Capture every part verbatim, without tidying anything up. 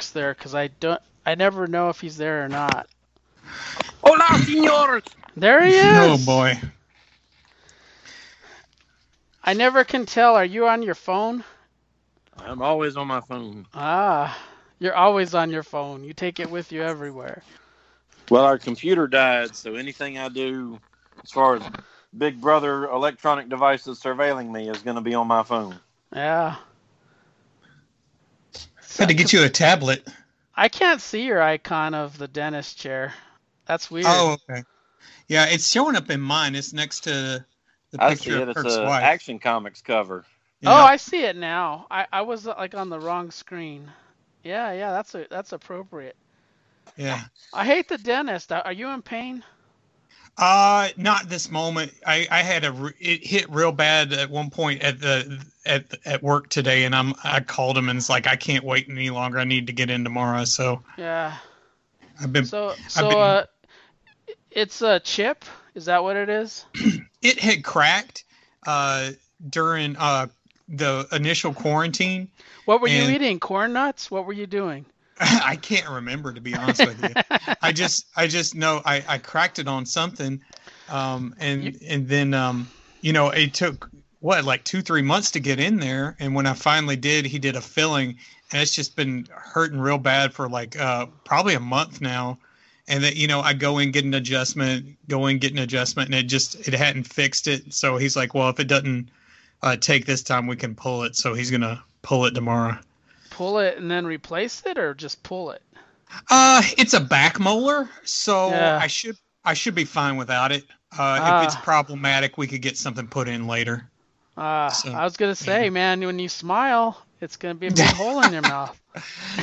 Eric's there, because I don't, I never know if he's there or not. Hola, senor! There he is! Oh, boy. I never can tell. Are you on your phone? I'm always on my phone. Ah, you're always on your phone. You take it with you everywhere. Well, our computer died, so anything I do as far as Big Brother electronic devices surveilling me is going to be on my phone. Yeah. Had to get you a tablet. I can't see your icon of the dentist chair. That's weird. Oh, okay. Yeah, it's showing up in mine. It's next to the picture I see it. Of Kirk's wife. It's an Action Comics cover. Yeah. Oh, I see it now. I, I was like on the wrong screen. Yeah, yeah, that's a, that's appropriate. Yeah. I hate the dentist. Are you in pain? Uh, not this moment. I, I had a, it hit real bad at one point at the, at, at work today. And I'm, I called him and it's like, I can't wait any longer. I need to get in tomorrow. So yeah, I've been, so, so, I've been, uh, it's a chip. Is that what it is? It had cracked, uh, during, uh, the initial quarantine. What were and you eating? Corn nuts? What were you doing? I can't remember, to be honest with you. I just, I just know I, I cracked it on something. Um, and, and then, um, you know, it took what, like two, three months to get in there. And when I finally did, he did a filling, and it's just been hurting real bad for like, uh, probably a month now. And that, you know, I go in, get an adjustment, go in, get an adjustment, and it just, it hadn't fixed it. So he's like, well, if it doesn't uh, take this time, we can pull it. So he's going to pull it tomorrow. Pull it and then replace it, or just pull it? Uh, it's a back molar, so yeah. I should I should be fine without it. Uh, uh, if it's problematic, we could get something put in later. Uh, so, I was gonna say, yeah. Man, when you smile, it's gonna be a big hole in your mouth.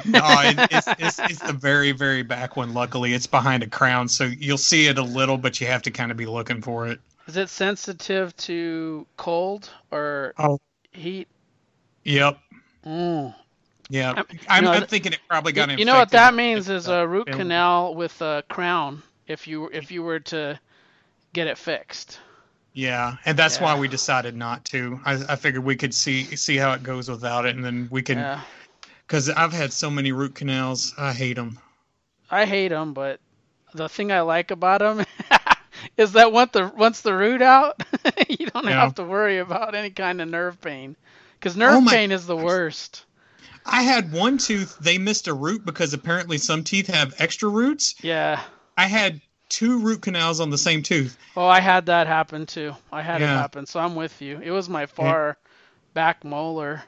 No, it, it's, it's it's the very very back one. Luckily, it's behind a crown, so you'll see it a little, but you have to kind of be looking for it. Is it sensitive to cold or oh. heat? Yep. Mm. Yeah, I'm, I'm, know, I'm thinking it probably got infected. You know what that means is a root canal with a crown if you if you were to get it fixed. Yeah, and that's yeah. why we decided not to. I, I figured we could see see how it goes without it, and then we can... Because yeah. I've had so many root canals, I hate them. I hate them, but the thing I like about them is that once the, once the root out, you don't yeah. have to worry about any kind of nerve pain. Because nerve oh my, pain is the worst. I had one tooth, they missed a root because apparently some teeth have extra roots. Yeah. I had two root canals on the same tooth. Oh, I had that happen too. I had yeah. it happen, so I'm with you. It was my far yeah. back molar.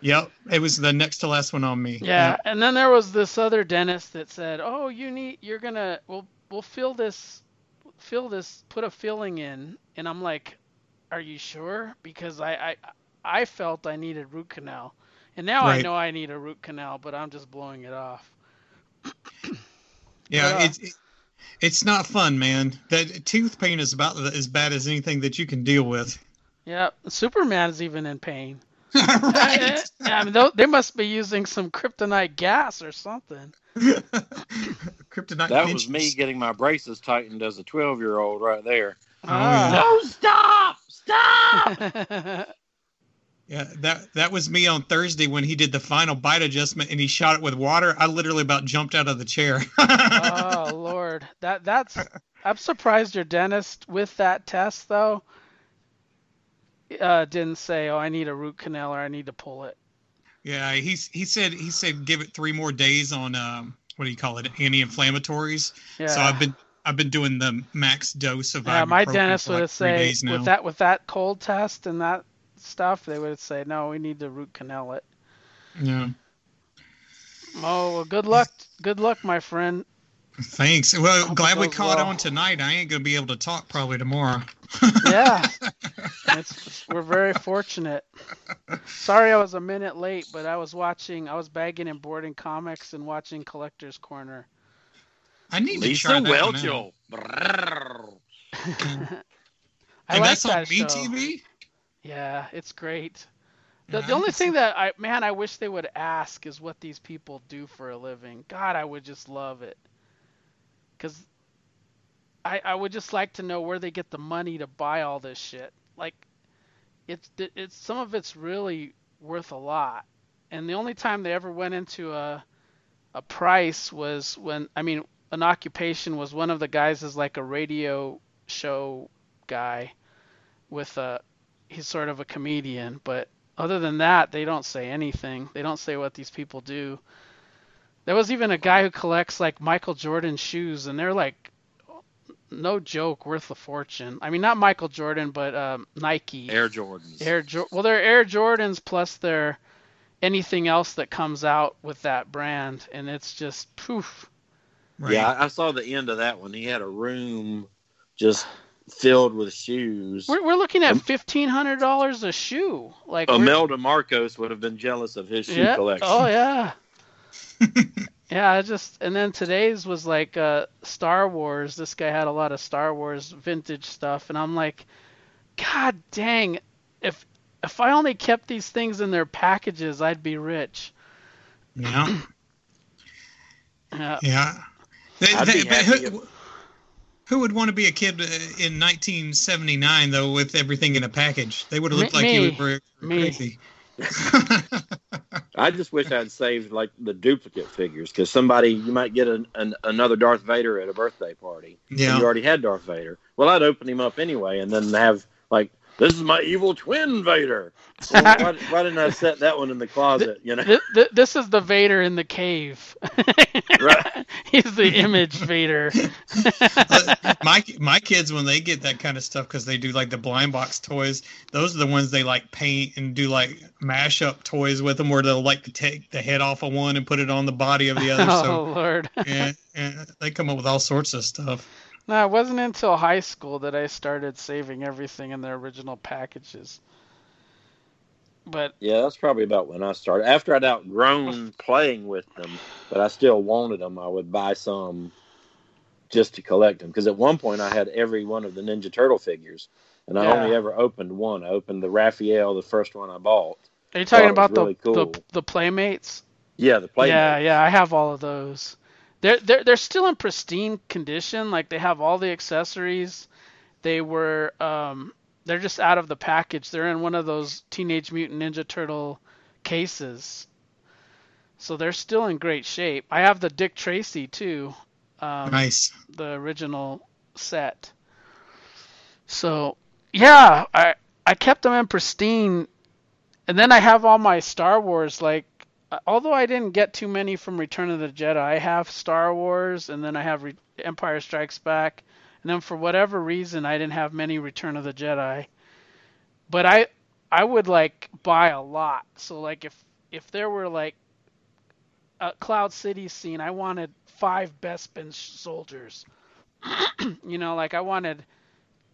Yep, it was the next to last one on me. Yeah. yeah, and then there was this other dentist that said, "Oh, you need you're going to we'll we'll fill this fill this put a filling in." And I'm like, "Are you sure?" Because I I, I felt I needed root canal. And now right. I know I need a root canal, but I'm just blowing it off. yeah, uh, it's it, it's not fun, man. That tooth pain is about as bad as anything that you can deal with. Yeah, Superman's even in pain. right. I, I mean, they must be using some kryptonite gas or something. kryptonite. That was me getting my braces tightened as a twelve-year-old right there. Oh, uh, yeah. No, stop! Stop! Yeah, that that was me on Thursday when he did the final bite adjustment and he shot it with water. I literally about jumped out of the chair. Oh, Lord. that that's I'm surprised your dentist with that test, though, uh, didn't say, oh, I need a root canal or I need to pull it. Yeah, he's, he said he said give it three more days on, um, what do you call it, anti-inflammatories. Yeah. So I've been I've been doing the max dose of ibuprofen. Yeah, my dentist would say with that, with that cold test and that stuff, they would say, no, we need to root canal it. Yeah. Oh, well, good luck. Good luck, my friend. Thanks. Well, Hope glad we caught well. on tonight. I ain't going to be able to talk probably tomorrow. Yeah. It's, we're very fortunate. Sorry I was a minute late, but I was watching, I was bagging and boarding comics and watching Collector's Corner. I need Lisa to try that one out. I like that's that on B T V? Show. Yeah, it's great. The, yeah, the only thing that I, man, I wish they would ask is what these people do for a living. God, I would just love it. Because I, I would just like to know where they get the money to buy all this shit. Like, it's, it's some of it's really worth a lot. And the only time they ever went into a a price was when, I mean, an occupation was one of the guys is like a radio show guy with a, he's sort of a comedian, but other than that, they don't say anything. They don't say what these people do. There was even a guy who collects like Michael Jordan shoes, and they're like, no joke, worth a fortune. I mean, not Michael Jordan, but um, Nike. Air Jordans. Air jo- well, they're Air Jordans plus they're anything else that comes out with that brand, and it's just poof. Right. Yeah, I saw the end of that one. He had a room just filled with shoes. We're, we're looking at fifteen hundred dollars a shoe. Like Imelda Marcos would have been jealous of his shoe yeah, collection. Oh, yeah. Yeah, I just, and then today's was like uh, Star Wars. This guy had a lot of Star Wars vintage stuff, and I'm like, God dang, if if I only kept these things in their packages, I'd be rich. Yeah. Yeah. Yeah. They, I'd they, be happy who, if... who would want to be a kid in nineteen seventy-nine though, with everything in a package? They would have looked me, like me, you were crazy. Me. I just wish I'd saved like the duplicate figures, because somebody, you might get an, an, another Darth Vader at a birthday party. Yeah, you already had Darth Vader. Well, I'd open him up anyway, and then have like, this is my evil twin Vader. Well, why, why didn't I set that one in the closet? You know, this, this, this is the Vader in the cave. Right, he's the image Vader. my my kids, when they get that kind of stuff, because they do like the blind box toys, those are the ones they like paint and do like mash up toys with them, where they'll like take the head off of one and put it on the body of the other. Oh so, Lord! Yeah, yeah, they come up with all sorts of stuff. No, it wasn't until high school that I started saving everything in their original packages. But yeah, that's probably about when I started. After I'd outgrown playing with them, but I still wanted them, I would buy some just to collect them. Because at one point I had every one of the Ninja Turtle figures, and I yeah. only ever opened one. I opened the Raphael, the first one I bought. Are you talking about really the, cool. the the Playmates? Yeah, the Playmates. Yeah, yeah, I have all of those. They're, they're, they're still in pristine condition. Like, they have all the accessories. They were, um, they're just out of the package. They're in one of those Teenage Mutant Ninja Turtle cases. So they're still in great shape. I have the Dick Tracy, too. Um, nice. The original set. So, yeah, I, I kept them in pristine. And then I have all my Star Wars, like, although I didn't get too many from Return of the Jedi, I have Star Wars, and then I have Re- Empire Strikes Back, and then for whatever reason, I didn't have many Return of the Jedi. But I, I would like buy a lot. So like if if there were like a Cloud City scene, I wanted five Bespin soldiers. You know, like I wanted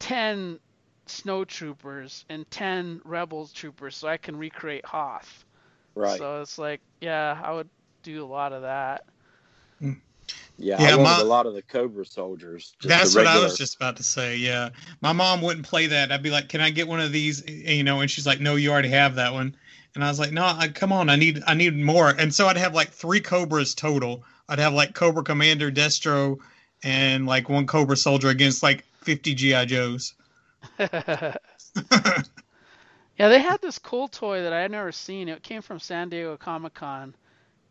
ten snow troopers and ten rebel troopers, so I can recreate Hoth. Right. So it's like, yeah, I would do a lot of that. Yeah, yeah I wanted my, a lot of the Cobra soldiers. That's what I was just about to say, yeah. My mom wouldn't play that. I'd be like, can I get one of these? And, you know, and she's like, no, you already have that one. And I was like, no, I, come on, I need I need more. And so I'd have like three Cobras total. I'd have like Cobra Commander, Destro, and like one Cobra soldier against like fifty G I Joes. Yeah, they had this cool toy that I had never seen. It came from San Diego Comic-Con.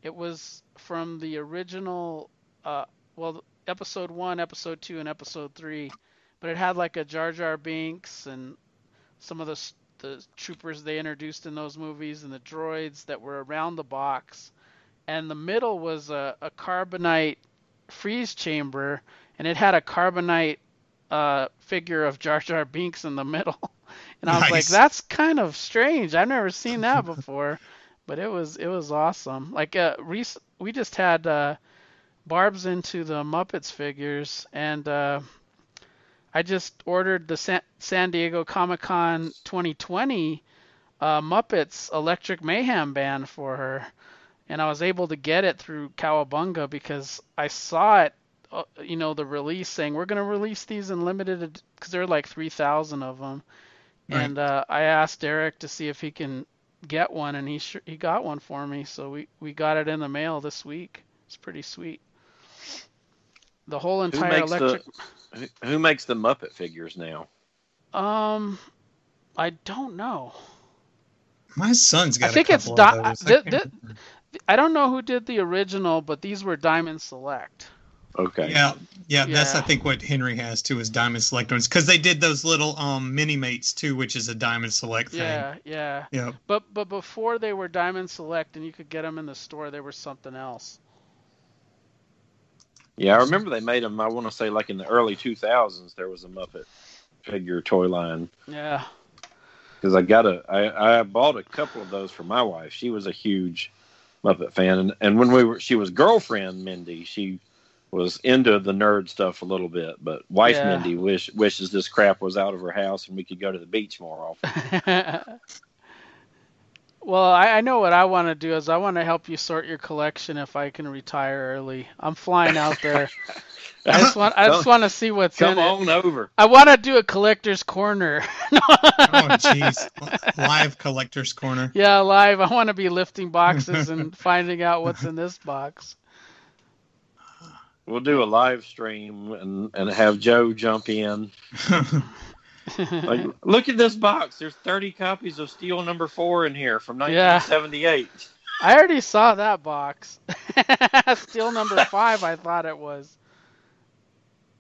It was from the original, uh, well, episode one, episode two, and episode three. But it had like a Jar Jar Binks and some of the, the troopers they introduced in those movies, and the droids that were around the box. And the middle was a, a carbonite freeze chamber, and it had a carbonite uh, figure of Jar Jar Binks in the middle. And I was nice. Like, that's kind of strange. I've never seen that before, but it was it was awesome. Like uh, rec- we just had uh, Barb's into the Muppets figures, and uh, I just ordered the San, San Diego Comic-Con twenty twenty uh, Muppets Electric Mayhem Band for her, and I was able to get it through Cowabunga because I saw it, uh, you know, the release saying we're going to release these in limited because there are like three thousand of them. Right. And uh, I asked Eric to see if he can get one, and he sh- he got one for me. So we, we got it in the mail this week. It's pretty sweet. The whole entire who electric. The, who makes the Muppet figures now? Um, I don't know. My son's got. I think a couple it's of Di- those. I th- th- I don't know who did the original, but these were Diamond Select. Okay. Yeah, yeah, yeah. That's I think what Henry has too is Diamond Select ones, because they did those little um mini mates too, which is a Diamond Select thing. Yeah, yeah, yeah. But but before they were Diamond Select, and you could get them in the store, they were something else. Yeah, I remember they made them. I want to say like in the early two thousands, there was a Muppet figure toy line. Yeah. Because I got a, I, I bought a couple of those for my wife. She was a huge Muppet fan, and and when we were, she was girlfriend Mindy. She was into the nerd stuff a little bit, but wife yeah. Mindy wish, wishes this crap was out of her house and we could go to the beach more often. Well, I, I know what I want to do is I want to help you sort your collection if I can retire early. I'm flying out there. I just want I just want to see what's Come in on it. Over. I want to do a Collector's Corner. Oh, jeez. Live Collector's Corner. Yeah, live. I want to be lifting boxes and finding out what's in this box. We'll do a live stream and, and have Joe jump in. Like, look at this box. There's thirty copies of Steel Number Four in here from nineteen seventy-eight. Yeah. I already saw that box. Steel Number Five, I thought it was.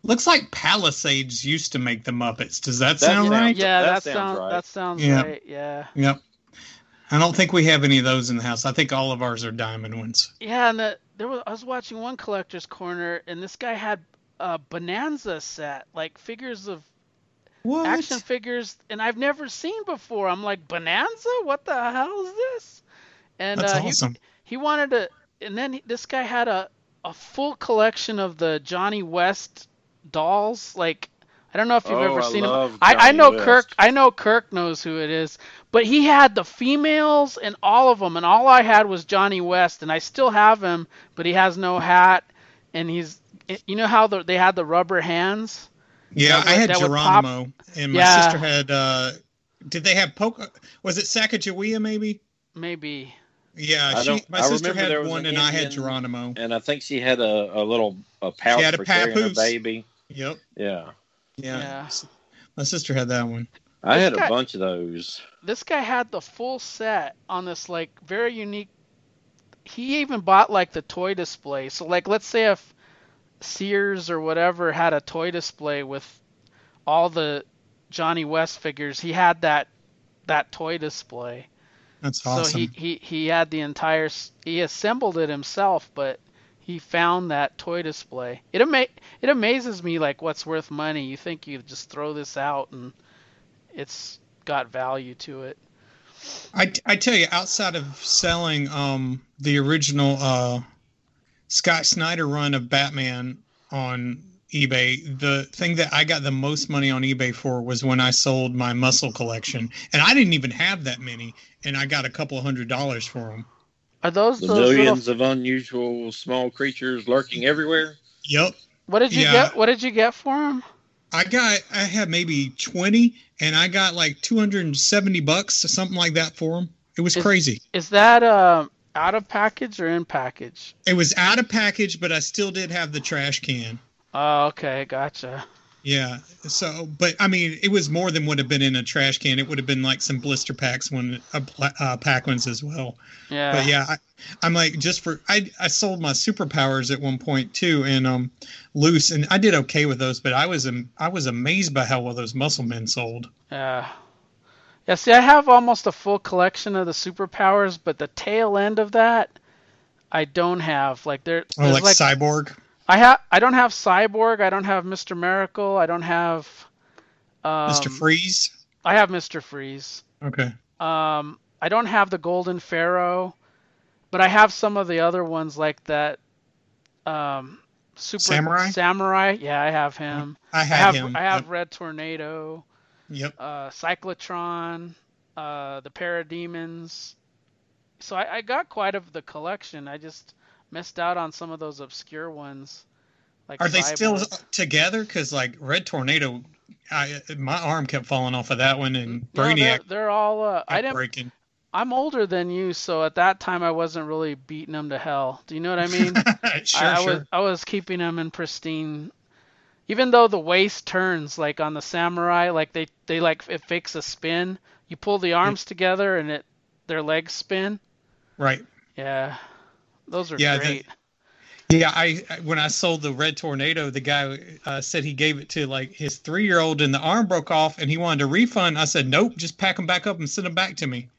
Looks like Palisades used to make the Muppets. Does that, that sound sounds, right? Yeah, that, that sounds, sounds right. That sounds yeah. right. Yeah. Yep. I don't think we have any of those in the house. I think all of ours are diamond ones. Yeah, and the, there was. I was watching one Collector's Corner, and this guy had a Bonanza set, like figures of. What? Action figures, and I've never seen before. I'm like, Bonanza? What the hell is this? And That's uh, awesome. he, he wanted to, and then he, this guy had a, a full collection of the Johnny West dolls. Like, I don't know if you've oh, ever I seen him. I, I know West. Kirk. I know Kirk knows who it is, but he had the females and all of them, and all I had was Johnny West, and I still have him, but he has no hat, and he's, you know how the, they had the rubber hands. Yeah, I had Geronimo, and my yeah. sister had, uh, did they have Poke? Was it Sacagawea, maybe? Maybe. Yeah, she, my I sister had one, an and Indian, I had Geronimo. And I think she had a, a little a pouch she had a for carrying a baby. Yep. Yeah. yeah. Yeah. My sister had that one. I this had guy, a bunch of those. This guy had the full set on this, like, very unique. He even bought, like, the toy display. So, like, let's say if Sears or whatever had a toy display with all the Johnny West figures. He had that that toy display. That's awesome. So he, he, he had the entire he assembled it himself, but he found that toy display. It ama- it amazes me like what's worth money. You think you just throw this out and it's got value to it. I, I tell you, outside of selling um the original uh Scott Snyder run of Batman on eBay, the thing that I got the most money on eBay for was when I sold my Muscle collection. And I didn't even have that many, and I got a couple hundred dollars for them. Are those the those millions little... of unusual small creatures lurking everywhere? Yep. What did you yeah. get? What did you get for them? I got, I had maybe twenty, and I got like two hundred seventy bucks or something like that for them. It was is, crazy. Is that uh out of package or in package? It was out of package, but I still did have the trash can. Oh, okay. Gotcha. Yeah. So, but I mean, it was more than would have been in a trash can. It would have been like some blister packs, one uh, uh, pack ones as well. Yeah. But yeah, I, I'm like just for, I, I sold my Superpowers at one point too, and um, loose, and I did okay with those, but I was, um, I was amazed by how well those Muscle Men sold. Yeah. Yeah, see, I have almost a full collection of the Superpowers, but the tail end of that, I don't have. Like there, oh, like, like Cyborg. I have. I don't have Cyborg. I don't have Mister Miracle. I don't have um, Mister Freeze. I have Mister Freeze. Okay. Um, I don't have the Golden Pharaoh, but I have some of the other ones like that. Um, Super Samurai. Samurai. Yeah, I have him. I have, I have him. I have yep. Red Tornado. Yep. Uh, Cyclotron, uh, the Parademons. So I, I got quite of the collection. I just missed out on some of those obscure ones. Like, are they still together? Because like Red Tornado, I, my arm kept falling off of that one, and no, Brainiac. They're, they're all. Uh, I didn't. Breaking. I'm older than you, so at that time I wasn't really beating them to hell. Do you know what I mean? sure, I, I sure. was I was keeping them in pristine. Even though the waist turns, like on the Samurai, like they, they like it fakes a spin. You pull the arms together and it their legs spin. Right. Yeah. Those are yeah, great. The, yeah, I when I sold the Red Tornado, the guy uh, said he gave it to like his three-year-old and the arm broke off and he wanted a refund. I said, nope, just pack them back up and send them back to me.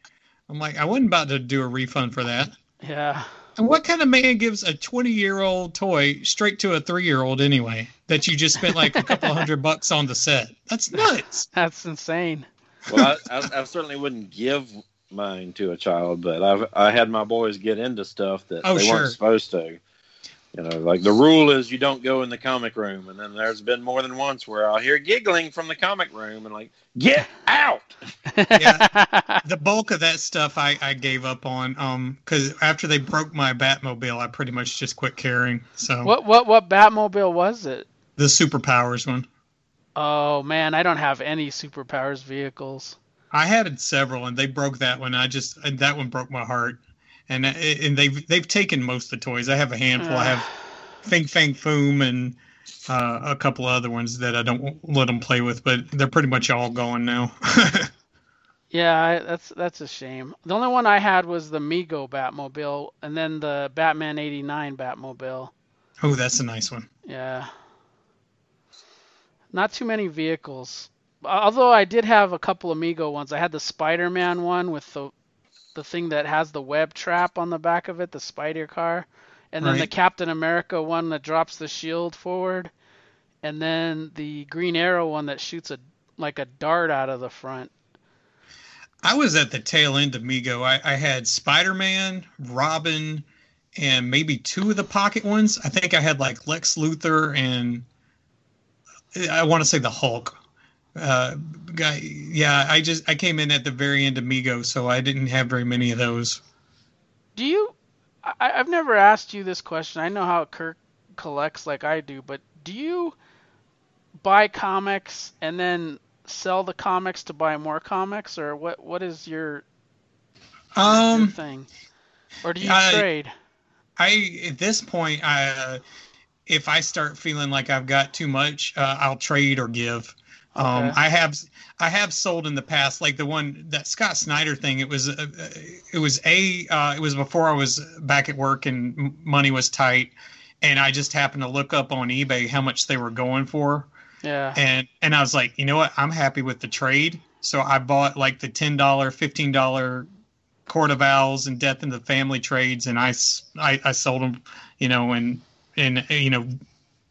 I'm like, I wasn't about to do a refund for that. Yeah. And what kind of man gives a twenty-year-old toy straight to a three-year-old anyway that you just spent like a couple hundred bucks on the set? That's nuts. That's insane. Well, I, I, I certainly wouldn't give mine to a child, but I've I had my boys get into stuff that oh, they sure. weren't supposed to. You know, like the rule is you don't go in the comic room, and then there's been more than once where I'll hear giggling from the comic room and like, get out. Yeah, the bulk of that stuff I, I gave up on, um, because after they broke my Batmobile, I pretty much just quit caring. So what what what Batmobile was it? The Superpowers one. Oh man, I don't have any Superpowers vehicles. I had several, and they broke that one. I just and that one broke my heart. And and they've they've taken most of the toys. I have a handful. Uh, I have Fing Fang Foom and uh, a couple of other ones that I don't let them play with, but they're pretty much all gone now. Yeah, that's that's a shame. The only one I had was the Mego Batmobile, and then the Batman eighty-nine Batmobile. Oh, that's a nice one. Yeah. Not too many vehicles. Although I did have a couple of Mego ones. I had the Spider-Man one with the the thing that has the web trap on the back of it, the spider car, and then right. the Captain America one that drops the shield forward, and then the Green Arrow one that shoots a like a dart out of the front. I was at the tail end of Mego. I, I had Spider-Man, Robin, and maybe two of the pocket ones. I think I had like Lex Luthor and I want to say the Hulk. Uh, guy, yeah, I just I came in at the very end of Mego, so I didn't have very many of those. Do you? I, I've never asked you this question. I know how Kirk collects, like I do, but do you buy comics and then sell the comics to buy more comics, or what? What is your, what um, is your thing? Or do you I, trade? I at this point, I uh, if I start feeling like I've got too much, uh, I'll trade or give. Okay. Um, I have, I have sold in the past, like the one that Scott Snyder thing. It was, uh, it was a, uh, it was before I was back at work and money was tight, and I just happened to look up on eBay how much they were going for. Yeah. And and I was like, you know what, I'm happy with the trade, so I bought like the ten dollar, fifteen dollar Court of Owls and Death in the Family trades, and I, I, I sold them, you know, and and you know,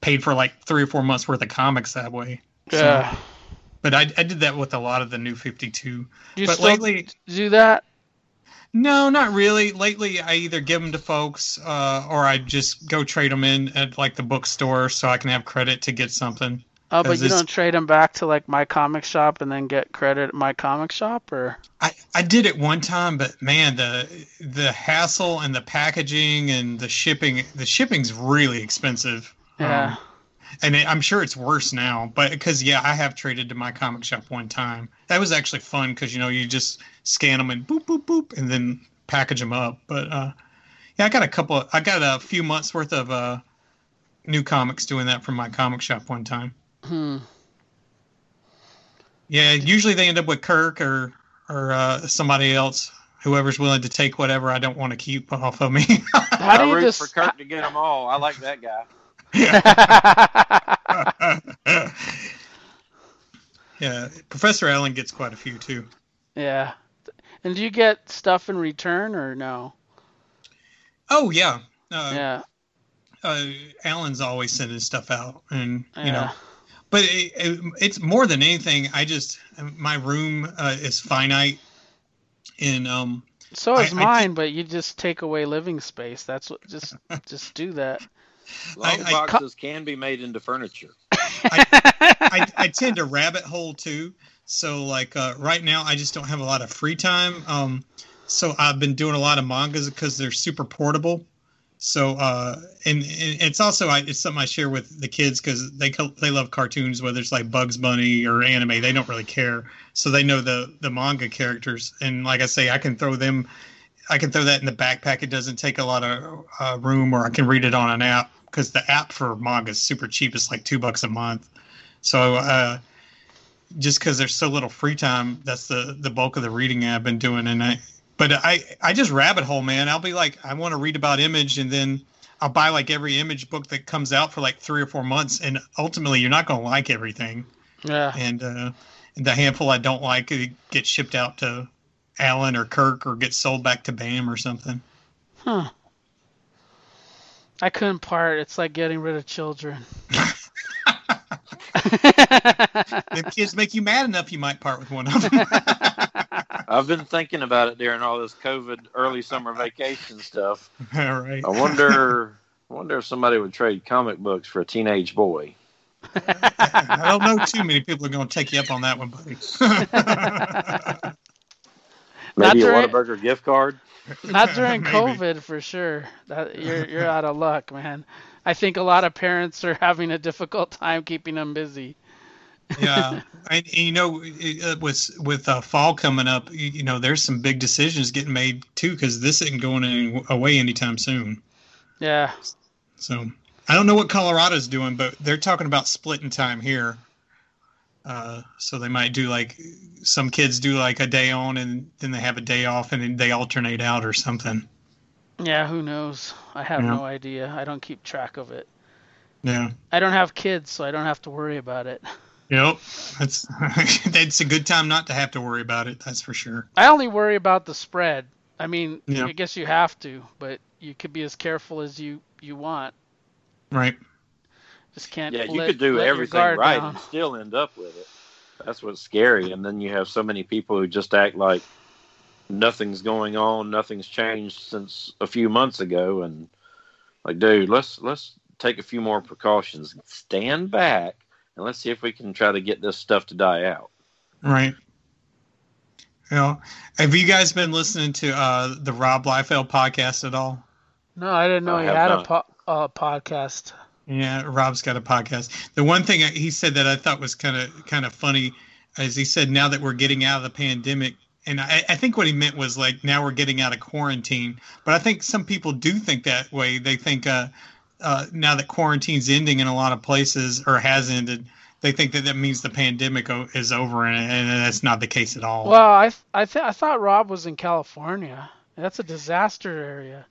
paid for like three or four months worth of comics that way. Yeah, so, but I I did that with a lot of the New fifty-two. Do you but still lately, do that? No, not really. Lately, I either give them to folks uh, or I just go trade them in at like the bookstore so I can have credit to get something. Oh, but you it's... don't trade them back to like My Comic Shop and then get credit at My Comic Shop, or? I I did it one time, but man, the the hassle and the packaging and the shipping the shipping's really expensive. Yeah. Um, And it, I'm sure it's worse now, but because, yeah, I have traded to My Comic Shop one time. That was actually fun because, you know, you just scan them and boop, boop, boop, and then package them up. But, uh, yeah, I got a couple of, I got a few months worth of uh, new comics doing that from My Comic Shop one time. Hmm. Yeah, usually they end up with Kirk or, or uh, somebody else, whoever's willing to take whatever I don't want to keep off of me. How do you I root just... for Kirk to get them all. I like that guy. Yeah. Yeah, Professor Allen gets quite a few too. Yeah. And do you get stuff in return or no? Oh yeah. Uh, yeah. Uh, Allen's always sending stuff out, and yeah. you know, but it, it, it's more than anything. I just my room uh, is finite, and um. So is I, mine, I, but you just take away living space. That's what just just do that. Long I, boxes I, can be made into furniture. I, I, I tend to rabbit hole too. So like uh, right now, I just don't have a lot of free time. Um, so I've been doing a lot of mangas because they're super portable. So uh, and, and it's also I, it's something I share with the kids because they they love cartoons, whether it's like Bugs Bunny or anime. They don't really care. So they know the the manga characters, and like I say, I can throw them. I can throw that in the backpack. It doesn't take a lot of uh, room, or I can read it on an app. Because the app for manga is super cheap. It's like two bucks a month. So uh, just because there's so little free time, that's the, the bulk of the reading I've been doing. And I, But I, I just rabbit hole, man. I'll be like, I want to read about Image, and then I'll buy like every Image book that comes out for like three or four months. And ultimately, you're not going to like everything. Yeah. And uh, the handful I don't like gets shipped out to Alan or Kirk or gets sold back to B A M or something. Huh. I couldn't part. It's like getting rid of children. If kids make you mad enough, you might part with one of them. I've been thinking about it during all this COVID early summer vacation stuff. All right. I wonder, wonder if somebody would trade comic books for a teenage boy. I don't know too many people are going to take you up on that one, buddy. Maybe during, a Whataburger gift card. Not during COVID, for sure. That, you're you're out of luck, man. I think a lot of parents are having a difficult time keeping them busy. Yeah, and, and you know, with with uh, fall coming up, you, you know, there's some big decisions getting made too, because this isn't going any, away anytime soon. Yeah. So I don't know what Colorado's doing, but they're talking about splitting time here. Uh, so they might do like some kids do like a day on, and then they have a day off, and then they alternate out or something. Yeah, who knows? I have yeah. no idea. I don't keep track of it. Yeah. I don't have kids, so I don't have to worry about it. Yep, that's that's a good time not to have to worry about it. That's for sure. I only worry about the spread. I mean, yeah. I guess you have to, but you could be as careful as you, you want. Right. Just can't. Yeah, let, you could do everything right down and still end up with it. That's what's scary. And then you have so many people who just act like nothing's going on, nothing's changed since a few months ago, and like, dude, let's let's take a few more precautions. Stand back. And let's see if we can try to get this stuff to die out. Right. You know, have you guys been listening to uh, the Rob Liefeld podcast at all? No, I didn't know I he had not. a po- uh, podcast. Yeah, Rob's got a podcast. The one thing he said that I thought was kind of kind of funny is he said, now that we're getting out of the pandemic, and I, I think what he meant was like, now we're getting out of quarantine. But I think some people do think that way. They think, uh, Uh, now that quarantine's ending in a lot of places, or has ended, they think that that means the pandemic o- is over, and, and that's not the case at all. Well, I th- I, th- I thought Rob was in California. That's a disaster area.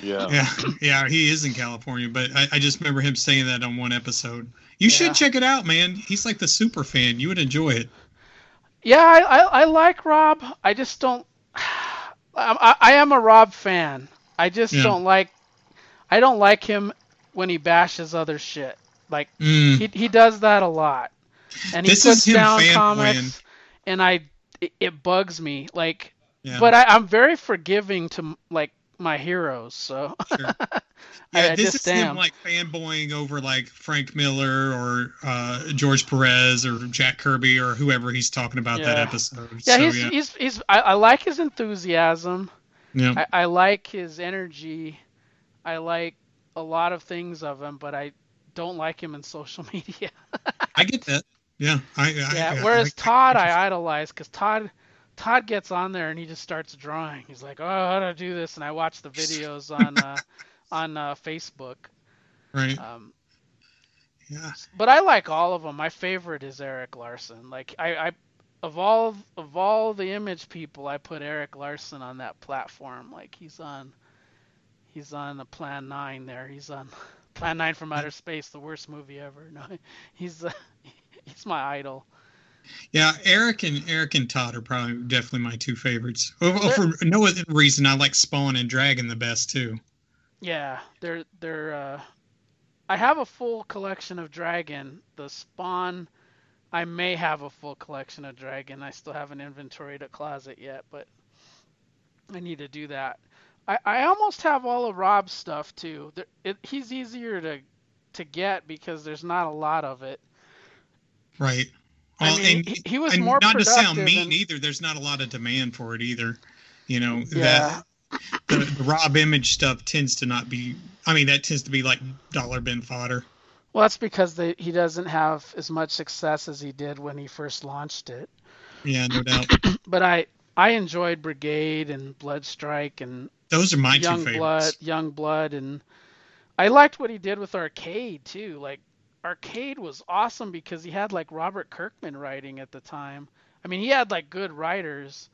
Yeah, yeah, yeah he is in California, but I, I just remember him saying that on one episode. You yeah. should check it out, man. He's like the super fan. You would enjoy it. Yeah, I, I, I like Rob. I just don't... I, I, I am a Rob fan. I just yeah. don't like... I don't like him... when he bashes other shit, like mm. he he does that a lot, and he this puts down comics, and I it, it bugs me. Like, yeah. but I, I'm very forgiving to like my heroes, so sure. yeah, I, I this just is am. him like fanboying over like Frank Miller or uh, George Perez or Jack Kirby or whoever he's talking about yeah. that episode. Yeah, so, he's, yeah. he's he's I, I like his enthusiasm. Yeah, I, I like his energy. I like a lot of things of him, but I don't like him in social media. I get that. Yeah. I, yeah. I, I, whereas I, Todd, I, I idolize because Todd, Todd gets on there and he just starts drawing. He's like, oh, how do I do this? And I watch the videos on uh, on uh, Facebook. Right. Um, yeah. But I like all of them. My favorite is Erik Larsen. Like I, I of all of all the Image people, I put Erik Larsen on that platform. Like he's on. He's on the Plan Nine there. He's on Plan Nine from Outer Space, the worst movie ever. No, he's uh, he's my idol. Yeah, Erik and Erik and Todd are probably definitely my two favorites. Well, for no other reason, I like Spawn and Dragon the best too. Yeah, they're they're. Uh, I have a full collection of Dragon. The Spawn, I may have a full collection of Dragon. I still haven't inventoried a closet yet, but I need to do that. I, I almost have all of Rob's stuff, too. There, it, he's easier to to get because there's not a lot of it. Right. Well, I mean, and, he, he was and more not productive. Not to sound mean and, either, there's not a lot of demand for it either. You know, yeah. that the, the Rob Image stuff tends to not be... I mean, that tends to be like dollar bin fodder. Well, that's because they, he doesn't have as much success as he did when he first launched it. Yeah, no doubt. But I, I enjoyed Brigade and Bloodstrike and... Those are my Young two favorites. Youngblood, Youngblood, and I liked what he did with Arcade, too. Like, Arcade was awesome because he had, like, Robert Kirkman writing at the time. I mean, he had, like, good writers,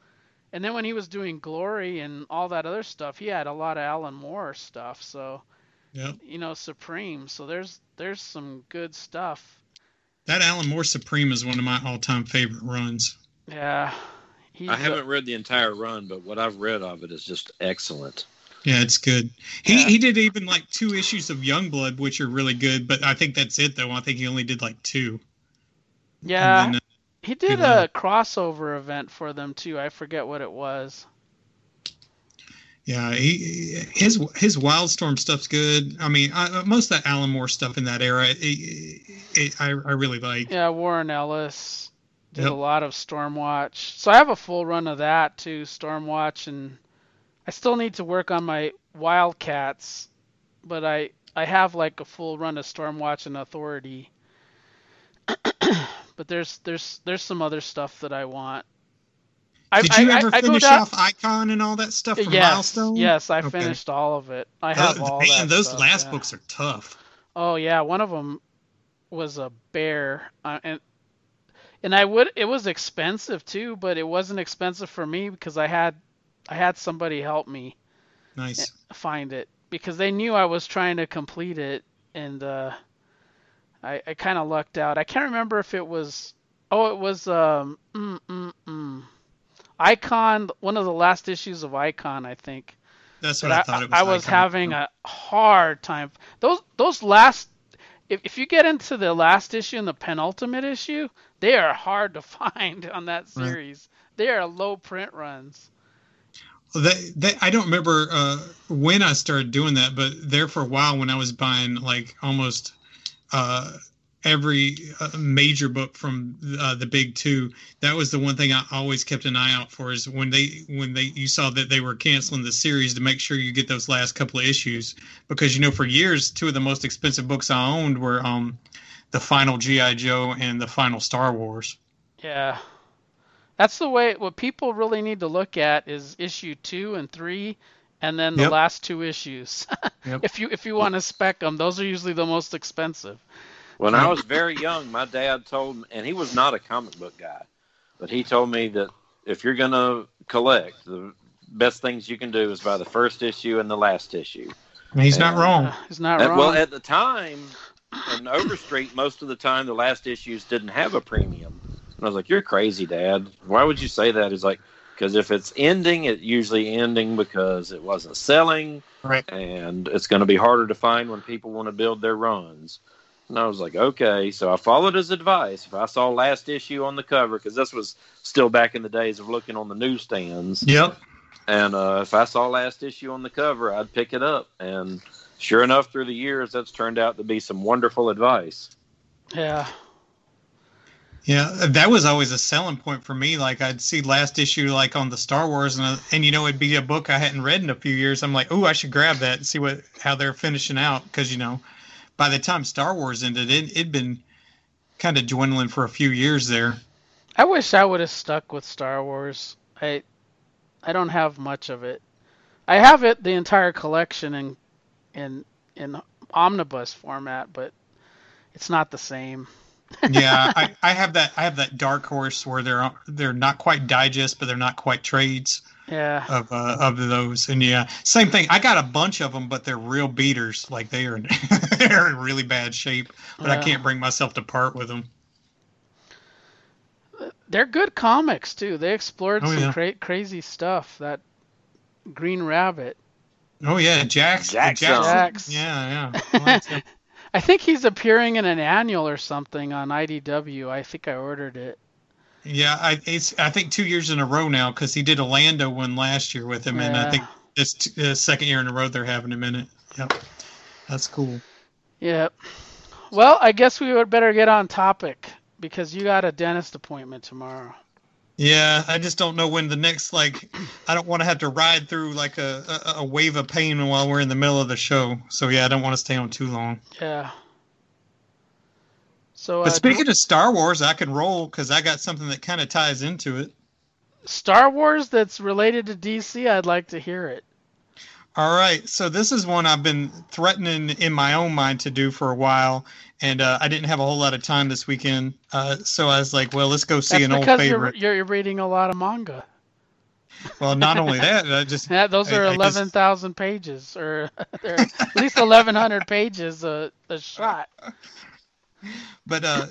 And then when he was doing Glory and all that other stuff, he had a lot of Alan Moore stuff. So, yeah. you know, Supreme. So there's there's some good stuff. That Alan Moore Supreme is one of my all-time favorite runs. Yeah. He's I haven't a, read the entire run, but what I've read of it is just excellent. Yeah, it's good. He yeah. he did even like two issues of Youngblood, which are really good, but I think that's it, though. I think he only did like two. Yeah, then, uh, he did a one. crossover event for them, too. I forget what it was. Yeah, he, his his Wildstorm stuff's good. I mean, I, most of that Alan Moore stuff in that era, it, it, I, I really like. Yeah, Warren Ellis did yep. a lot of Stormwatch. So I have a full run of that, too, Stormwatch. And I still need to work on my Wildcats, but I, I have, like, a full run of Stormwatch and Authority. But there's there's there's some other stuff that I want. Did I, you I, ever I, finish I down... off Icon and all that stuff from yes, Milestone? Yes, I okay. finished all of it. I have oh, all man, that Man, those stuff, last yeah. books are tough. Oh, yeah. One of them was a bear. Uh, and and I would. It was expensive, too, but it wasn't expensive for me because I had I had somebody help me nice. find it. Because they knew I was trying to complete it, and uh, I, I kind of lucked out. I can't remember if it was... Oh, it was... Um, mm, mm, mm. Icon, one of the last issues of Icon, I think. That's what I, I thought it was. I was Icon. having a hard time. Those those last, if, if you get into the last issue and the penultimate issue, they are hard to find on that series. Right. They are low print runs. They, they, I don't remember uh, when I started doing that, but there for a while when I was buying like almost uh, every uh, major book from uh, the big two, that was the one thing I always kept an eye out for, is when they when they you saw that they were canceling the series, to make sure you get those last couple of issues, because you know for years two of the most expensive books I owned were um the final G I Joe and the final Star Wars. Yeah, that's the way. What people really need to look at is issue two and three, and then the yep. last two issues. yep. If you if you want to spec them, those are usually the most expensive. When I was very young, my dad told me, and he was not a comic book guy, but he told me that if you're going to collect, the best things you can do is buy the first issue and the last issue. He's and, not wrong. Uh, he's not and, wrong. Well, at the time, in Overstreet, most of the time the last issues didn't have a premium. And I was like, you're crazy, Dad. Why would you say that? He's like, because if it's ending, it's usually ending because it wasn't selling, right. and it's going to be harder to find when people want to build their runs. And I was like, okay. So I followed his advice. If I saw last issue on the cover, because this was still back in the days of looking on the newsstands. Yep. And uh, if I saw last issue on the cover, I'd pick it up. And sure enough, through the years, that's turned out to be some wonderful advice. Yeah. Yeah, that was always a selling point for me. Like, I'd see last issue, like, on the Star Wars, and, and you know, it'd be a book I hadn't read in a few years. I'm like, oh, I should grab that and see what how they're finishing out, because, you know, by the time Star Wars ended, it, it'd been kind of dwindling for a few years there. I wish I would have stuck with Star Wars. I I don't have much of it. I have it, the entire collection, in in in omnibus format, but it's not the same. yeah, I, I have that. I have that Dark Horse where they're they're not quite digest, but they're not quite trades. Yeah. Of uh, of those, and yeah, same thing. I got a bunch of them, but they're real beaters. Like they are, they're in really bad shape. But yeah. I can't bring myself to part with them. They're good comics too. They explored oh, some yeah. cra- crazy stuff. That Green Rabbit. Oh yeah, Jax. Jax. Jax. Yeah, yeah. Well, I think he's appearing in an annual or something on I D W. I think I ordered it. Yeah, I it's, I think two years in a row now, because he did a Lando one last year with him, yeah. and I think this t- the second year in a row they're having him in it. Yep, that's cool. Yeah. Well, I guess we would better get on topic, because you got a dentist appointment tomorrow. Yeah, I just don't know when the next, like, I don't want to have to ride through, like, a, a, a wave of pain while we're in the middle of the show. So, yeah, I don't want to stay on too long. Yeah. So, but uh, speaking of Star Wars, I can roll, because I got something that kind of ties into it. Star Wars that's related to D C, I'd like to hear it. All right, so this is one I've been threatening in my own mind to do for a while, and uh, I didn't have a whole lot of time this weekend, uh, so I was like, well, let's go see That's an old favorite. That's because you're, you're reading a lot of manga. Well, not only that, I just yeah, those are I, eleven thousand just... pages, or at least eleven hundred pages a, a shot. But uh,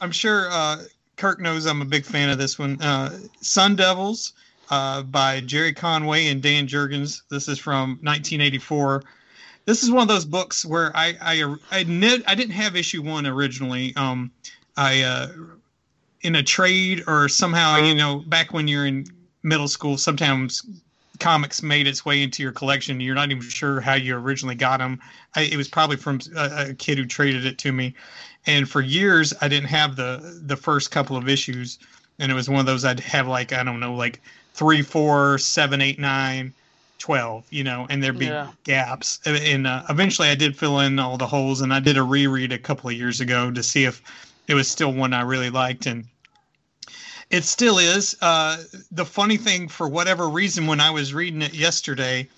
I'm sure uh, Kirk knows I'm a big fan of this one. Uh, Sun Devils uh, by Jerry Conway and Dan Jurgens. This is from nineteen eighty-four. This is one of those books where I I I, admit, I didn't have issue one originally. Um, I uh, in a trade or somehow, you know, back when you're in middle school, sometimes comics made its way into your collection. You're not even sure how you originally got them. I, it was probably from a, a kid who traded it to me. And for years, I didn't have the the first couple of issues. And it was one of those I'd have like, I don't know, like three, four, seven, eight, nine. twelve, you know, and there'd be yeah. gaps. And uh, eventually I did fill in all the holes, and I did a reread a couple of years ago to see if it was still one I really liked. And it still is. Uh, the funny thing, for whatever reason, when I was reading it yesterday,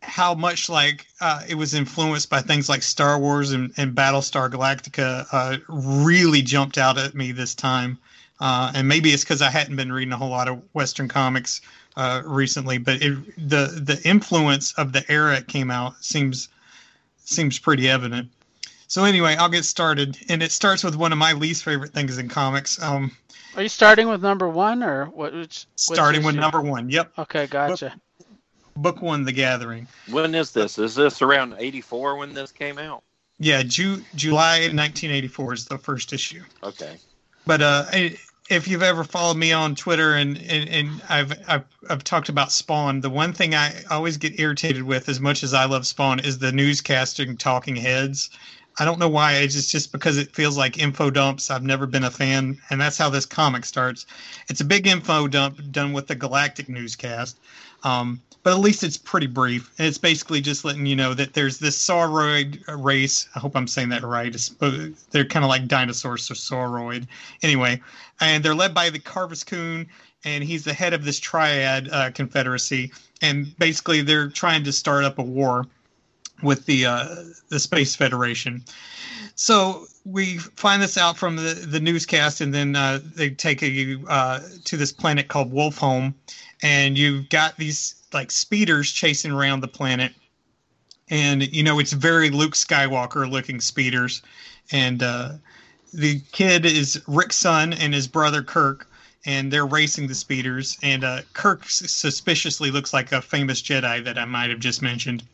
how much like uh, it was influenced by things like Star Wars and, and Battlestar Galactica uh, really jumped out at me this time. Uh, and maybe it's because I hadn't been reading a whole lot of Western comics uh, recently, but it, the the influence of the era it came out seems seems pretty evident. So anyway, I'll get started, and it starts with one of my least favorite things in comics. Um, Are you starting with number one or what? Which, starting with number one. Yep. Okay, gotcha. Book, book one, The Gathering. When is this? Is this around eighty-four when this came out? Yeah, Ju- July nineteen eighty-four is the first issue. Okay. But uh, if you've ever followed me on Twitter, and, and, and I've, I've I've talked about Spawn, the one thing I always get irritated with, as much as I love Spawn, is the newscasting talking heads. I don't know why. It's just, just because it feels like info dumps. I've never been a fan, and that's how this comic starts. It's a big info dump done with the Galactic newscast, um, but at least it's pretty brief. And it's basically just letting you know that there's this sauroid race. I hope I'm saying that right. It's, they're kind of like dinosaurs, or sauroid. Anyway, and they're led by the Carvus Coon, and he's the head of this triad uh, confederacy. And basically, they're trying to start up a war with the uh, the Space Federation. So we find this out from the, the newscast, and then uh, they take you uh, to this planet called Wolfholm, and you've got these like speeders chasing around the planet, and you know it's very Luke Skywalker looking speeders, and uh, the kid is Rick's son and his brother Kirk, and they're racing the speeders, and uh, Kirk suspiciously looks like a famous Jedi that I might have just mentioned.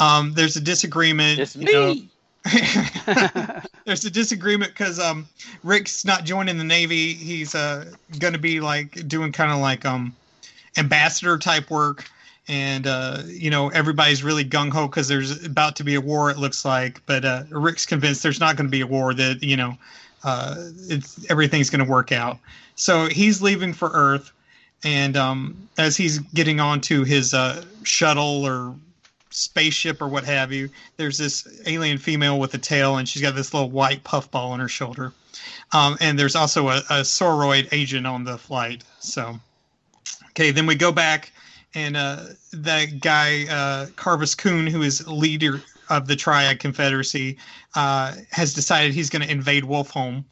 Um, there's a disagreement. It's me. You know, there's a disagreement because um, Rick's not joining the Navy. He's uh, going to be like doing kind of like um, ambassador type work, and uh, you know everybody's really gung ho because there's about to be a war. It looks like, but uh, Rick's convinced there's not going to be a war. That you know, uh, it's everything's going to work out. So he's leaving for Earth, and um, as he's getting onto his uh, shuttle or spaceship or what have you, there's this alien female with a tail, and she's got this little white puffball on her shoulder. Um, and there's also a, a sauroid agent on the flight. So, okay, then we go back, and uh, that guy, uh, Carvus Coon, who is leader of the Triad Confederacy, uh, has decided he's going to invade Wolfholm.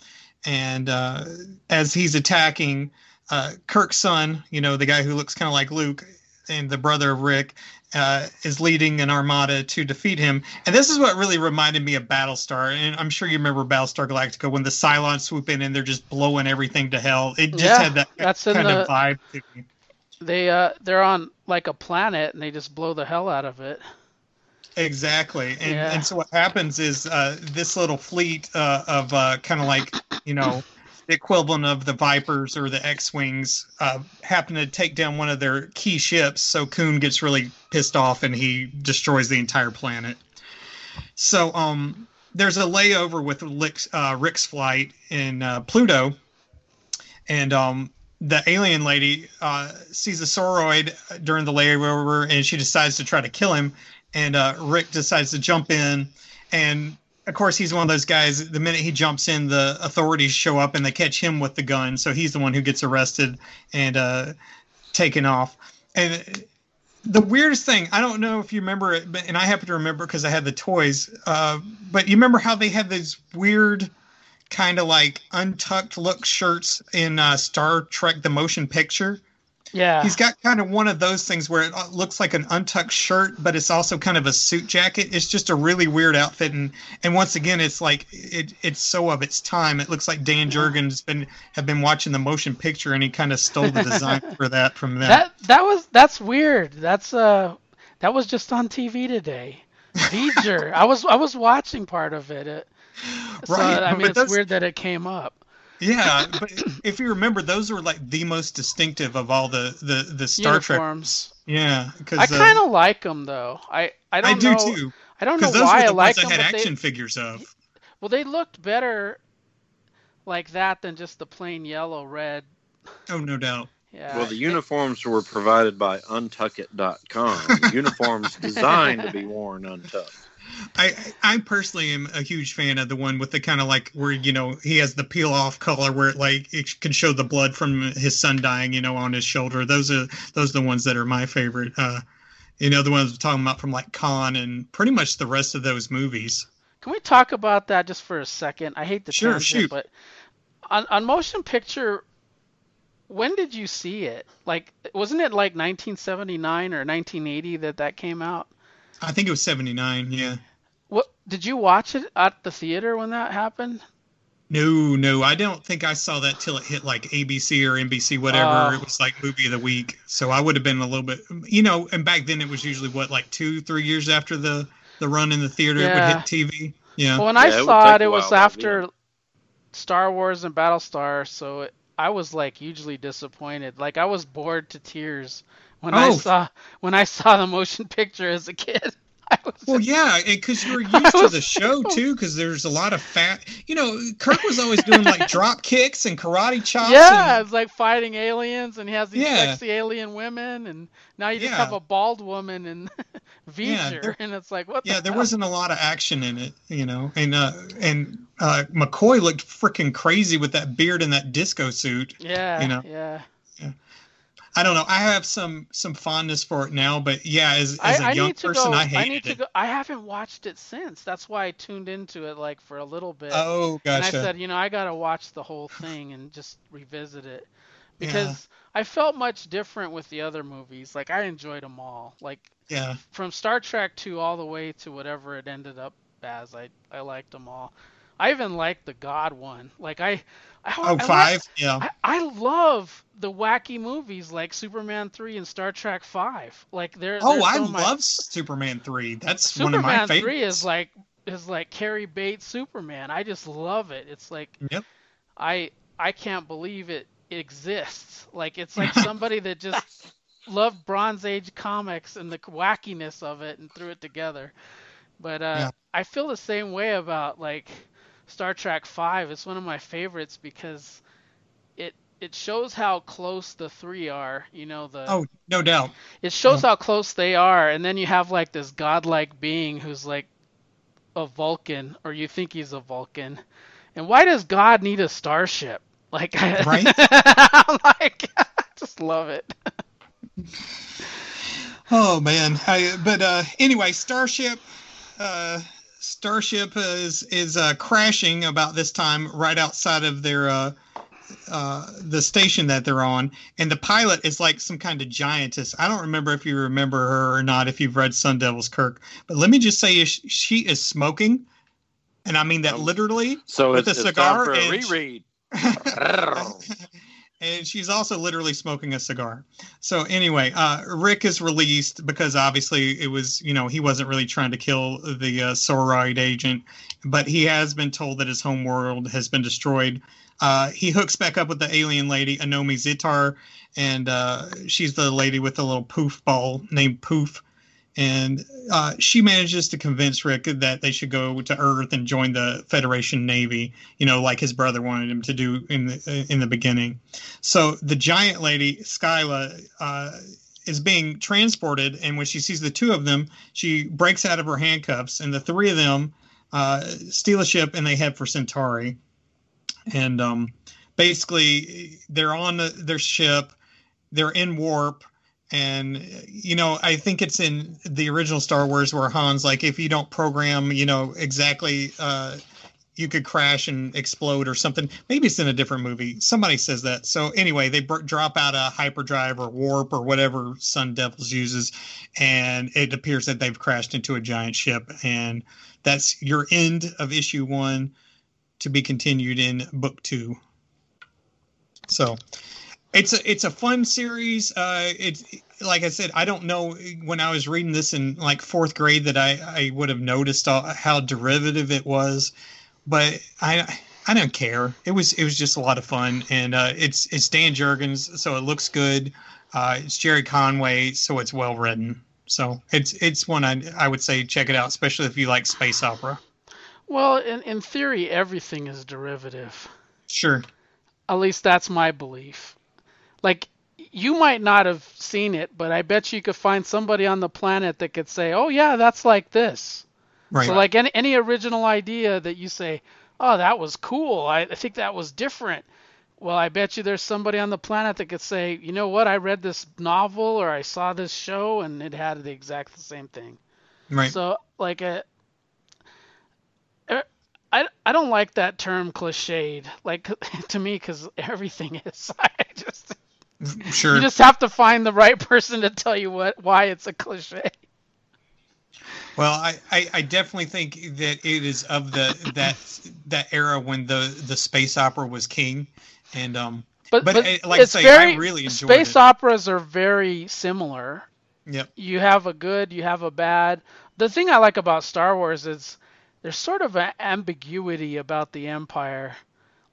And uh, as he's attacking, uh, Kirk's son, you know, the guy who looks kind of like Luke and the brother of Rick, uh, is leading an armada to defeat him. And this is what really reminded me of Battlestar. And I'm sure you remember Battlestar Galactica when the Cylons swoop in and they're just blowing everything to hell. It just yeah, had that kind the, of vibe to me. They, uh, they're on like a planet and they just blow the hell out of it. Exactly. And, yeah. and so what happens is uh, this little fleet uh, of uh, kind of like, you know, the equivalent of the Vipers or the X-Wings uh, happen to take down one of their key ships. So Coon gets really pissed off and he destroys the entire planet. So um, there's a layover with Rick's, uh, Rick's flight in uh, Pluto. And um, the alien lady uh, sees a sauroid during the layover and she decides to try to kill him. And uh, Rick decides to jump in. And, of course, he's one of those guys, the minute he jumps in, the authorities show up and they catch him with the gun. So he's the one who gets arrested and uh, taken off. And the weirdest thing, I don't know if you remember it, but, and I happen to remember because I had the toys, uh, but you remember how they had these weird kind of like untucked look shirts in uh, Star Trek The Motion Picture? Yeah. He's got kind of one of those things where it looks like an untucked shirt, but it's also kind of a suit jacket. It's just a really weird outfit. And, and once again, it's like it, it's so of its time. It looks like Dan Jurgens been have been watching the motion picture, and he kind of stole the design for that from them. That that was that's weird. That's uh that was just on T V today. Beeger. I was I was watching part of it. it so, right. I mean, but it's that's... weird that it came up. Yeah, but if you remember, those were like the most distinctive of all the the, the Star Uniforms. Trek. Yeah, because I kind of uh, like them though. I I don't I do know, too. I don't know those why were the I like them. I had action they, figures of. Well, they looked better like that than just the plain yellow red. Oh, no doubt. Yeah. Well, the uniforms were provided by untuck it dot com. Uniforms designed to be worn untucked. I, I personally am a huge fan of the one with the kind of like where, you know, he has the peel off collar where it like it can show the blood from his son dying, you know, on his shoulder. Those are those are the ones that are my favorite. Uh, you know, the ones we're talking about from like Con and pretty much the rest of those movies. Can we talk about that just for a second? I hate the sure, tangent, but on, on motion picture, when did you see it? Like, wasn't it like nineteen seventy-nine or nineteen eighty that that came out? I think it was seventy-nine, yeah. What did you watch it at the theater when that happened? No, no, I don't think I saw that till it hit like A B C or N B C, whatever. Uh, it was like movie of the week, so I would have been a little bit, you know. And back then it was usually what, like two, three years after the the run in the theater, yeah. It would hit T V. Yeah. Well, when I yeah, saw it, it, it was after Star Wars and Battlestar, so it, I was like hugely disappointed. Like I was bored to tears. When oh. I saw when I saw the motion picture as a kid, I was well, just, yeah, because you were used I to the show too, because there's a lot of fat. You know, Kirk was always doing like drop kicks and karate chops. Yeah, and, it's like fighting aliens, and he has these yeah. sexy alien women, and now you just yeah. have a bald woman and V'ger, yeah, and it's like what? Yeah, the there hell? Wasn't a lot of action in it, you know, and uh, and uh, McCoy looked freaking crazy with that beard and that disco suit. Yeah, you know, yeah. yeah. I don't know. I have some, some fondness for it now, but yeah, as, as a I, I young person, go, I hated I need to it. Go, I haven't watched it since. That's why I tuned into it like for a little bit. Oh, gotcha. And I said, you know, I got to watch the whole thing and just revisit it because yeah. I felt much different with the other movies. Like I enjoyed them all. Like yeah. from Star Trek two all the way to whatever it ended up as. I, I liked them all. I even liked the God one. Like I, I oh I five, liked, yeah. I, I love the wacky movies like Superman three and Star Trek five. Like they're oh, they're I love my... Superman three. That's Superman one of my favorites. Superman three is like is like Carrie Bates Superman. I just love it. It's like yep. I I can't believe it exists. Like it's like somebody that just loved Bronze Age comics and the wackiness of it and threw it together. But uh, yeah. I feel the same way about like. Star Trek five is one of my favorites because it it shows how close the three are, you know, the oh no doubt it shows yeah. how close they are, and then you have like this godlike being who's like a Vulcan, or you think he's a Vulcan, and why does God need a starship? Like right? I'm like I just love it. Oh man, I, but uh, anyway, Starship. Uh, Starship is is uh, crashing about this time right outside of their uh, uh, the station that they're on, and the pilot is like some kind of giantess. I don't remember if you remember her or not. If you've read Sun Devils, Kirk, but let me just say she is smoking, and I mean that literally. So with it's, a cigar it's time for a reread. And and she's also literally smoking a cigar. So anyway, uh, Rick is released because obviously it was, you know, he wasn't really trying to kill the uh, Sororite agent, but he has been told that his homeworld has been destroyed. Uh, he hooks back up with the alien lady, Anomi Zitar, and uh, she's the lady with the little poof ball named Poof. And uh, she manages to convince Rick that they should go to Earth and join the Federation Navy, you know, like his brother wanted him to do in the in the beginning. So the giant lady, Skyla, uh, is being transported. And when she sees the two of them, she breaks out of her handcuffs. And the three of them uh, steal a ship and they head for Centauri. And um, basically, they're on the, their ship. They're in warp. And, you know, I think it's in the original Star Wars where Han's like, if you don't program, you know, exactly, uh, you could crash and explode or something. Maybe it's in a different movie. Somebody says that. So anyway, they b- drop out a hyperdrive or warp or whatever Sun Devils uses, and it appears that they've crashed into a giant ship. And that's your end of issue one, to be continued in book two. So it's a, it's a fun series. Uh, it's like I said, I don't know when I was reading this in like fourth grade that I, I would have noticed all, how derivative it was. But I, I don't care. It was, it was just a lot of fun, and uh, it's, it's Dan Jurgens, so it looks good. Uh, it's Jerry Conway, so it's well written. So it's, it's one I, I would say check it out, especially if you like space opera. Well, in, in theory, everything is derivative. Sure. At least that's my belief. Like, you might not have seen it, but I bet you could find somebody on the planet that could say, "Oh yeah, that's like this." Right. So like any, any original idea that you say, "Oh, that was cool. I, I think that was different." Well, I bet you there's somebody on the planet that could say, "You know what? I read this novel or I saw this show and it had the exact same thing." Right. So like a, I, I don't like that term cliched, like, to me, because everything is. I just sure. You just have to find the right person to tell you what why it's a cliche. Well, I, I, I definitely think that it is of the that that era when the, the space opera was king, and um. But, but, but I, like it's I say, very, I really enjoyed space it. Operas are very similar. Yep. You have a good, you have a bad. The thing I like about Star Wars is, there's sort of an ambiguity about the Empire.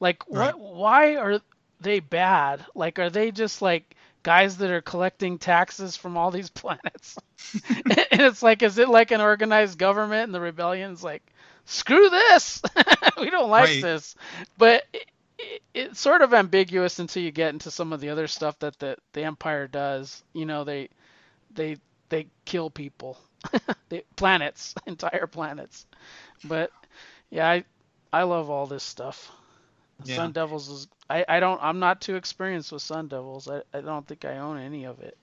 Like, right. what? Why are they bad? Like, are they just like guys that are collecting taxes from all these planets? And it's like, is it like an organized government and the rebellion's like, screw this, we don't like right. this. But it, it, it's sort of ambiguous until you get into some of the other stuff that the, the Empire does. You know, they they they kill people, they, planets, entire planets. But yeah, I I love all this stuff. Yeah. Sun Devils is I, I don't I'm not too experienced with Sun Devils. I, I don't think I own any of it.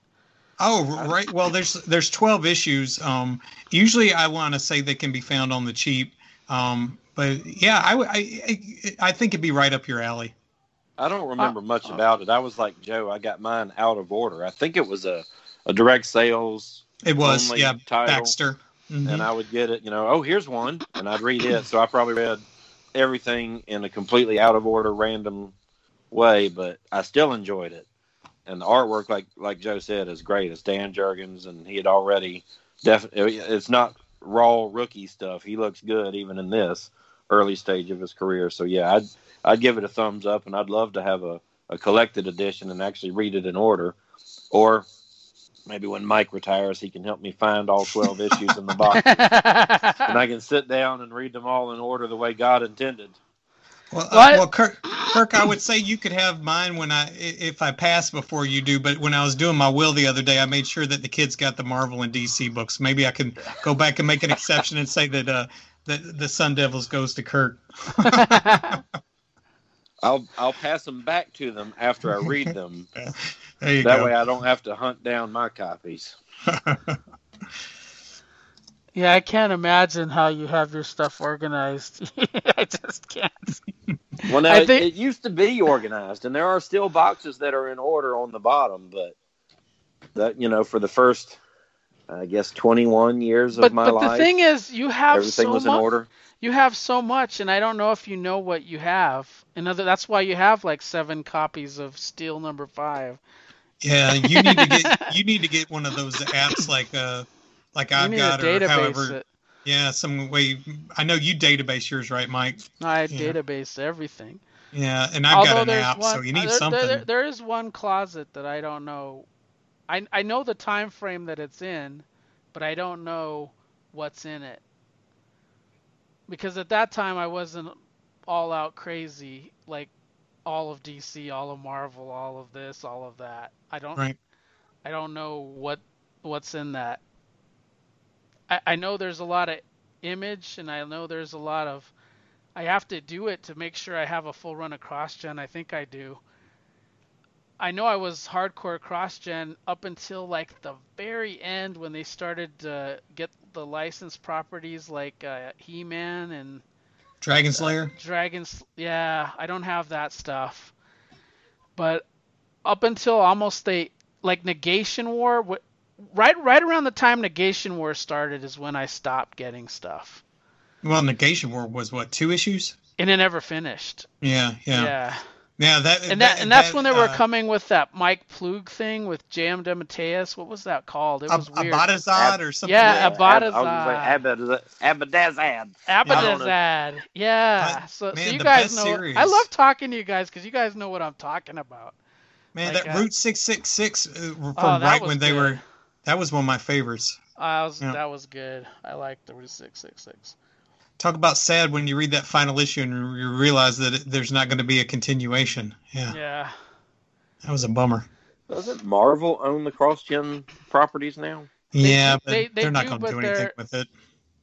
Oh right. Well, there's there's twelve issues. Um, usually I want to say they can be found on the cheap. Um, but yeah, I I I think it'd be right up your alley. I don't remember uh, much uh, about it. I was like Joe. I got mine out of order. I think it was a, a direct sales. It was yeah. Title. Baxter. Mm-hmm. And I would get it, you know, oh, here's one, and I'd read it. So I probably read everything in a completely out of order, random way, but I still enjoyed it. And the artwork, like like Joe said, is great. It's Dan Jurgens, and he had already definitely, it's not raw rookie stuff. He looks good even in this early stage of his career. So yeah, I'd I'd give it a thumbs up, and I'd love to have a, a collected edition and actually read it in order. Or maybe when Mike retires, he can help me find all twelve issues in the box. And I can sit down and read them all in order the way God intended. Well, uh, well Kirk, Kirk, I would say you could have mine when I, if I pass before you do. But when I was doing my will the other day, I made sure that the kids got the Marvel and D C books. Maybe I can go back and make an exception and say that uh, the, the Sun Devils goes to Kirk. I'll I'll pass them back to them after I read them. There you that go. Way I don't have to hunt down my copies. Yeah, I can't imagine how you have your stuff organized. I just can't. Well, now, I think... it, it used to be organized, and there are still boxes that are in order on the bottom, but that, you know, for the first, I guess, twenty-one years but, of my but life. But the thing is, you have everything so was much... in order. You have so much, and I don't know if you know what you have. Another, that's why you have like seven copies of Steel Number Five. Yeah, you need to get you need to get one of those apps like uh like I've got or however. It. Yeah, some way. I know you database yours, right, Mike? I yeah. database everything. Yeah, and I've Although got an app, one, so you need there, something. There, there is one closet that I don't know. I I know the time frame that it's in, but I don't know what's in it. Because at that time, I wasn't all out crazy, like all of D C, all of Marvel, all of this, all of that. I don't right. I don't know what what's in that. I, I know there's a lot of Image, and I know there's a lot of... I have to do it to make sure I have a full run of cross-gen. I think I do. I know I was hardcore cross-gen up until like the very end when they started to get the licensed properties like uh, He-Man and Dragon Slayer? Uh, Dragons, yeah, I don't have that stuff. But up until almost they, like Negation War, what, right right around the time Negation War started is when I stopped getting stuff. Well, Negation War was what, two issues? And it never finished. Yeah, yeah. Yeah. Yeah, that and that, that and that's that, when they were uh, coming with that Mike Ploog thing with Jam DeMatteis. What was that called? It was Ab- weird. Abadazad or something. Yeah, like Abadazad. I was like Abadazad. Abadazad. Yeah. But, so, man, so you guys know. Series. I love talking to you guys because you guys know what I'm talking about. Man, like, that uh, Route six six six from oh, right when they good. were. That was one of my favorites. I was yeah. That was good. I liked the Route six six six. Talk about sad when you read that final issue and you realize that it, there's not going to be a continuation. Yeah. Yeah. That was a bummer. Doesn't Marvel own the cross-gen properties now? They, yeah, but they, they they're not going to do anything with it.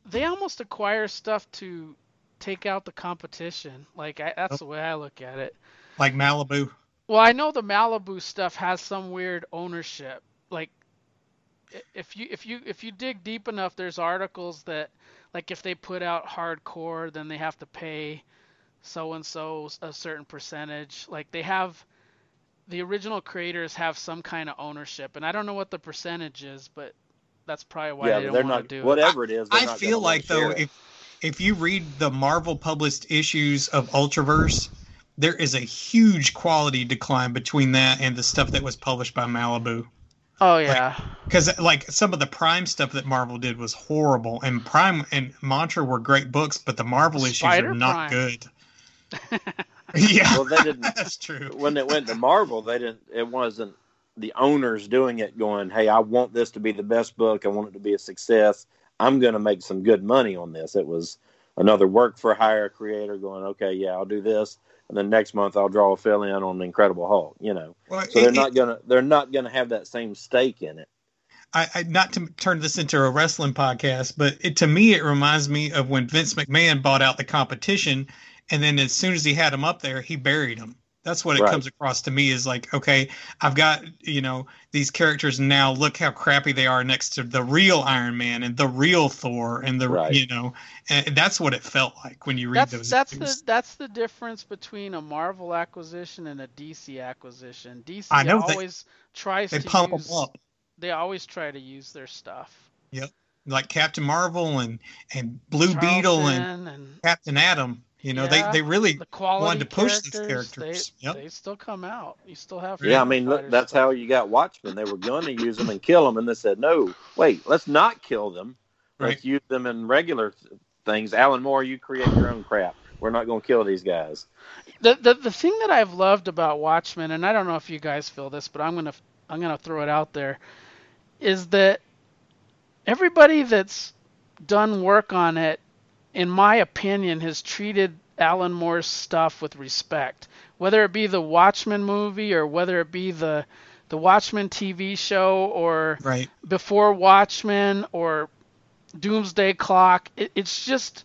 They almost acquire stuff to take out the competition. Like I, that's oh. the way I look at it. Like Malibu? Well, I know the Malibu stuff has some weird ownership. Like if you if you if you dig deep enough, there's articles that like if they put out hardcore, then they have to pay so-and-so a certain percentage. Like they have, the original creators have some kind of ownership. And I don't know what the percentage is, but that's probably why yeah, they don't want to do it. Whatever it is, I not feel like, though, if, if you read the Marvel published issues of Ultraverse, there is a huge quality decline between that and the stuff that was published by Malibu. Oh yeah, because like, like some of the Prime stuff that Marvel did was horrible, and Prime and Mantra were great books, but the Marvel Spider issues are not Prime. Good. Yeah, well, they didn't. That's true. When it went to Marvel, they didn't. It wasn't the owners doing it, going, "Hey, I want this to be the best book. I want it to be a success. I'm going to make some good money on this." It was another work for hire creator going, "Okay, yeah, I'll do this." And then next month I'll draw a fill in on Incredible Hulk, you know. Well, so they're it, not gonna they're not gonna have that same stake in it. I, I not to turn this into a wrestling podcast, but it, to me it reminds me of when Vince McMahon bought out the competition, and then as soon as he had him up there, he buried him. That's what it right. comes across to me is like, okay, I've got, you know, these characters now. Look how crappy they are next to the real Iron Man and the real Thor and the, right. you know, and that's what it felt like when you read that's, those. That's the, that's the difference between a Marvel acquisition and a D C acquisition. D C I know always they, tries they to pump use, them up. They always try to use their stuff. Yep. Like Captain Marvel and, and Blue Charlton Beetle and, and Captain Adam. You know, yeah, they, they really the wanted to push these characters. They, yep. they still come out. You still have to. Yeah, I mean, look, that's stuff. How you got Watchmen. They were going to use them and kill them, and they said, no, wait, let's not kill them. Let's right. use them in regular things. Alan Moore, you create your own crap. We're not going to kill these guys. The, the the thing that I've loved about Watchmen, and I don't know if you guys feel this, but I'm going to I'm going to throw it out there, is that everybody that's done work on it, in my opinion, has treated Alan Moore's stuff with respect. Whether it be the Watchmen movie or whether it be the the Watchmen T V show or right. Before Watchmen or Doomsday Clock, it, it's just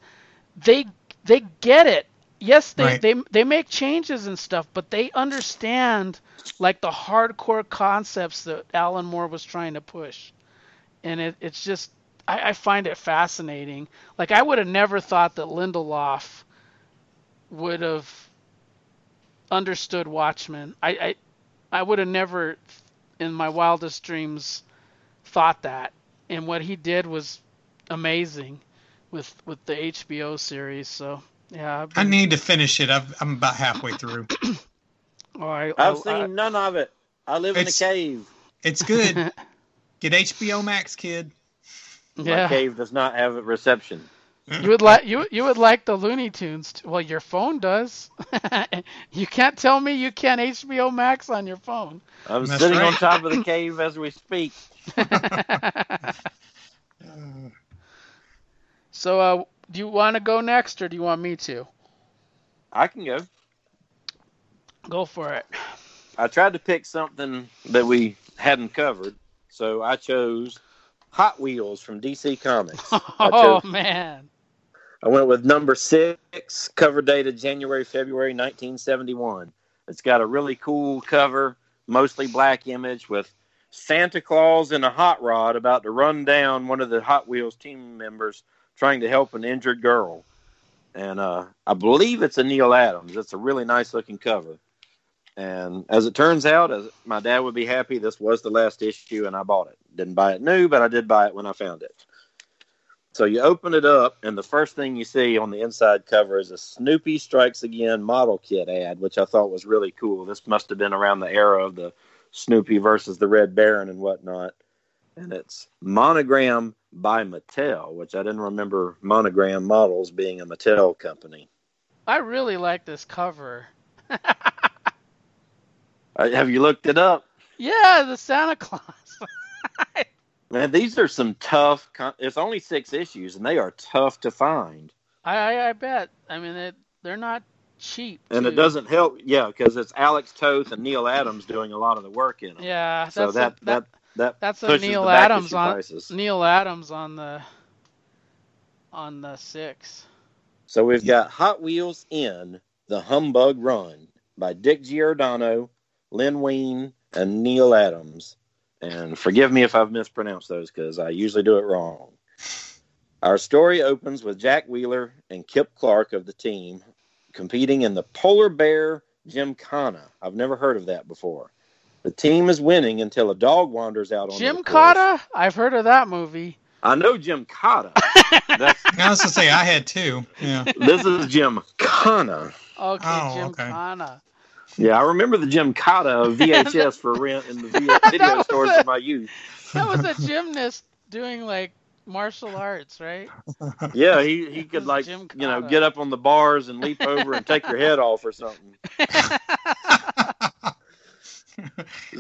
they they get it. Yes, they, right. they they make changes and stuff, but they understand like the hardcore concepts that Alan Moore was trying to push, and it, it's just. I find it fascinating. Like, I would have never thought that Lindelof would have understood Watchmen. I, I, I would have never, in my wildest dreams, thought that. And what he did was amazing with with the H B O series. So, yeah. Been... I need to finish it. I've, I'm about halfway through. oh, I, I've I, seen I, none of it. I live in a cave. It's good. Get H B O Max, kid. Yeah. My cave does not have a reception. You would like you you would like the Looney Tunes. T- well, your phone does. You can't tell me you can't H B O Max on your phone. I'm That's sitting right. on top of the cave as we speak. So, uh, do you want to go next, or do you want me to? I can go. Go for it. I tried to pick something that we hadn't covered, so I chose Hot Wheels from D C Comics. Oh, man. I went with number six, cover dated January, February nineteen seventy-one. It's got a really cool cover, mostly black image with Santa Claus in a hot rod about to run down one of the Hot Wheels team members trying to help an injured girl. and uh, I believe it's a Neil Adams. It's a really nice looking cover. And as it turns out, as my dad would be happy, this was the last issue, and I bought it. Didn't buy it new, but I did buy it when I found it. So you open it up, and the first thing you see on the inside cover is a Snoopy Strikes Again model kit ad, which I thought was really cool. This must have been around the era of the Snoopy versus the Red Baron and whatnot. And it's Monogram by Mattel, which I didn't remember Monogram Models being a Mattel company. I really like this cover. Have you looked it up? Yeah, the Santa Claus. Man, these are some tough... Con- it's only six issues, and they are tough to find. I I, I bet. I mean, it, they're not cheap. And too. It doesn't help, yeah, because it's Alex Toth and Neil Adams doing a lot of the work in them. Yeah, that's so that, a, that, that, that that's pushes a Neil the Adams on prices. Neil Adams on the on the six. So we've got Hot Wheels in the Humbug Run by Dick Giordano, Lynn Wein, and Neil Adams. And forgive me if I've mispronounced those, because I usually do it wrong. Our story opens with Jack Wheeler and Kip Clark of the team competing in the Polar Bear Gymkhana. I've never heard of that before. The team is winning until a dog wanders out on the course. Gymkhana? I've heard of that movie. I know Gymkhana. That's... I was going to say, I had two. Yeah. This is Gymkhana. Okay, oh, Gymkhana. Okay. Yeah, I remember the Gymkhana V H S for rent in the video stores in my youth. That was a gymnast doing, like, martial arts, right? Yeah, he, he could, like, you know, get up on the bars and leap over and take your head off or something.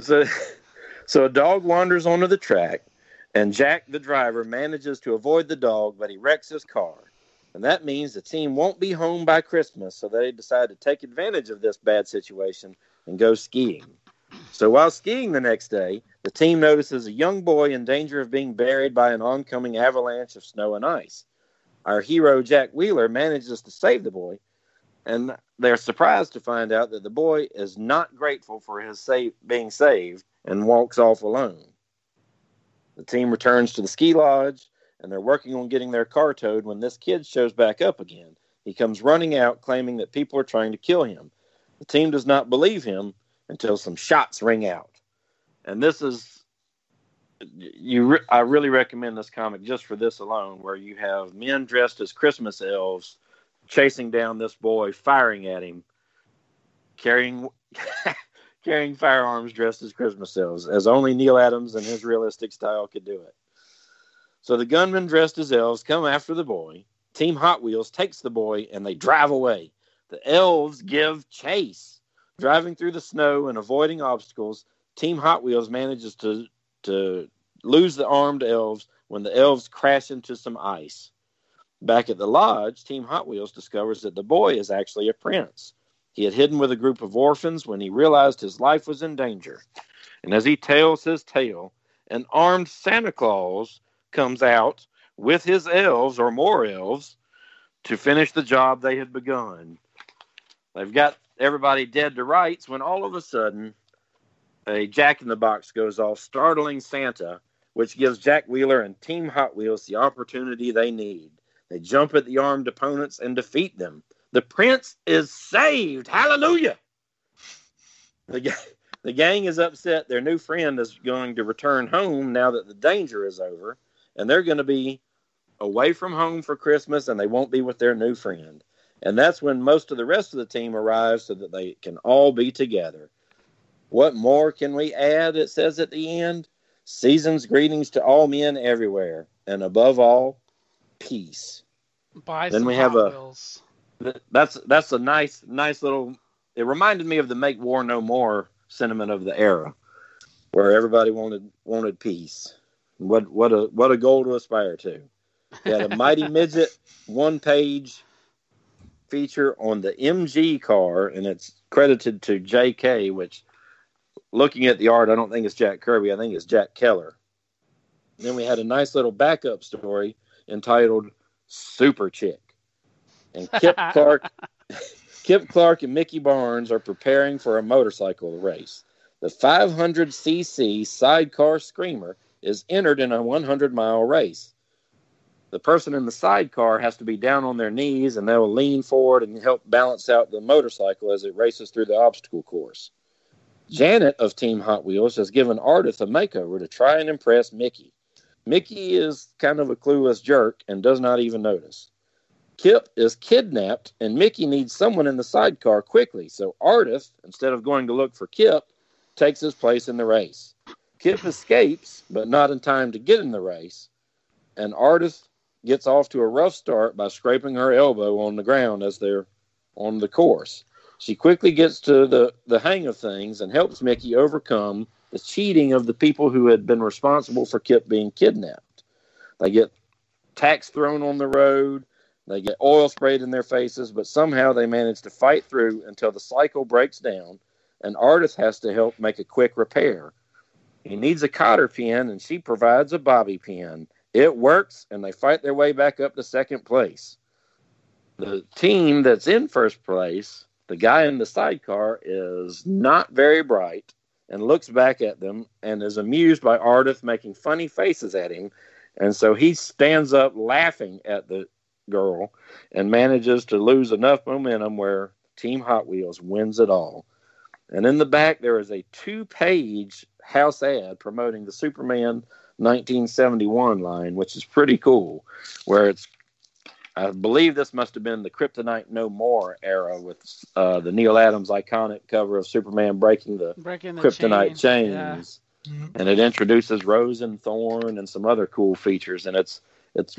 so, so a dog wanders onto the track, and Jack, the driver, manages to avoid the dog, but he wrecks his car. And that means the team won't be home by Christmas, so they decide to take advantage of this bad situation and go skiing. So while skiing the next day, the team notices a young boy in danger of being buried by an oncoming avalanche of snow and ice. Our hero, Jack Wheeler, manages to save the boy, and they're surprised to find out that the boy is not grateful for his save- being saved and walks off alone. The team returns to the ski lodge, and they're working on getting their car towed when this kid shows back up again. He comes running out, claiming that people are trying to kill him. The team does not believe him until some shots ring out. And this is... you. Re- I really recommend this comic just for this alone, where you have men dressed as Christmas elves chasing down this boy, firing at him, carrying... carrying firearms dressed as Christmas elves, as only Neil Adams and his realistic style could do it. So the gunmen dressed as elves come after the boy. Team Hot Wheels takes the boy, and they drive away. The elves give chase. Driving through the snow and avoiding obstacles, Team Hot Wheels manages to, to lose the armed elves when the elves crash into some ice. Back at the lodge, Team Hot Wheels discovers that the boy is actually a prince. He had hidden with a group of orphans when he realized his life was in danger. And as he tells his tale, an armed Santa Claus comes out with his elves or more elves to finish the job they had begun. They've got everybody dead to rights when all of a sudden a jack-in-the-box goes off, startling Santa, which gives Jack Wheeler and Team Hot Wheels the opportunity they need. They jump at the armed opponents and defeat them. The prince is saved. Hallelujah! The guy The gang is upset their new friend is going to return home now that the danger is over, and they're going to be away from home for Christmas, and they won't be with their new friend. And that's when most of the rest of the team arrives so that they can all be together. What more can we add, it says at the end? Season's greetings to all men everywhere, and above all, peace. Buy then some we have a, that's, that's a nice, nice little... It reminded me of the Make War No More sentiment of the era, where everybody wanted wanted peace. What what a what a goal to aspire to. They had a Mighty Midget one page feature on the M G car, and it's credited to J K, which, looking at the art, I don't think it's Jack Kirby. I think it's Jack Keller. And then we had a nice little backup story entitled Super Chick, and Kip Clark. Kip Clark and Mickey Barnes are preparing for a motorcycle race. The five hundred cc Sidecar Screamer is entered in a one hundred mile race. the person in the sidecar has to be down on their knees, and they'll lean forward and help balance out the motorcycle as it races through the obstacle course. Janet of Team Hot Wheels has given Ardith a makeover to try and impress Mickey. Mickey is kind of a clueless jerk and does not even notice. Kip is kidnapped, and Mickey needs someone in the sidecar quickly, so Ardith, instead of going to look for Kip, takes his place in the race. Kip escapes, but not in time to get in the race, and Ardith gets off to a rough start by scraping her elbow on the ground as they're on the course. She quickly gets to the, the hang of things and helps Mickey overcome the cheating of the people who had been responsible for Kip being kidnapped. They get tacks thrown on the road. They get oil sprayed in their faces, but somehow they manage to fight through until the cycle breaks down, and Ardith has to help make a quick repair. He needs a cotter pin, and she provides a bobby pin. It works, and they fight their way back up to second place. The team that's in first place, the guy in the sidecar, is not very bright and looks back at them and is amused by Ardith making funny faces at him. And so he stands up laughing at the girl and manages to lose enough momentum where Team Hot Wheels wins it all. And in the back, there is a two-page house ad promoting the Superman nineteen seventy-one line, which is pretty cool, where it's, I believe this must have been the Kryptonite No More era with uh, the Neil Adams iconic cover of Superman breaking the, breaking the Kryptonite chain. chains. Yeah. And it introduces Rose and Thorn and some other cool features. And it's, it's,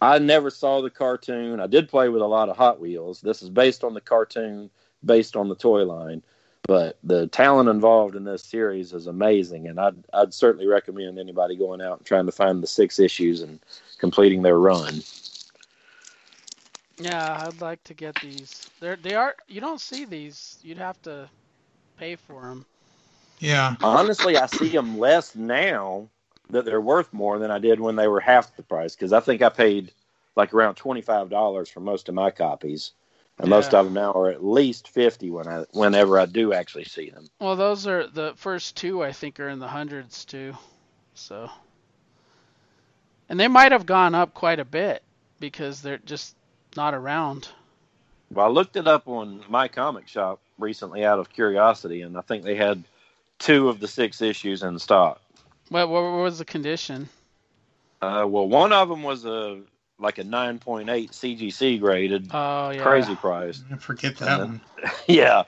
I never saw the cartoon. I did play with a lot of Hot Wheels. This is based on the cartoon, based on the toy line. But the talent involved in this series is amazing, and I'd, I'd certainly recommend anybody going out and trying to find the six issues and completing their run. Yeah, I'd like to get these. They're, they are. You don't see these. You'd have to pay for them. Yeah. Honestly, I see them less now that they're worth more than I did when they were half the price, because I think I paid like around twenty-five dollars for most of my copies. And yeah. Most of them now are at least fifty when I, whenever I do actually see them. Well, those are the first two, I think, are in the hundreds too. So, and they might have gone up quite a bit because they're just not around. Well, I looked it up on My Comic Shop recently out of curiosity, and I think they had two of the six issues in stock. What, what was the condition? Uh, well, one of them was a... like a nine point eight C G C graded. Oh, yeah. Crazy price. Forget that then, one. Yeah.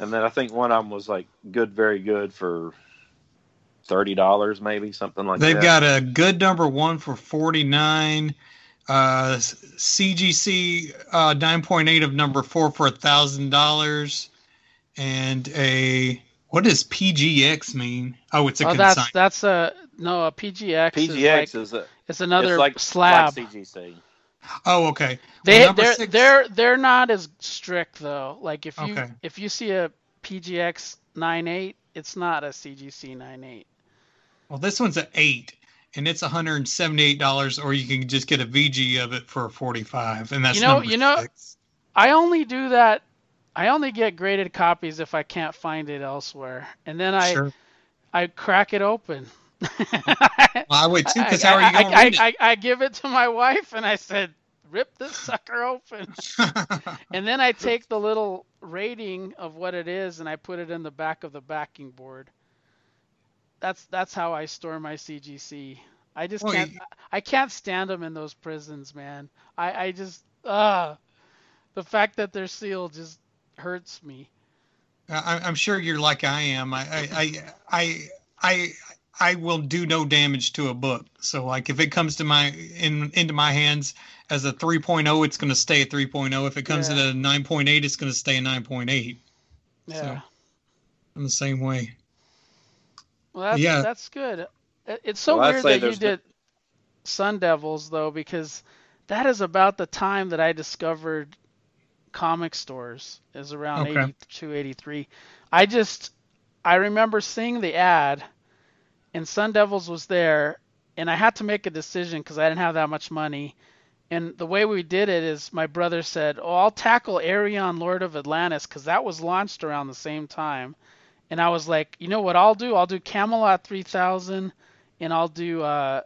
And then I think one of them was like good, very good for thirty dollars maybe, something like They've that. They've got a good number one for forty-nine dollars. Uh, C G C uh, nine point eight of number four for one thousand dollars. And a... What does P G X mean? Oh, it's a oh, consignment. That's, that's a... No, a P G X. P G X is, like, is a... It's another it's like, slab. Like C G C. Oh, okay. They well, they're, six... they're they're not as strict though. Like if you okay. if you see a P G X nine point eight, it's not a C G C nine point eight. Well, this one's an eight, and it's one hundred seventy-eight dollars, or you can just get a V G of it for forty-five dollars, and that's you know number you know. Six. I only do that. I only get graded copies if I can't find it elsewhere, and then I sure. I crack it open. Well, I would too, because how are you going to read it? I, I, I give it to my wife and I said, rip this sucker open. And then I take the little rating of what it is and I put it in the back of the backing board. That's that's how I store my C G C. I just Boy. can't I can't stand them in those prisons, man. I, I just uh the fact that they're sealed just hurts me. I, I'm sure you're like I am. I I I I, I I will do no damage to a book. So like if it comes to my in into my hands as a three point oh, it's going to stay at three point oh. If it comes yeah. in a nine point eight, it's going to stay at nine point eight. Yeah. So I'm the same way. Well, that's, yeah. that's good. It's so well, weird that you did no... Sun Devils though, because that is about the time that I discovered comic stores, is around okay. eighty-two, eighty-three. I just, I remember seeing the ad, and Sun Devils was there, and I had to make a decision because I didn't have that much money. And the way we did it is my brother said, oh, I'll tackle Arion, Lord of Atlantis, because that was launched around the same time. And I was like, you know what I'll do? I'll do Camelot three thousand, and I'll do uh,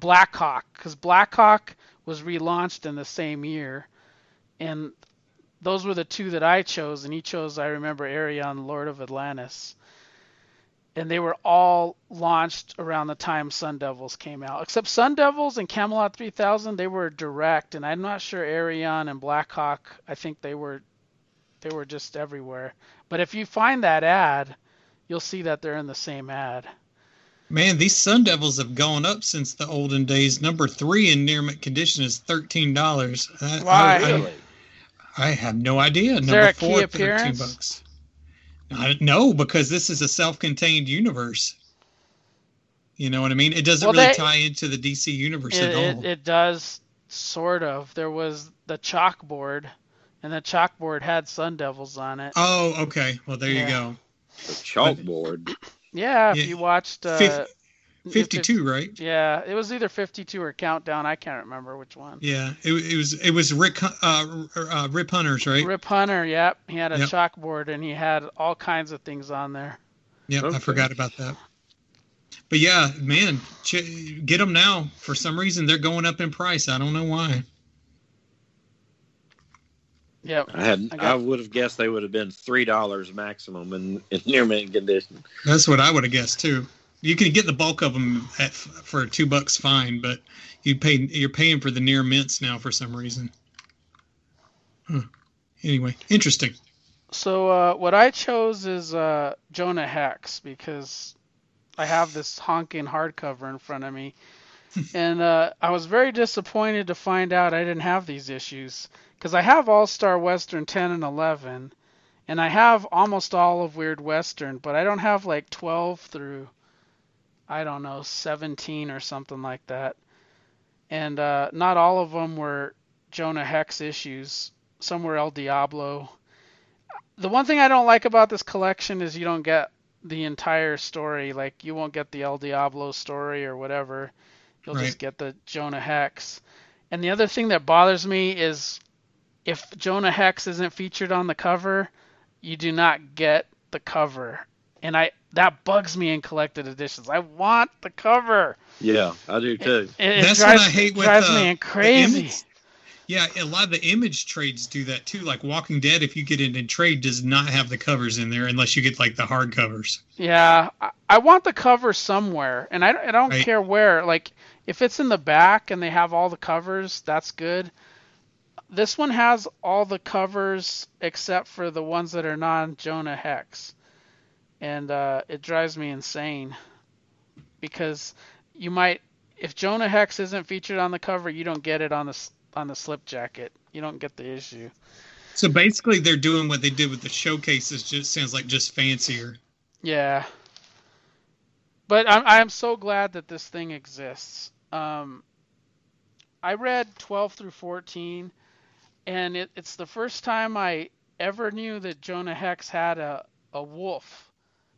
Black Hawk, because Black Hawk was relaunched in the same year, and those were the two that I chose, and he chose, I remember, Arion, Lord of Atlantis. And they were all launched around the time Sun Devils came out. Except Sun Devils and Camelot three thousand, they were direct, and I'm not sure Arion and Black Hawk, I think they were they were just everywhere. But if you find that ad, you'll see that they're in the same ad. Man, these Sun Devils have gone up since the olden days. Number three in near mint condition is thirteen dollars. Why? I, I, I have no idea. Is number there a four key appearance? For two bucks. I don't know, because this is a self-contained universe. You know what I mean? It doesn't well, really they, tie into the D C universe it, at all. It, it does, sort of. There was the chalkboard, and the chalkboard had Sun Devils on it. Oh, okay. Well, there yeah. you go. The chalkboard. Yeah, if yeah. you watched... Uh, fifty-two, it, right? Yeah, it was either fifty-two or Countdown. I can't remember which one. Yeah, it, it was it was Rick, uh, uh, Rip Hunter's, right? Rip Hunter, yep. He had a yep. chalkboard, and he had all kinds of things on there. Yep, okay. I forgot about that. But yeah, man, ch- get them now. For some reason, they're going up in price. I don't know why. Yep. I had. I, I would have guessed they would have been three dollars maximum in, in near mint condition. That's what I would have guessed too. You can get the bulk of them at, for two bucks, fine, but you pay. You're paying for the near mints now for some reason. Huh. Anyway, interesting. So uh, what I chose is uh, Jonah Hex, because I have this honking hardcover in front of me, and uh, I was very disappointed to find out I didn't have these issues. Because I have All-Star Western ten and eleven, and I have almost all of Weird Western, but I don't have like twelve through, I don't know, seventeen or something like that. And uh, not all of them were Jonah Hex issues. Some were El Diablo. The one thing I don't like about this collection is you don't get the entire story. Like, you won't get the El Diablo story or whatever. You'll right. just get the Jonah Hex. And the other thing that bothers me is... if Jonah Hex isn't featured on the cover, you do not get the cover. And I that bugs me in collected editions. I want the cover. Yeah, I do too. It, it, That's it drives, what I hate with drives uh, me crazy. Image, yeah, a lot of the Image trades do that too. Like Walking Dead, if you get it in trade, does not have the covers in there unless you get like the hard covers. Yeah, I, I want the cover somewhere, and I, I don't right. care where. Like if it's in the back and they have all the covers, that's good. This one has all the covers except for the ones that are non-Jonah Hex. And uh, it drives me insane. Because you might... if Jonah Hex isn't featured on the cover, you don't get it on the on the slip jacket. You don't get the issue. So basically they're doing what they did with the showcases. Just sounds like just fancier. Yeah. But I'm, I'm so glad that this thing exists. Um, I read twelve through fourteen... And it, it's the first time I ever knew that Jonah Hex had a, a wolf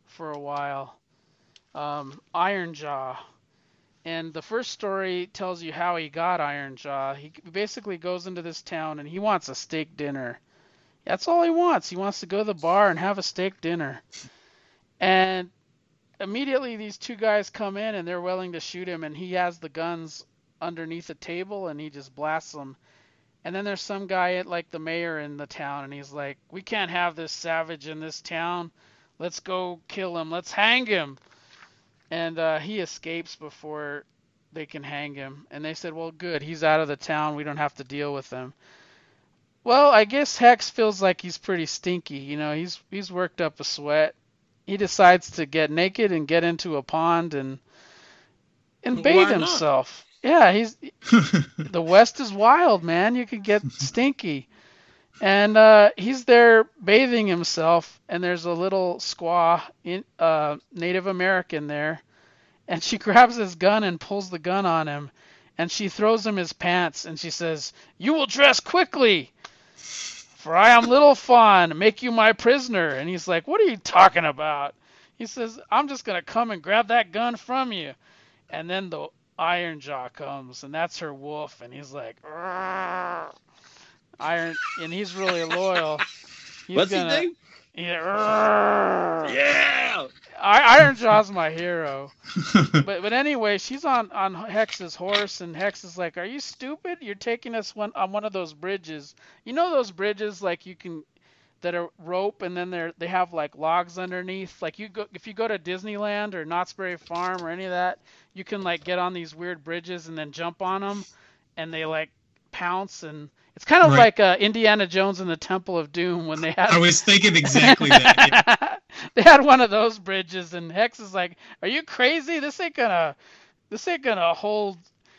for a while, um, Ironjaw. And the first story tells you how he got Ironjaw. He basically goes into this town and he wants a steak dinner. That's all he wants. He wants to go to the bar and have a steak dinner. And immediately these two guys come in and they're willing to shoot him. And he has the guns underneath a table and he just blasts them. And then there's some guy at like the mayor in the town, and he's like, "We can't have this savage in this town. Let's go kill him. Let's hang him." And uh, he escapes before they can hang him. And they said, "Well, good. He's out of the town. We don't have to deal with him." Well, I guess Hex feels like he's pretty stinky. You know, he's he's worked up a sweat. He decides to get naked and get into a pond and and well, bathe himself. Not? Yeah, he's the West is wild, man. You could get stinky. And uh, he's there bathing himself, and there's a little squaw, in, uh, Native American there, and she grabs his gun and pulls the gun on him, and she throws him his pants, and she says, "You will dress quickly, for I am Little Fawn, make you my prisoner." And he's like, "What are you talking about?" He says, "I'm just going to come and grab that gun from you." And then the Ironjaw comes, and that's her wolf, and he's like, "Arr!" Iron, and he's really loyal. He's What's gonna, his name? Yeah, yeah. out. Iron Jaw's my hero. but but anyway, she's on, on Hex's horse, and Hex is like, "Are you stupid? You're taking us one, on one of those bridges. You know those bridges like you can that are rope, and then they they have like logs underneath. Like you go if you go to Disneyland or Knott's Berry Farm or any of that, you can like get on these weird bridges and then jump on them, and they like pounce and." It's kind of right. like uh, Indiana Jones and the Temple of Doom when they had... I was thinking exactly that. Yeah. They had one of those bridges, and Hex is like, "Are you crazy? This ain't gonna, this ain't gonna hold."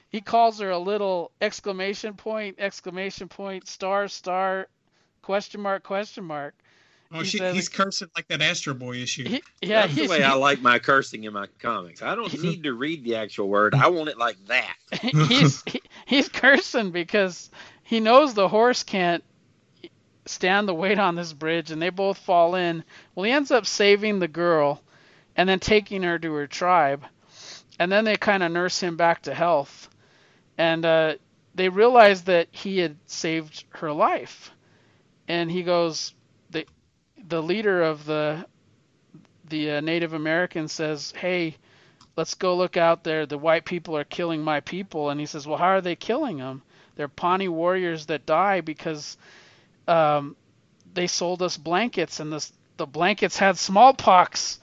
He calls her a little exclamation point, exclamation point, star, star, question mark, question mark. Oh, he she, says, he's cursing like that Astro Boy issue. He, yeah, That's the way I like my cursing in my comics. I don't need to read the actual word. I want it like that. he's he, he's cursing because he knows the horse can't stand the weight on this bridge, and they both fall in. Well, he ends up saving the girl and then taking her to her tribe, and then they kind of nurse him back to health. And uh, they realize that he had saved her life. And he goes, the the leader of the the uh, Native American says, "Hey, let's go look out there. The white people are killing my people." And he says, "Well, how are they killing them? They're Pawnee warriors that die because um, they sold us blankets, and this, the blankets had smallpox,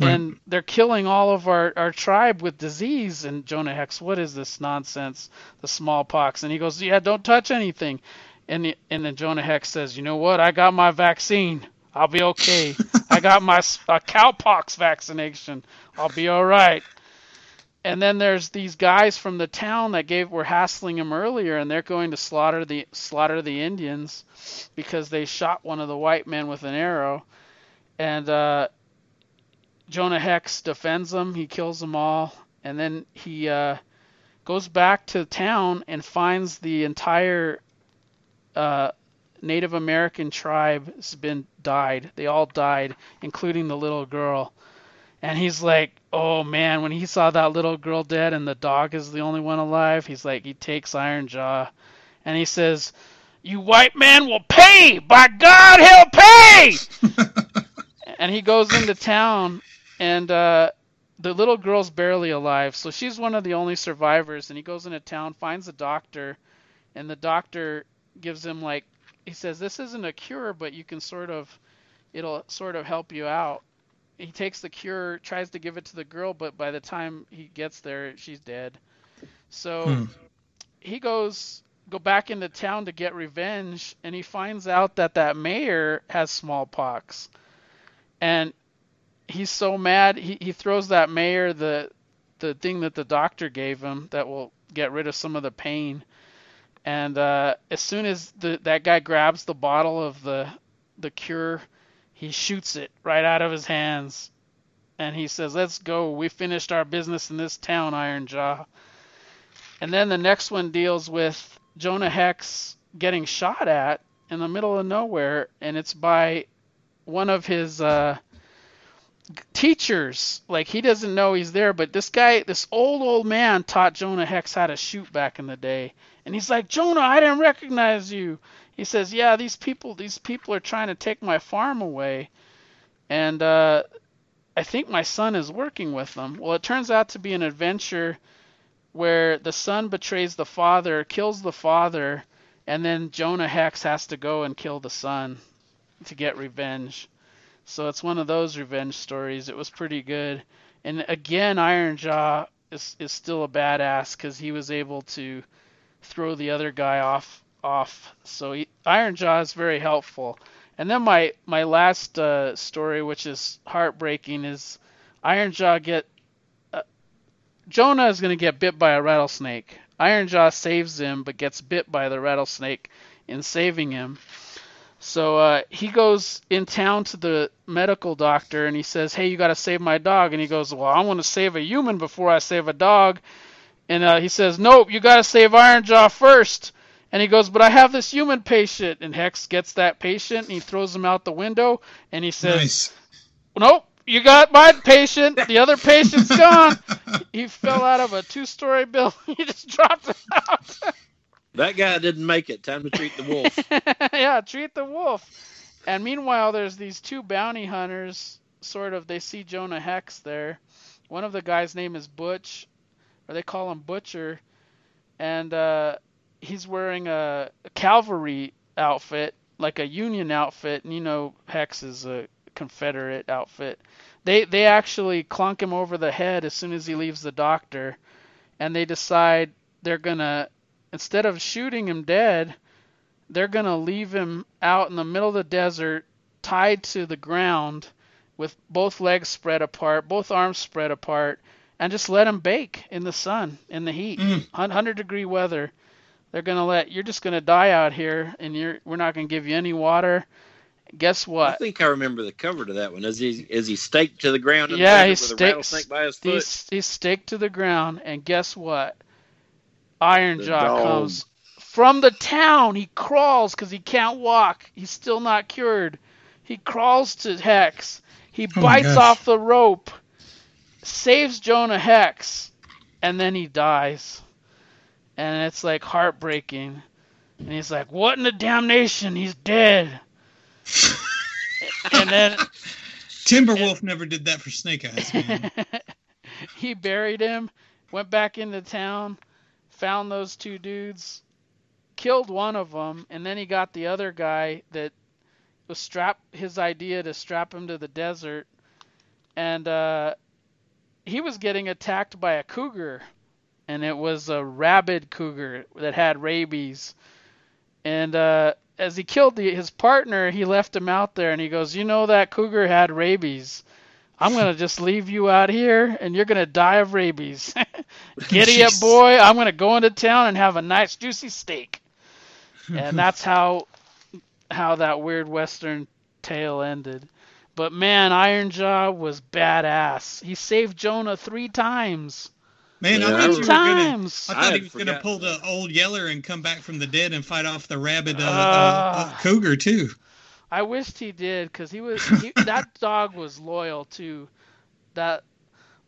right. and they're killing all of our, our tribe with disease." And Jonah Hex, "What is this nonsense, the smallpox?" And he goes, "Yeah, don't touch anything." And, the, and then Jonah Hex says, "You know what? I got my vaccine. I'll be okay. I got my uh, cowpox vaccination. I'll be all right." And then there's these guys from the town that gave were hassling him earlier, and they're going to slaughter the slaughter the Indians because they shot one of the white men with an arrow. And uh, Jonah Hex defends them. He kills them all. And then he uh, goes back to town and finds the entire uh, Native American tribe has been died. They all died, including the little girl. And he's like, oh, man, when he saw that little girl dead and the dog is the only one alive, he's like, he takes Iron Jaw. And he says, "You white man will pay. By God, he'll pay." And he goes into town, and uh, the little girl's barely alive. So she's one of the only survivors. And he goes into town, finds a doctor, and the doctor gives him, like, he says, "This isn't a cure, but you can sort of, it'll sort of help you out." He takes the cure, tries to give it to the girl, but by the time he gets there, she's dead. So hmm. he goes go back into town to get revenge, and he finds out that that mayor has smallpox. And he's so mad, he, he throws that mayor the the thing that the doctor gave him that will get rid of some of the pain. And uh, as soon as the, that guy grabs the bottle of the the cure, he shoots it right out of his hands, and he says, "Let's go. We finished our business in this town, Iron Jaw." And then the next one deals with Jonah Hex getting shot at in the middle of nowhere, and it's by one of his uh, teachers. Like, he doesn't know he's there, but this guy, this old, old man taught Jonah Hex how to shoot back in the day. And he's like, "Jonah, I didn't recognize you." He says, "Yeah, these people, these people are trying to take my farm away, and uh, I think my son is working with them." Well, it turns out to be an adventure where the son betrays the father, kills the father, and then Jonah Hex has to go and kill the son to get revenge. So it's one of those revenge stories. It was pretty good. And again, Iron Jaw is is still a badass because he was able to throw the other guy off. off so he, Iron Jaw is very helpful. And then my my last uh, story, which is heartbreaking, is Iron Jaw get uh, Jonah is going to get bit by a rattlesnake. Iron Jaw saves him but gets bit by the rattlesnake in saving him. So uh, he goes in town to the medical doctor, and he says, "Hey, you got to save my dog." And he goes, "Well, I want to save a human before I save a dog." And uh, he says, "Nope, you got to save Iron Jaw first." And he goes, "But I have this human patient." And Hex gets that patient, and he throws him out the window. And he says, nice. "Nope, you got my patient. The other patient's gone." He fell out of a two-story building. He just dropped it out. That guy didn't make it. Time to treat the wolf. Yeah, treat the wolf. And meanwhile, there's these two bounty hunters sort of, they see Jonah Hex there. One of the guys' name is Butch, or they call him Butcher, and uh, he's wearing a, a cavalry outfit, like a Union outfit, and you know Hex is a Confederate outfit. They they actually clunk him over the head as soon as he leaves the doctor, and they decide they're gonna, instead of shooting him dead, they're gonna leave him out in the middle of the desert, tied to the ground, with both legs spread apart, both arms spread apart, and just let him bake in the sun, in the heat, mm. one hundred degree weather. They're gonna let, you're just gonna die out here, and you're, we're not gonna give you any water. Guess what? I think I remember the cover to that one. Is he is he staked to the ground? In yeah, the he's with staked. A rattlesnake by his foot? He's, he's staked to the ground, and guess what? Iron Jaw comes from the town. He crawls because he can't walk. He's still not cured. He crawls to Hex. He oh bites off the rope, saves Jonah Hex, and then he dies. And it's like heartbreaking. And he's like, "What in the damnation? He's dead." And then Timberwolf and, never did that for Snake Eyes, man. He buried him, went back into town, found those two dudes, killed one of them, and then he got the other guy that was strap his idea to strap him to the desert, and uh, he was getting attacked by a cougar, and it was a rabid cougar that had rabies, and uh as he killed the, his partner, he left him out there, and he goes, "You know that cougar had rabies. I'm going to just leave you out here, and you're going to die of rabies. Giddy up, boy. I'm going to go into town and have a nice, juicy steak." And that's how how that weird Western tale ended. But, man, Iron Jaw was badass. He saved Jonah three times. Man, yeah, I thought you were gonna, I thought I he was going to pull the Old Yeller and come back from the dead and fight off the rabid uh, uh, uh, cougar, too. I wished he did, because he was, he, that dog was loyal to that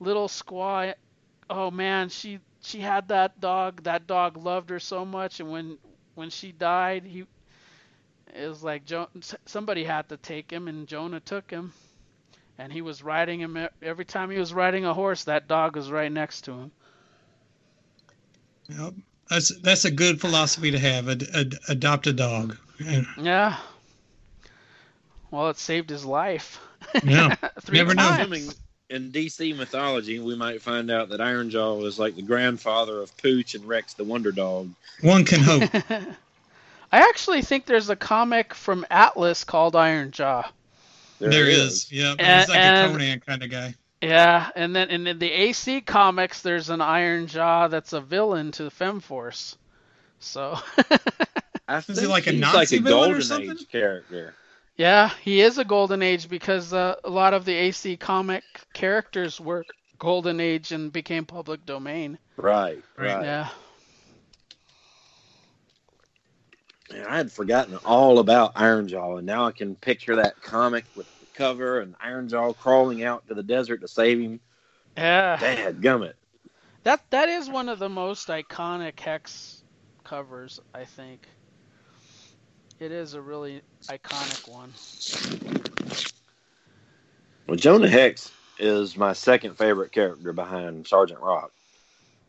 little squaw. Oh, man, she she had that dog. That dog loved her so much, and when when she died, he it was like jo- somebody had to take him, and Jonah took him. And he was riding him every time he was riding a horse. That dog was right next to him. Yep, that's that's a good philosophy to have. Ad, ad, adopt a dog. Yeah. yeah. Well, it saved his life. Yeah. Three Never times. Know. In D C mythology, we might find out that Iron Jaw was like the grandfather of Pooch and Rex the Wonder Dog. One can hope. I actually think there's a comic from Atlas called Iron Jaw. There, there is. is, yeah. But and, he's like and, a Conan kind of guy. Yeah, and then and in the A C comics, there's an Iron Jaw that's a villain to the Femforce. So, I think is he like a Nazi like a villain or something? Golden Age character. Yeah, he is a Golden Age because uh, a lot of the A C comic characters were Golden Age and became public domain. Right. Right. Yeah. Man, I had forgotten all about Iron Jaw, and now I can picture that comic with the cover and Iron Jaw crawling out to the desert to save him. Yeah. Dad gummit. That that is one of the most iconic Hex covers, I think. It is a really iconic one. Well, Jonah Hex is my second favorite character behind Sergeant Rock.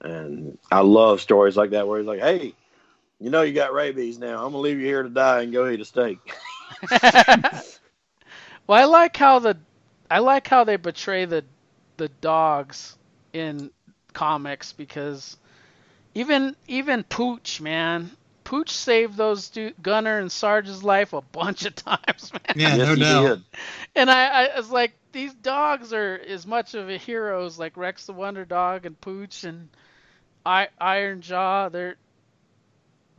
And I love stories like that where he's like, "Hey, you know you got rabies now. I'm going to leave you here to die and go eat a steak." Well, I like how the I like how they betray the the dogs in comics, because even even Pooch, man. Pooch saved those du- Gunner and Sarge's life a bunch of times, man. Yeah, yes, no doubt. And I, I was like, these dogs are as much of a heroes like Rex the Wonder Dog and Pooch and I- Iron Jaw. They're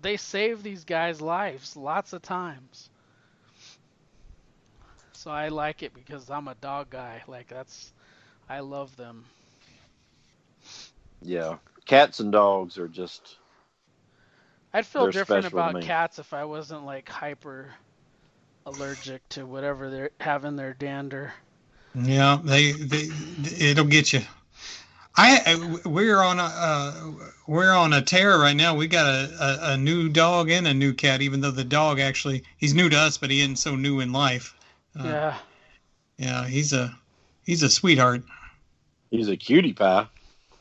They save these guys' lives lots of times. So I like it because I'm a dog guy. Like, that's, I love them. Yeah. Cats and dogs are just, I'd feel different about cats if I wasn't like hyper allergic to whatever they're having their dander. Yeah, they, they it'll get you. I we're on a uh, we're on a tear right now. We got a, a, a new dog and a new cat. Even though the dog actually he's new to us, but he isn't so new in life. Uh, yeah, yeah, he's a He's a sweetheart. He's a cutie pie.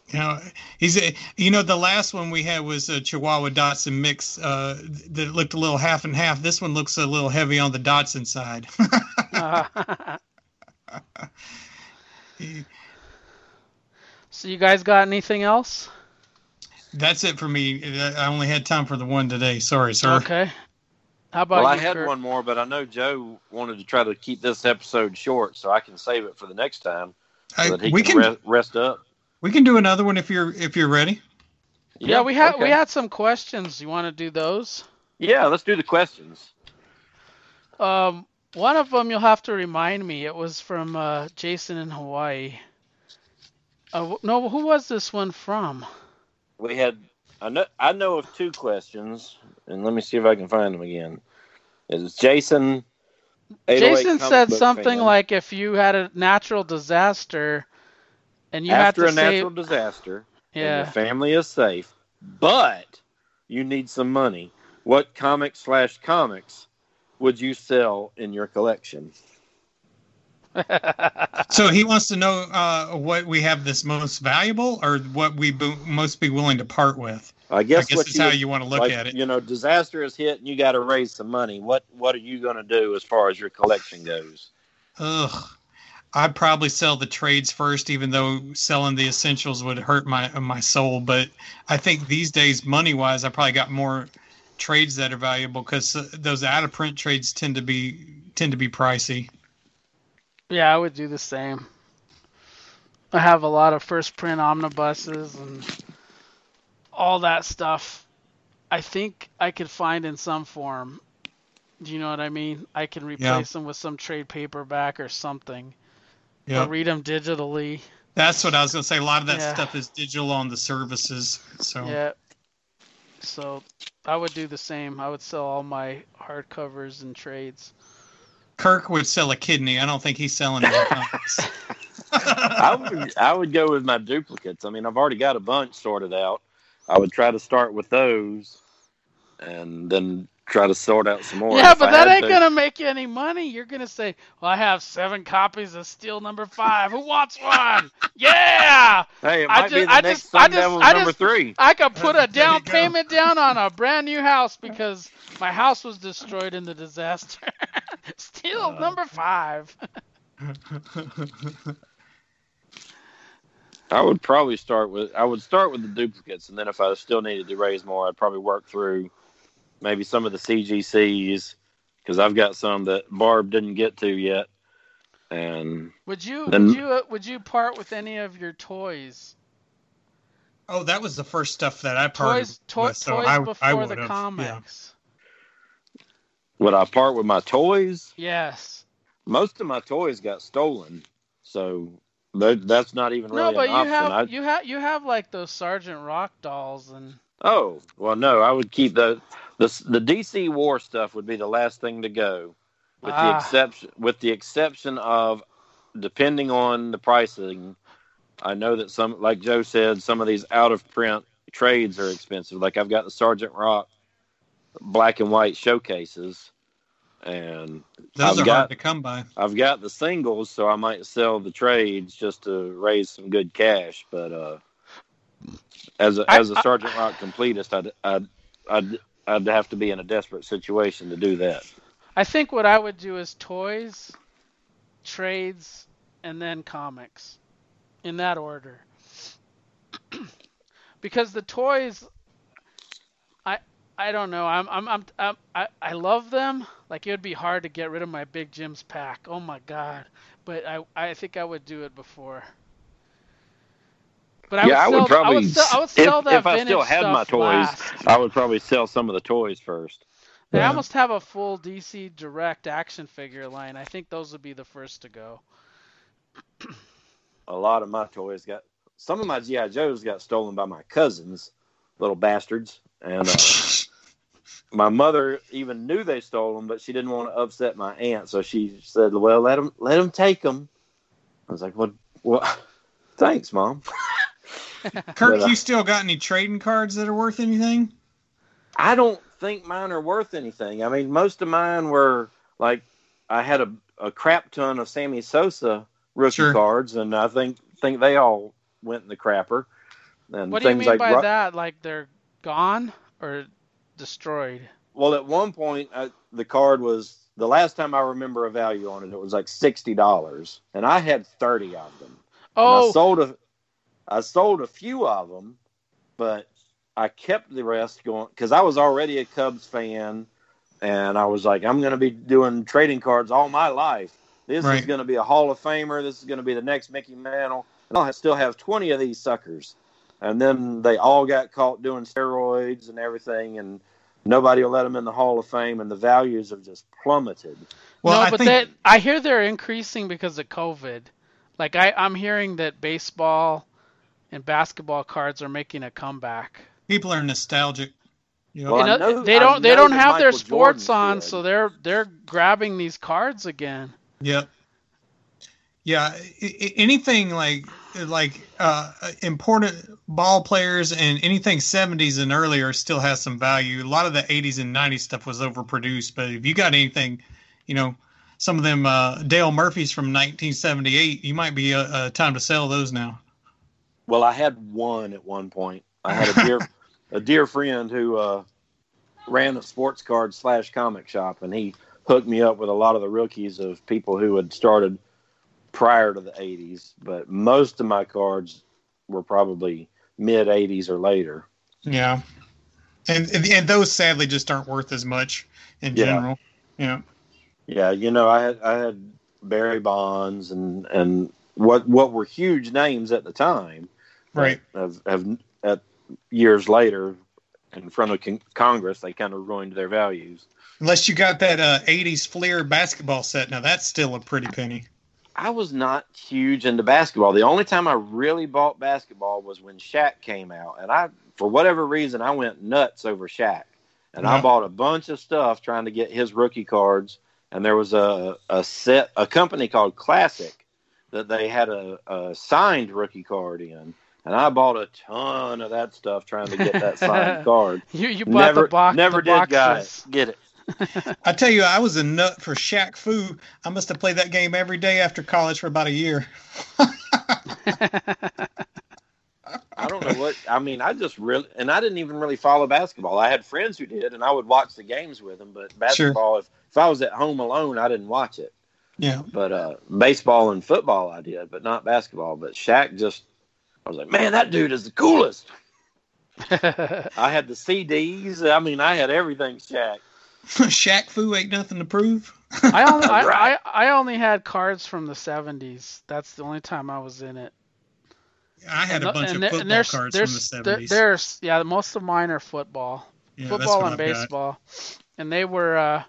You know, he's a, you know, the last one we had was a Chihuahua Dotson mix uh, that looked a little half and half. This one looks a little heavy on the Dotson side. So you guys got anything else? That's it for me. I only had time for the one today. Sorry, sir. Okay. How about well, I had Kurt? One more, but I know Joe wanted to try to keep this episode short, so I can save it for the next time so I, that he we can, can re- rest up. We can do another one if you're if you're ready. Yeah, yeah we had okay. we had some questions. You want to do those? Yeah, let's do the questions. Um, one of them you'll have to remind me. It was from uh, Jason in Hawaii. Uh, no, who was this one from? We had. I know I know of two questions, and let me see if I can find them again. It's Jason. Jason said something fan. Like, "If you had a natural disaster, and you after had to a save... natural disaster, yeah, and your family is safe, but you need some money. What comic slash comics would you sell in your collection?" So he wants to know uh, what we have that's most valuable, or what we bo- most be willing to part with. I guess, I guess that's you how would, you want to look like, at it. You know, disaster is hit, and you got to raise some money. What What are you going to do as far as your collection goes? Ugh, I'd probably sell the trades first, even though selling the essentials would hurt my my soul. But I think these days, money wise, I probably got more trades that are valuable because those out of print trades tend to be tend to be pricey. Yeah, I would do the same. I have a lot of first print omnibuses and all that stuff. I think I could find in some form. Do you know what I mean? I can replace yeah. them with some trade paperback or something. Yeah. Or read them digitally. That's what I was going to say. A lot of that yeah. stuff is digital on the services. So yeah. So I would do the same. I would sell all my hardcovers and trades. Kirk would sell a kidney. I don't think he's selling any comics. I would, I would go with my duplicates. I mean, I've already got a bunch sorted out. I would try to start with those and then try to sort out some more. Yeah, but I that ain't going to make you any money. You're going to say, well, I have seven copies of Steel number five. Who wants one? Yeah! Hey, it might I just, be the I next just, Sun Devils number just, three. I could put a down payment down on a brand new house because my house was destroyed in the disaster. Steel uh, number five. I would probably start with I would start with the duplicates, and then if I still needed to raise more, I'd probably work through maybe some of the C G Cs because I've got some that Barb didn't get to yet. And would you then, would you would you part with any of your toys? Oh, that was the first stuff that I parted toys, to- with. So toys I, before I the comics. Yeah. Would I part with my toys? Yes. Most of my toys got stolen, so that's not even really no, an option. No, but you have I, you have you have like those Sergeant Rock dolls and. Oh well, no, I would keep the the the D C War stuff would be the last thing to go, with ah. the exception with the exception of depending on the pricing. I know that some, like Joe said, some of these out of print trades are expensive. Like I've got the Sergeant Rock black and white showcases, and those I've are got, hard to come by. I've got the singles, so I might sell the trades just to raise some good cash. But uh, as a, I, as a Sergeant I, Rock completist, I'd, I'd I'd I'd have to be in a desperate situation to do that. I think what I would do is toys, trades, and then comics, in that order, because the toys. I don't know. I'm, I'm, I'm, I'm, I, I love them. Like it would be hard to get rid of my Big Jim's pack. Oh my God! But I, I think I would do it before. But I yeah, would, I would sell, probably. I would sell, I would sell if, that if I still had my toys, last. I would probably sell some of the toys first. They yeah. almost have a full D C Direct action figure line. I think those would be the first to go. A lot of my toys got. Some of my G I Joes got stolen by my cousins, little bastards, and. Uh, My mother even knew they stole them, but she didn't want to upset my aunt, so she said, "Well, let them, let them take them." I was like, "Well, well thanks, Mom." Kirk, but, you still got any trading cards that are worth anything? I don't think mine are worth anything. I mean, most of mine were like I had a, a crap ton of Sammy Sosa rookie sure. cards, and I think think they all went in the crapper. And what do you mean like by ru- that? Like they're gone or destroyed? Well, at one point, I, the card was, the last time I remember a value on it, it was like sixty dollars, and I had thirty of them. Oh, and I sold a, I sold a few of them, but I kept the rest going because I was already a Cubs fan, and I was like, I'm going to be doing trading cards all my life. This right. is going to be a Hall of Famer. This is going to be the next Mickey Mantle. And I'll still have twenty of these suckers. And then they all got caught doing steroids and everything, and nobody will let them in the Hall of Fame, and the values have just plummeted. Well, no, I but think... that, I hear they're increasing because of COVID. Like, I, I'm hearing that baseball and basketball cards are making a comeback. People are nostalgic. You know? Well, you know, know they don't they don't have Michael their sports Jordan on, did. so they're they're grabbing these cards again. Yeah. Yeah, anything like like uh, important ball players and anything seventies and earlier still has some value. A lot of the eighties and nineties stuff was overproduced, but if you got anything, you know, some of them uh, Dale Murphy's from nineteen seventy-eight, you might be a, a time to sell those now. Well, I had one at one point. I had a dear a dear friend who uh, ran a sports card slash comic shop, and he hooked me up with a lot of the rookies of people who had started prior to the eighties, but most of my cards were probably mid eighties or later. Yeah. And, and and those sadly just aren't worth as much in yeah. general. Yeah. Yeah. You know, I had, I had Barry Bonds and, and what, what were huge names at the time. Right. Have, have at years later in front of con- Congress, they kind of ruined their values. Unless you got that uh, eighties Fleer basketball set. Now that's still a pretty penny. I was not huge into basketball. The only time I really bought basketball was when Shaq came out. And I, for whatever reason, I went nuts over Shaq. And yeah. I bought a bunch of stuff trying to get his rookie cards. And there was a, a set, a company called Classic that they had a, a signed rookie card in. And I bought a ton of that stuff trying to get that signed card. You, you bought never, the box. Never the did guys get it. I tell you, I was a nut for Shaq Fu. I must have played that game every day after college for about a year. I don't know what, I mean, I just really, and I didn't even really follow basketball. I had friends who did, and I would watch the games with them, but basketball, sure. if, if I was at home alone, I didn't watch it. Yeah. But uh, baseball and football I did, but not basketball. But Shaq just, I was like, man, that dude is the coolest. I had the C Ds. I mean, I had everything Shaq. Shaq Fu ain't nothing to prove. I only I, I, I only had cards from the seventies. That's the only time I was in it. I had and, a bunch of there, football cards there's, from the seventies. There, there's yeah, most of mine are football, yeah, football and I've baseball, got. And they were uh,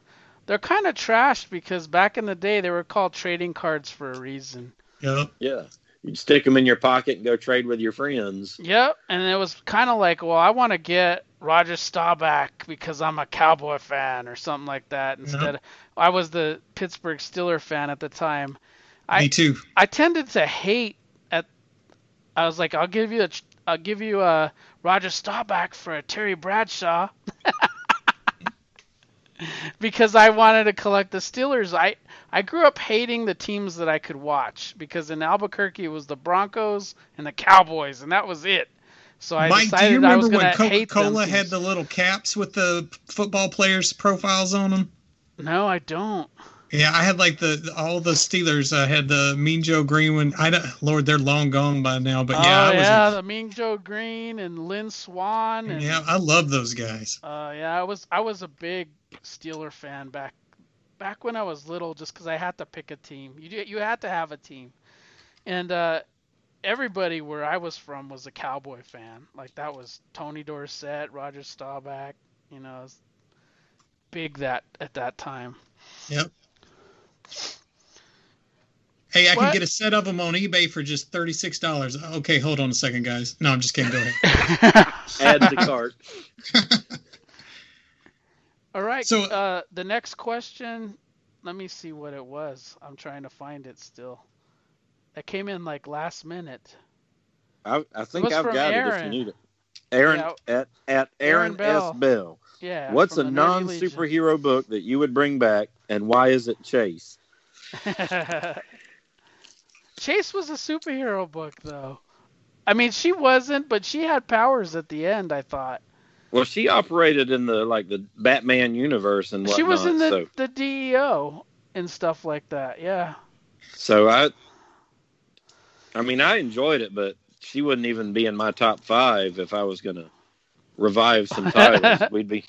they're kind of trashed because back in the day they were called trading cards for a reason. Yep. Yeah. You'd stick them in your pocket and go trade with your friends. Yep, and it was kind of like, well, I want to get Roger Staubach because I'm a Cowboy fan or something like that. Instead, yep. I was the Pittsburgh Steelers fan at the time. Me I, too. I tended to hate at. I was like, I'll give you a, I'll give you a Roger Staubach for a Terry Bradshaw, because I wanted to collect the Steelers. I. I grew up hating the teams that I could watch because in Albuquerque it was the Broncos and the Cowboys, and that was it. So I Mike, decided do you remember I was going to hate them. Coca-Cola had the little caps with the football players' profiles on them? No, I don't. Yeah, I had like the all the Steelers. I had the Mean Joe Green one. I don't, Lord, they're long gone by now. But yeah, oh, I was yeah, a, the Mean Joe Green and Lynn Swann. And, yeah, I love those guys. Uh, yeah, I was I was a big Steeler fan back. Back when I was little, just because I had to pick a team. You you had to have a team. And uh, everybody where I was from was a Cowboy fan. Like, that was Tony Dorsett, Roger Staubach. You know, it was big that at that time. Yep. Hey, I what? can get a set of them on eBay for just thirty-six dollars. Okay, hold on a second, guys. No, I'm just kidding. Go ahead. Add to cart. All right, so uh, the next question, let me see what it was. I'm trying to find it still. That came in like last minute. I, I think I've got Aaron. it if you need it. Aaron yeah. at, at Aaron, Aaron Bell. S. Bell. Yeah. What's a non-superhero book that you would bring back, and why is it Chase? Chase was a superhero book, though. I mean, she wasn't, but she had powers at the end, I thought. Well, she operated in the like the Batman universe and whatnot. She was in the, so. the D E O and stuff like that, yeah. So, I I mean, I enjoyed it, but she wouldn't even be in my top five if I was going to revive some titles. We'd be...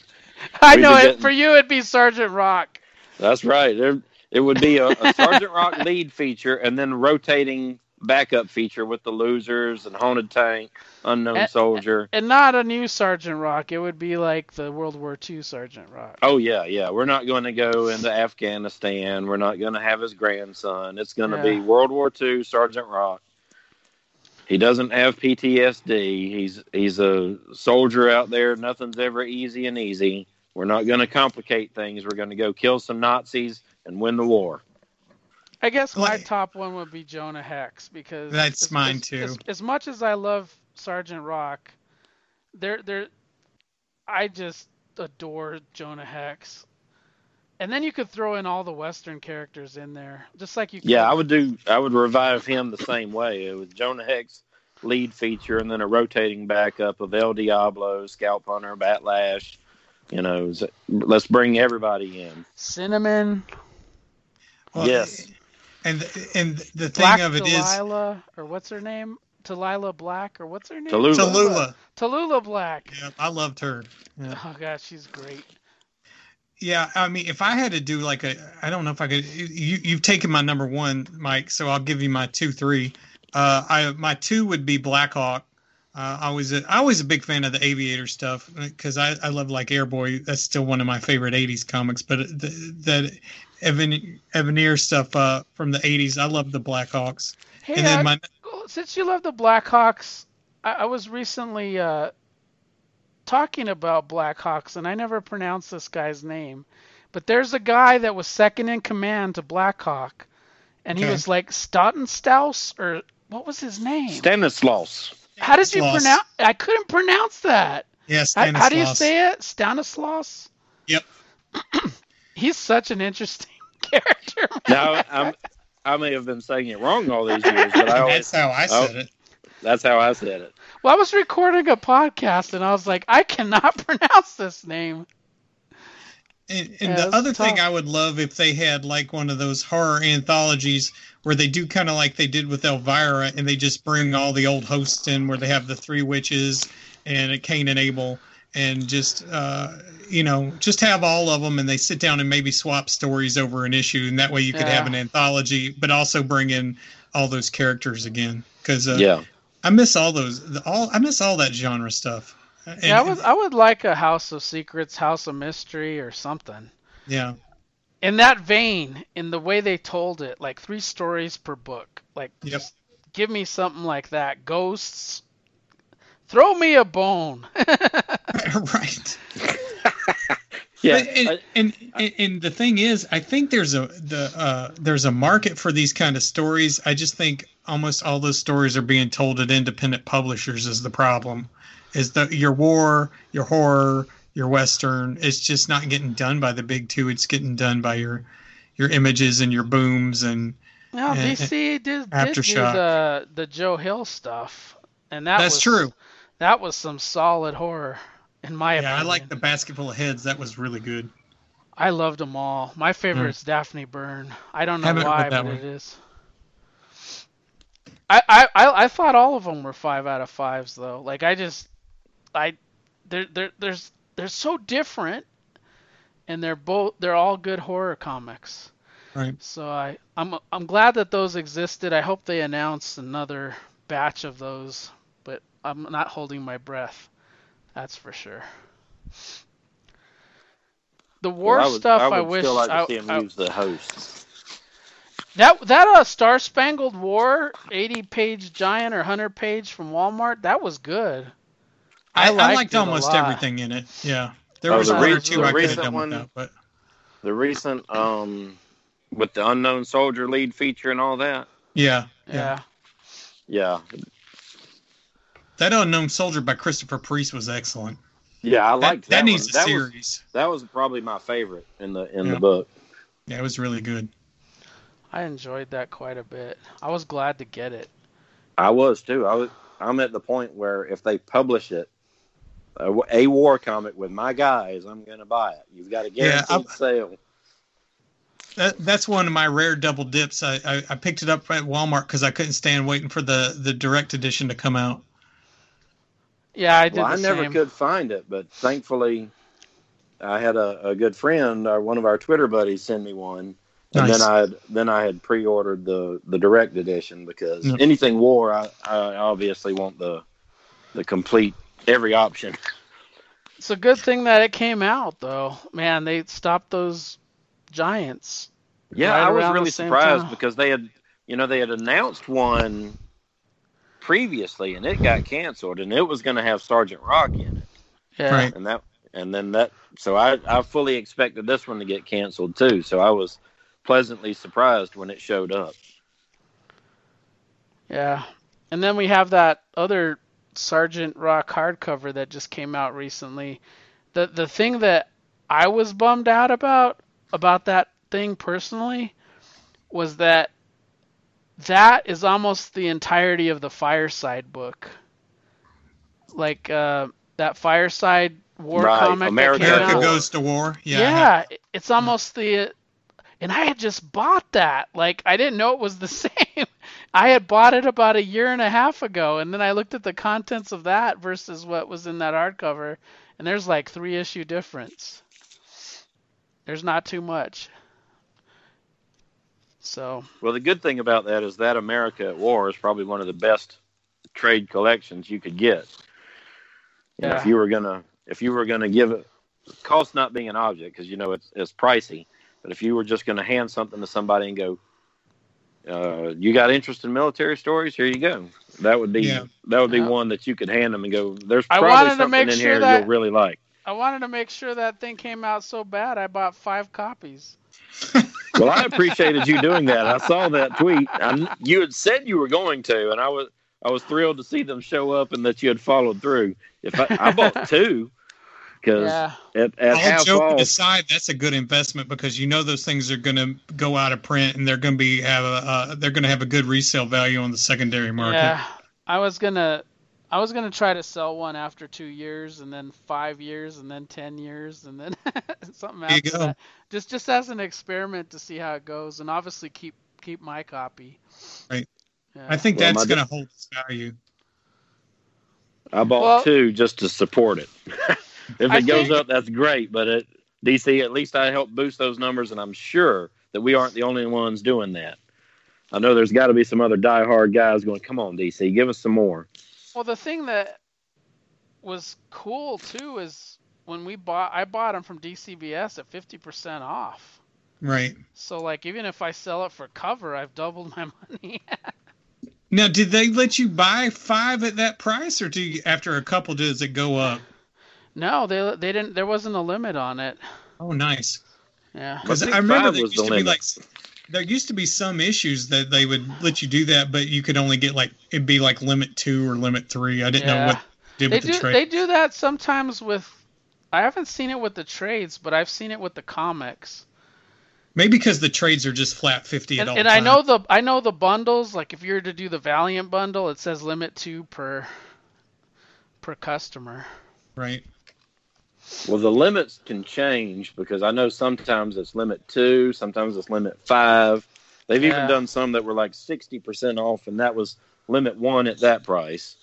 I we'd know, be getting... it, for you, it'd be Sergeant Rock. That's right. It, it would be a, a Sergeant Rock lead feature and then rotating... backup feature with the Losers and Haunted Tank, Unknown and, Soldier. And not a new Sergeant Rock. It would be like the World War Two Sergeant Rock. Oh, yeah, yeah. We're not going to go into Afghanistan. We're not going to have his grandson. It's going to yeah. be World War Two Sergeant Rock. He doesn't have P T S D. He's, he's a soldier out there. Nothing's ever easy and easy. We're not going to complicate things. We're going to go kill some Nazis and win the war. I guess my top one would be Jonah Hex because that's as, mine too. As, as, as much as I love Sergeant Rock, there, there, I just adore Jonah Hex. And then you could throw in all the Western characters in there, just like you. Could. Yeah, I would do. I would revive him the same way. It was Jonah Hex lead feature, and then a rotating backup of El Diablo, Scalp Hunter, Batlash. You know, let's bring everybody in. Cinnamon. Well, yes. And and the thing Black of it Delilah, is, or what's her name, Tallulah Black, or what's her name, Tallulah, Tallulah Black. Yeah, I loved her. Yeah. Oh gosh, she's great. Yeah, I mean, if I had to do like a, I don't know if I could. You you've taken my number one, Mike, so I'll give you my two, three. Uh, I my two would be Blackhawk. Uh, I was a, I was a big fan of the aviator stuff because I, I love like Airboy. That's still one of my favorite eighties comics. But the, that Evanier stuff uh, from the eighties, I love the Blackhawks. Hey, and then I, my... since you love the Blackhawks, I, I was recently uh, talking about Blackhawks, and I never pronounced this guy's name. But there's a guy that was second in command to Blackhawk, and okay. he was like Staudenstaus, or what was his name? Stanislaus. How did you pronounce? I couldn't pronounce that. Yes. Yeah, how, how do you say it? Stanislaus? Yep. He's such an interesting character. Now, I'm, I may have been saying it wrong all these years, but I always, that's how I said oh, it. That's how I said it. Well, I was recording a podcast, and I was like, I cannot pronounce this name. And, and yeah, the other tough. thing I would love if they had like one of those horror anthologies where they do kind of like they did with Elvira and they just bring all the old hosts in where they have the three witches and Cain and Abel and just, uh, you know, just have all of them and they sit down and maybe swap stories over an issue. And that way you could yeah. have an anthology, but also bring in all those characters again. Cause uh, yeah. I miss all those, the, all I miss all that genre stuff. And, yeah, I would, I would like a House of Secrets, House of Mystery, or something. Yeah. In that vein, in the way they told it, like three stories per book. Like, yep. just give me something like that. Ghosts. Throw me a bone. Right. Yeah. And, and, and, and the thing is, I think there's a the uh, there's a market for these kind of stories. I just think almost all those stories are being told at independent publishers is the problem. Is the your war, your horror, your Western? It's just not getting done by the big two. It's getting done by your your Images and your Booms and. No, and, D C did, did do the the Joe Hill stuff, and that that's was, true. That was some solid horror, in my yeah, opinion. Yeah, I like the Basketful of Heads. That was really good. I loved them all. My favorite mm. is Daphne Byrne. I don't know Haven't why, but one. it is. I, I I I thought all of them were five out of fives though. Like I just. I, they're they're there's they're so different, and they're both they're all good horror comics. Right. So I I'm I'm glad that those existed. I hope they announce another batch of those, but I'm not holding my breath. That's for sure. The war well, I would, stuff I, would I wish still like to I, see him I, use the hosts. That that uh, Star Spangled War eighty page giant or one hundred page from Walmart, that was good. I, I liked, I liked almost everything in it. Yeah, there oh, was the one or two I could have done one, with that, but the recent um, with the Unknown Soldier lead feature and all that. Yeah, yeah, yeah. That Unknown Soldier by Christopher Priest was excellent. Yeah, I liked that. That, that needs a that series. Was, that was probably my favorite in the in yeah. the book. Yeah, it was really good. I enjoyed that quite a bit. I was glad to get it. I was too. I was. I'm at the point where if they publish it, a, a war comic with my guys, I'm gonna buy it. You've got a guaranteed yeah, sale. That, that's one of my rare double dips. I, I, I picked it up at Walmart because I couldn't stand waiting for the, the direct edition to come out. Yeah, I did. Well, the I same. never could find it, but thankfully, I had a, a good friend, or one of our Twitter buddies, send me one, and nice. then I had, then I had pre-ordered the, the direct edition because yep. anything war, I, I obviously want the the complete every option. It's a good thing that it came out, though. Man, they stopped those giants. Yeah, right I was really surprised time. because they had, you know, they had announced one previously and it got canceled, and it was going to have Sergeant Rock in it. Yeah, right. and that, and then that. So I, I fully expected this one to get canceled too. So I was pleasantly surprised when it showed up. Yeah, and then we have that other Sergeant Rock hardcover that just came out recently. The the thing that I was bummed out about. about that thing personally was that that is almost the entirety of the Fireside book. Like uh, that Fireside War right. comic. America, that America goes to war. Yeah, yeah, yeah. It's almost the... And I had just bought that. Like, I didn't know it was the same. I had bought it about a year and a half ago, and then I looked at the contents of that versus what was in that hardcover, and there's like three issue difference. There's not too much. So. Well, the good thing about that is that America at War is probably one of the best trade collections you could get. Yeah. You know, if you were gonna, if you were gonna give it, cost not being an object, because you know it's it's pricey. But if you were just gonna hand something to somebody and go, uh, you got interest in military stories? Here you go. That would be yeah. that would be yeah. one that you could hand them and go. There's probably something in here that you'll really like. I wanted to make sure that thing came out so bad I bought five copies. Well, I appreciated you doing that. I saw that tweet. I, you had said you were going to, and I was I was thrilled to see them show up and that you had followed through. If I, I bought two, because yeah. at, at half joking off, aside, that's a good investment because you know those things are going to go out of print and they're going to be have a uh, they're going to have a good resale value on the secondary market. Yeah, I was gonna. I was going to try to sell one after two years and then five years and then ten years and then something after that. Just, just as an experiment to see how it goes, and obviously keep, keep my copy. Right. Yeah. I think well, that's going to hold its value. I bought well, two just to support it. If it I goes think, up, that's great. But at D C, at least I helped boost those numbers. And I'm sure that we aren't the only ones doing that. I know there's got to be some other diehard guys going, come on, D C, give us some more. Well, the thing that was cool too is when we bought, I bought them from D C B S at fifty percent off. Right. So, like, even if I sell it for cover, I've doubled my money. Now, did they let you buy five at that price, or do you, after a couple, does it go up? No, they they didn't. There wasn't a limit on it. Oh, nice. Yeah. Because I, I remember there used to be like. There used to be some issues that they would let you do that, but you could only get like, it'd be like limit two or limit three. I didn't yeah. know what they did they with do, the trade. They do that sometimes with, I haven't seen it with the trades, but I've seen it with the comics. Maybe because the trades are just flat fifty and, at all And time. I know the, I know the bundles, like if you were to do the Valiant bundle, it says limit two per, per customer. Right. Well, the limits can change because I know sometimes it's limit two, sometimes it's limit five. They've yeah. even done some that were like sixty percent off, and that was limit one at that price.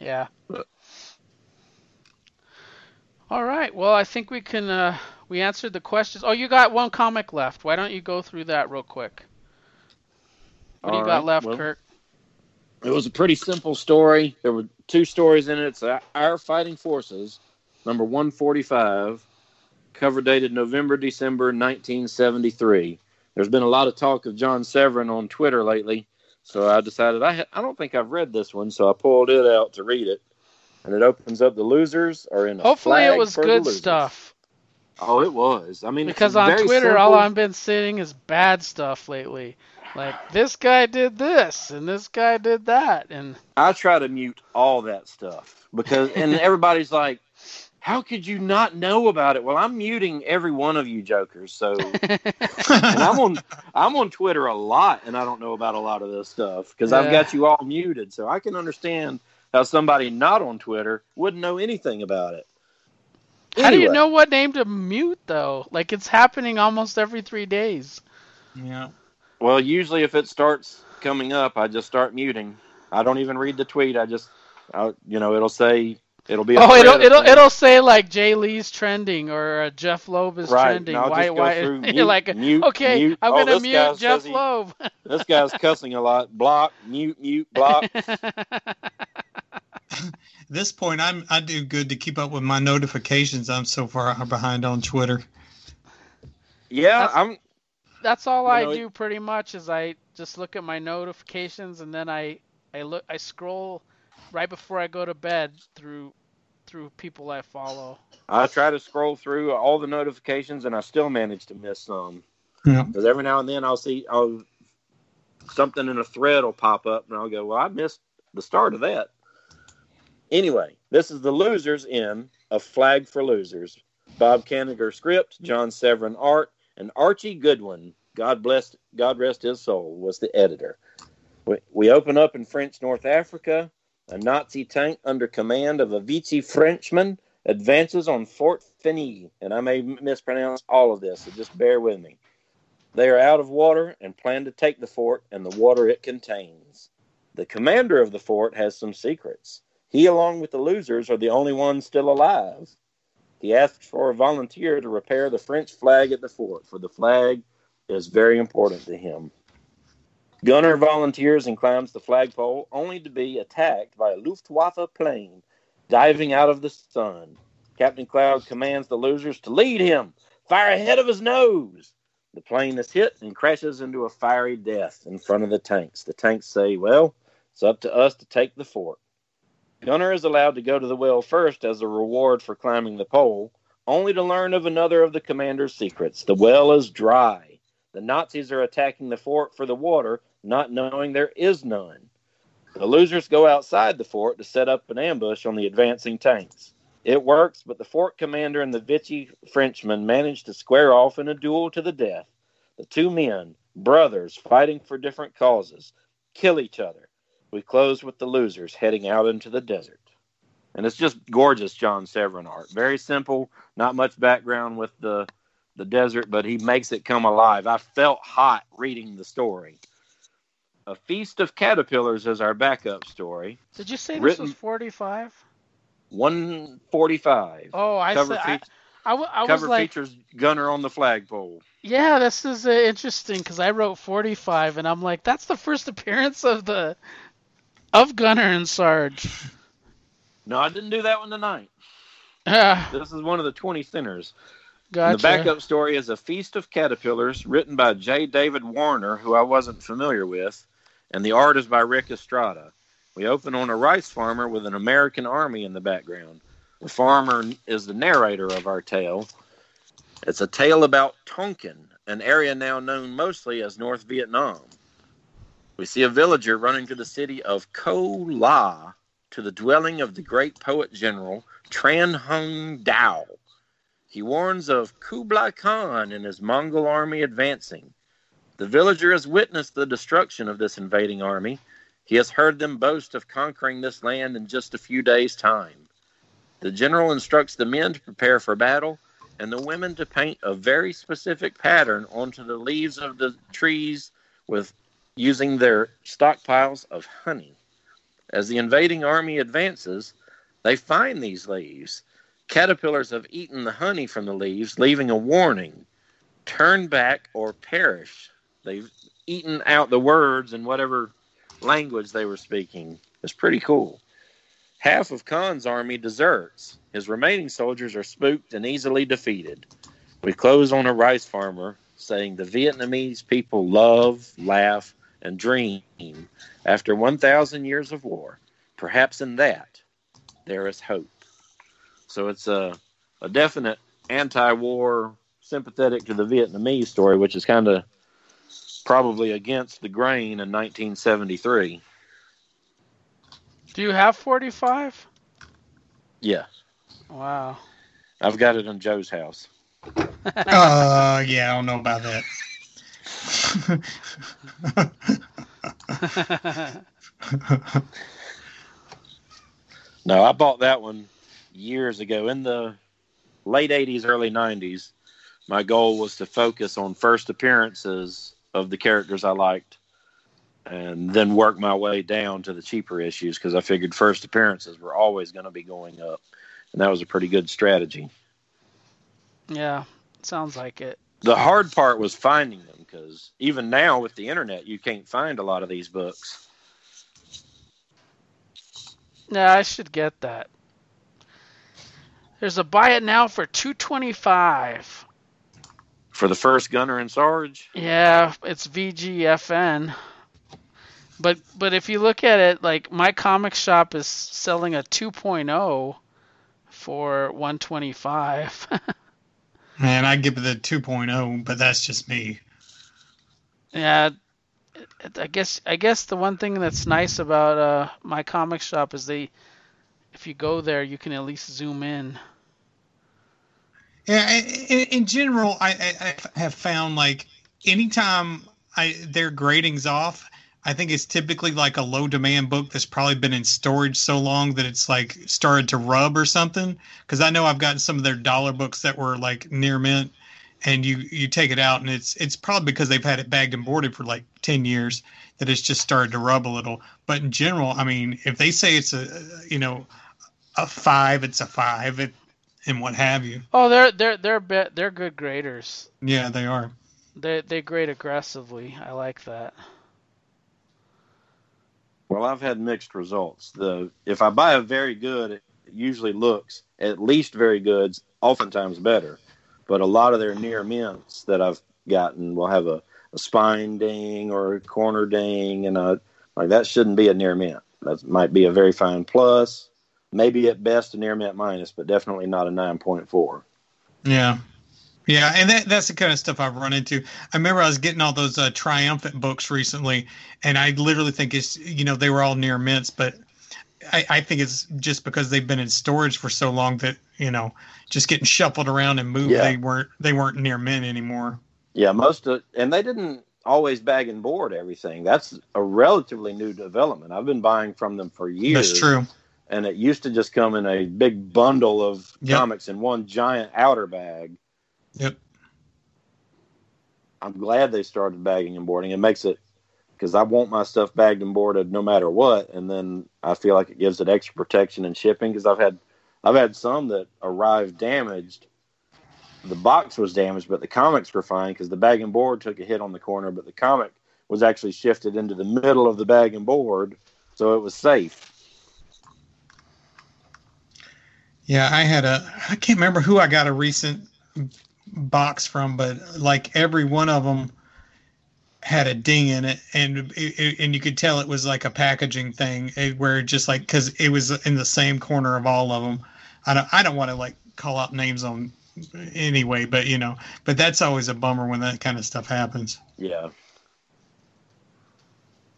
Yeah. But. All right. Well, I think we can, uh, we answered the questions. Oh, you got one comic left. Why don't you go through that real quick? What All do you right. got left, well, Kirk? It was a pretty simple story. There were two stories in it. It's Our Fighting Forces. Number one forty-five, cover dated November, December nineteen seventy-three. There's been a lot of talk of John Severin on Twitter lately, so I decided I, ha- I don't think I've read this one, so I pulled it out to read it. And it opens up the losers are in a Hopefully flag it was good stuff. Oh, it was. I mean, because on Twitter, simple. all I've been seeing is bad stuff lately. Like, this guy did this, and this guy did that. and I try to mute all that stuff, because and everybody's like, how could you not know about it? Well, I'm muting every one of you jokers. So and I'm on I'm on Twitter a lot, and I don't know about a lot of this stuff because yeah. I've got you all muted. So I can understand how somebody not on Twitter wouldn't know anything about it. Anyway. How do you know what name to mute, though? Like, it's happening almost every three days. Yeah. Well, usually if it starts coming up, I just start muting. I don't even read the tweet. I just, I, you know, it'll say... It'll be. Oh, it'll it'll thing. it'll say like Jay Lee's trending or uh, Jeff Loeb is right. trending. Right. Why? Why? Mute, you're like, mute, okay, mute. I'm oh, gonna mute Jeff he, Loeb. This guy's cussing a lot. Block, mute, mute, block. At this point, I'm I do good to keep up with my notifications. I'm so far behind on Twitter. Yeah, that's, I'm. That's all I know, do pretty much is I just look at my notifications and then I I look I scroll. Right before I go to bed through through people I follow. I try to scroll through all the notifications, and I still manage to miss some. Yeah. Because every now and then I'll see I'll, something in a thread will pop up, and I'll go, well, I missed the start of that. Anyway, this is the losers in A Flag for Losers. Bob Kanigher script, John Severin art, and Archie Goodwin, God bless, God rest his soul, was the editor. We, we open up in French North Africa. A Nazi tank under command of a Vichy Frenchman advances on Fort Finney, and I may mispronounce all of this, so just bear with me. They are out of water and plan to take the fort and the water it contains. The commander of the fort has some secrets. He, along with the losers, are the only ones still alive. He asks for a volunteer to repair the French flag at the fort, for the flag is very important to him. Gunner volunteers and climbs the flagpole, only to be attacked by a Luftwaffe plane diving out of the sun. Captain Cloud commands the losers to lead him. Fire ahead of his nose. The plane is hit and crashes into a fiery death in front of the tanks. The tanks say, well, it's up to us to take the fort. Gunner is allowed to go to the well first as a reward for climbing the pole, only to learn of another of the commander's secrets. The well is dry. The Nazis are attacking the fort for the water, not knowing there is none. The losers go outside the fort to set up an ambush on the advancing tanks. It works, but the fort commander and the Vichy Frenchman manage to square off in a duel to the death. The two men, brothers, fighting for different causes, kill each other. We close with the losers heading out into the desert. And it's just gorgeous John Severin art. Very simple, not much background with the... the desert, but he makes it come alive. I felt hot reading the story. A Feast of Caterpillars is our backup story. Did you say Written, this was forty-five? one forty-five. Oh, I cover said... Fe- I, I, I cover was like, features Gunner on the flagpole. Yeah, this is uh, interesting, because I wrote forty-five, and I'm like, that's the first appearance of the of Gunner and Sarge. No, I didn't do that one tonight. This is one of the twenty centers. Gotcha. The backup story is A Feast of Caterpillars, written by J. David Warner, who I wasn't familiar with, and the art is by Rick Estrada. We open on a rice farmer with an American army in the background. The farmer is the narrator of our tale. It's a tale about Tonkin, an area now known mostly as North Vietnam. We see a villager running to the city of Ko La, to the dwelling of the great poet general Tran Hung Dao. He warns of Kublai Khan and his Mongol army advancing. The villager has witnessed the destruction of this invading army. He has heard them boast of conquering this land in just a few days' time. The general instructs the men to prepare for battle and the women to paint a very specific pattern onto the leaves of the trees with using their stockpiles of honey. As the invading army advances, they find these leaves. Caterpillars have eaten the honey from the leaves, leaving a warning. Turn back or perish. They've eaten out the words in whatever language they were speaking. It's pretty cool. Half of Khan's army deserts. His remaining soldiers are spooked and easily defeated. We close on a rice farmer saying the Vietnamese people love, laugh, and dream after one thousand years of war. Perhaps in that there is hope. So it's a, a definite anti-war, sympathetic to the Vietnamese story, which is kind of probably against the grain in nineteen seventy-three. Do you have forty-five? Yeah. Wow. I've got it in Joe's house. Uh, yeah, I don't know about that. No, I bought that one years ago in the late eighties, early nineties. My goal was to focus on first appearances of the characters I liked and then work my way down to the cheaper issues because I figured first appearances were always going to be going up. And that was a pretty good strategy. Yeah, sounds like it. The hard part was finding them because even now with the internet, you can't find a lot of these books. Yeah, I should get that. There's a buy it now for two twenty-five. For the first Gunner and Sarge? Yeah, it's V G F N. But but if you look at it, like my comic shop is selling a two point oh for one twenty-five. Man, I give it the two point oh, but that's just me. Yeah, I guess I guess the one thing that's nice about uh, my comic shop is they, if you go there, you can at least zoom in. Yeah, in, in general, I, I have found like anytime I their grading's off. I think it's typically like a low demand book that's probably been in storage so long that it's like started to rub or something. Because I know I've gotten some of their dollar books that were like near mint, and you, you take it out and it's it's probably because they've had it bagged and boarded for like ten years that it's just started to rub a little. But in general, I mean, if they say it's a you know a five, it's a five, it, and what have you. Oh, they're they're they're be- they're good graders. Yeah, they are. They they grade aggressively. I like that. Well, I've had mixed results. The if I buy a very good, it usually looks at least very good, oftentimes better. But a lot of their near mints that I've gotten will have a, a spine ding or a corner ding, and a, like that shouldn't be a near mint. That might be a very fine plus, maybe at best a near mint minus, but definitely not a nine point four. Yeah. Yeah, and that, that's the kind of stuff I've run into. I remember I was getting all those uh, triumphant books recently, and I literally think it's, you know, they were all near mints, but I, I think it's just because they've been in storage for so long that, you know, just getting shuffled around and moved, yeah. they weren't they weren't near mint anymore. Yeah, most of, and they didn't always bag and board everything. That's a relatively new development. I've been buying from them for years. That's true. And it used to just come in a big bundle of yep. comics in one giant outer bag. Yep. I'm glad they started bagging and boarding. It makes it, because I want my stuff bagged and boarded no matter what, and then I feel like it gives it extra protection and shipping. Because I've had, I've had some that arrived damaged. The box was damaged, but the comics were fine because the bag and board took a hit on the corner, but the comic was actually shifted into the middle of the bag and board, so it was safe. Yeah, I had a. I can't remember who I got a recent box from, but like every one of them had a ding in it, and it, and you could tell it was like a packaging thing where just like because it was in the same corner of all of them. I don't I don't want to like call out names on anyway, but you know, but that's always a bummer when that kind of stuff happens. Yeah.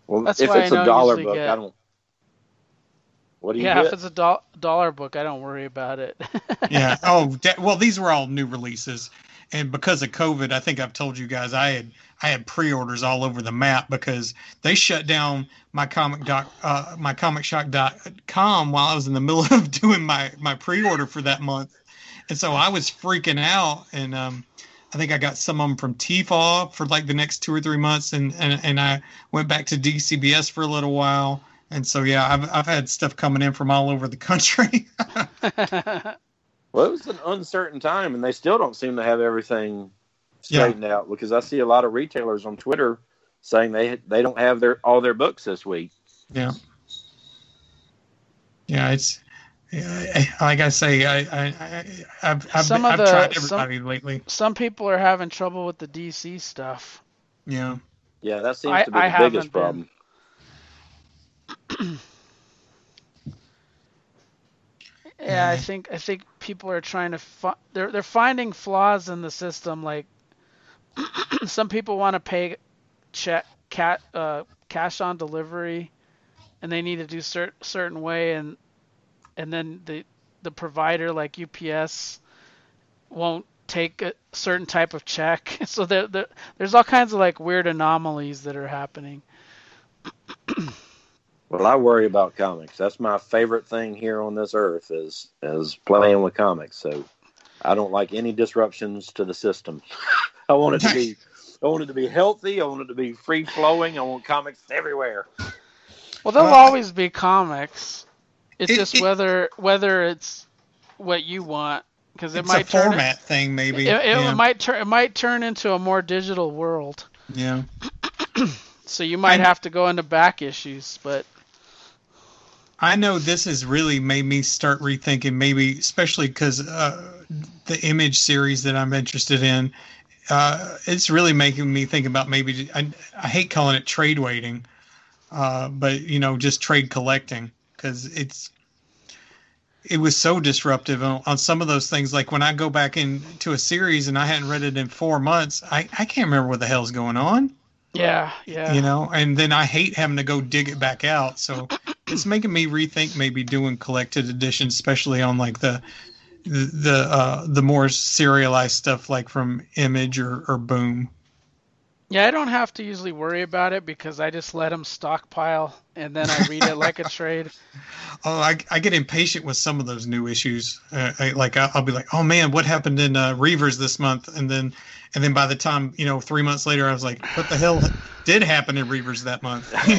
Well, that's if it's I a dollar book, get... I don't. What do you yeah, get? If it's a do- dollar book, I don't worry about it. Yeah. Oh, de- well, these were all new releases, and because of COVID, I think I've told you guys I had I had pre-orders all over the map because they shut down my comic doc, uh, my comic shock dot com while I was in the middle of doing my, my pre-order for that month, and so I was freaking out, and um, I think I got some of them from T F A W for like the next two or three months, and and, and I went back to D C B S for a little while. And so, yeah, I've I've had stuff coming in from all over the country. Well, it was an uncertain time, and they still don't seem to have everything straightened yeah. out because I see a lot of retailers on Twitter saying they they don't have their all their books this week. Yeah, yeah, it's yeah, like I say, I I, I I've I've, some I've, I've the, tried everybody some, lately. Some people are having trouble with the D C stuff. Yeah, yeah, that seems to be I, the I biggest problem. Been. Yeah, I think I think people are trying to fi- they're they're finding flaws in the system. Like some people want to pay check cat uh, cash on delivery, and they need to do cert- certain way, and and then the the provider like U P S won't take a certain type of check. So there, there, there's all kinds of like weird anomalies that are happening. Well, I worry about comics. That's my favorite thing here on this earth is is playing with comics. So I don't like any disruptions to the system. I want it to be I want it to be healthy. I want it to be free flowing. I want comics everywhere. Well, there'll uh, always be comics. It's it, just it, whether whether it's what you want, because it it's might a turn format in, thing maybe. It, it, yeah. it might turn it might turn into a more digital world. Yeah. So you might I, have to go into back issues, but I know this has really made me start rethinking, maybe especially because uh, the Image series that I'm interested in, uh, it's really making me think about maybe, I, I hate calling it trade waiting, uh, but, you know, just trade collecting, because it's, it was so disruptive on, on some of those things. Like when I go back into a series and I hadn't read it in four months, I, I can't remember what the hell's going on. Yeah, yeah. You know, and then I hate having to go dig it back out. So it's making me rethink maybe doing collected editions, especially on like the the the, uh, the more serialized stuff, like from Image or, or Boom. Yeah, I don't have to usually worry about it because I just let them stockpile and then I read it like a trade. Oh, I, I get impatient with some of those new issues. Uh, I, like I, I'll be like, oh man, what happened in uh, Reavers this month? And then, and then by the time, you know, three months later, I was like, what the hell did happen in Reavers that month? yeah,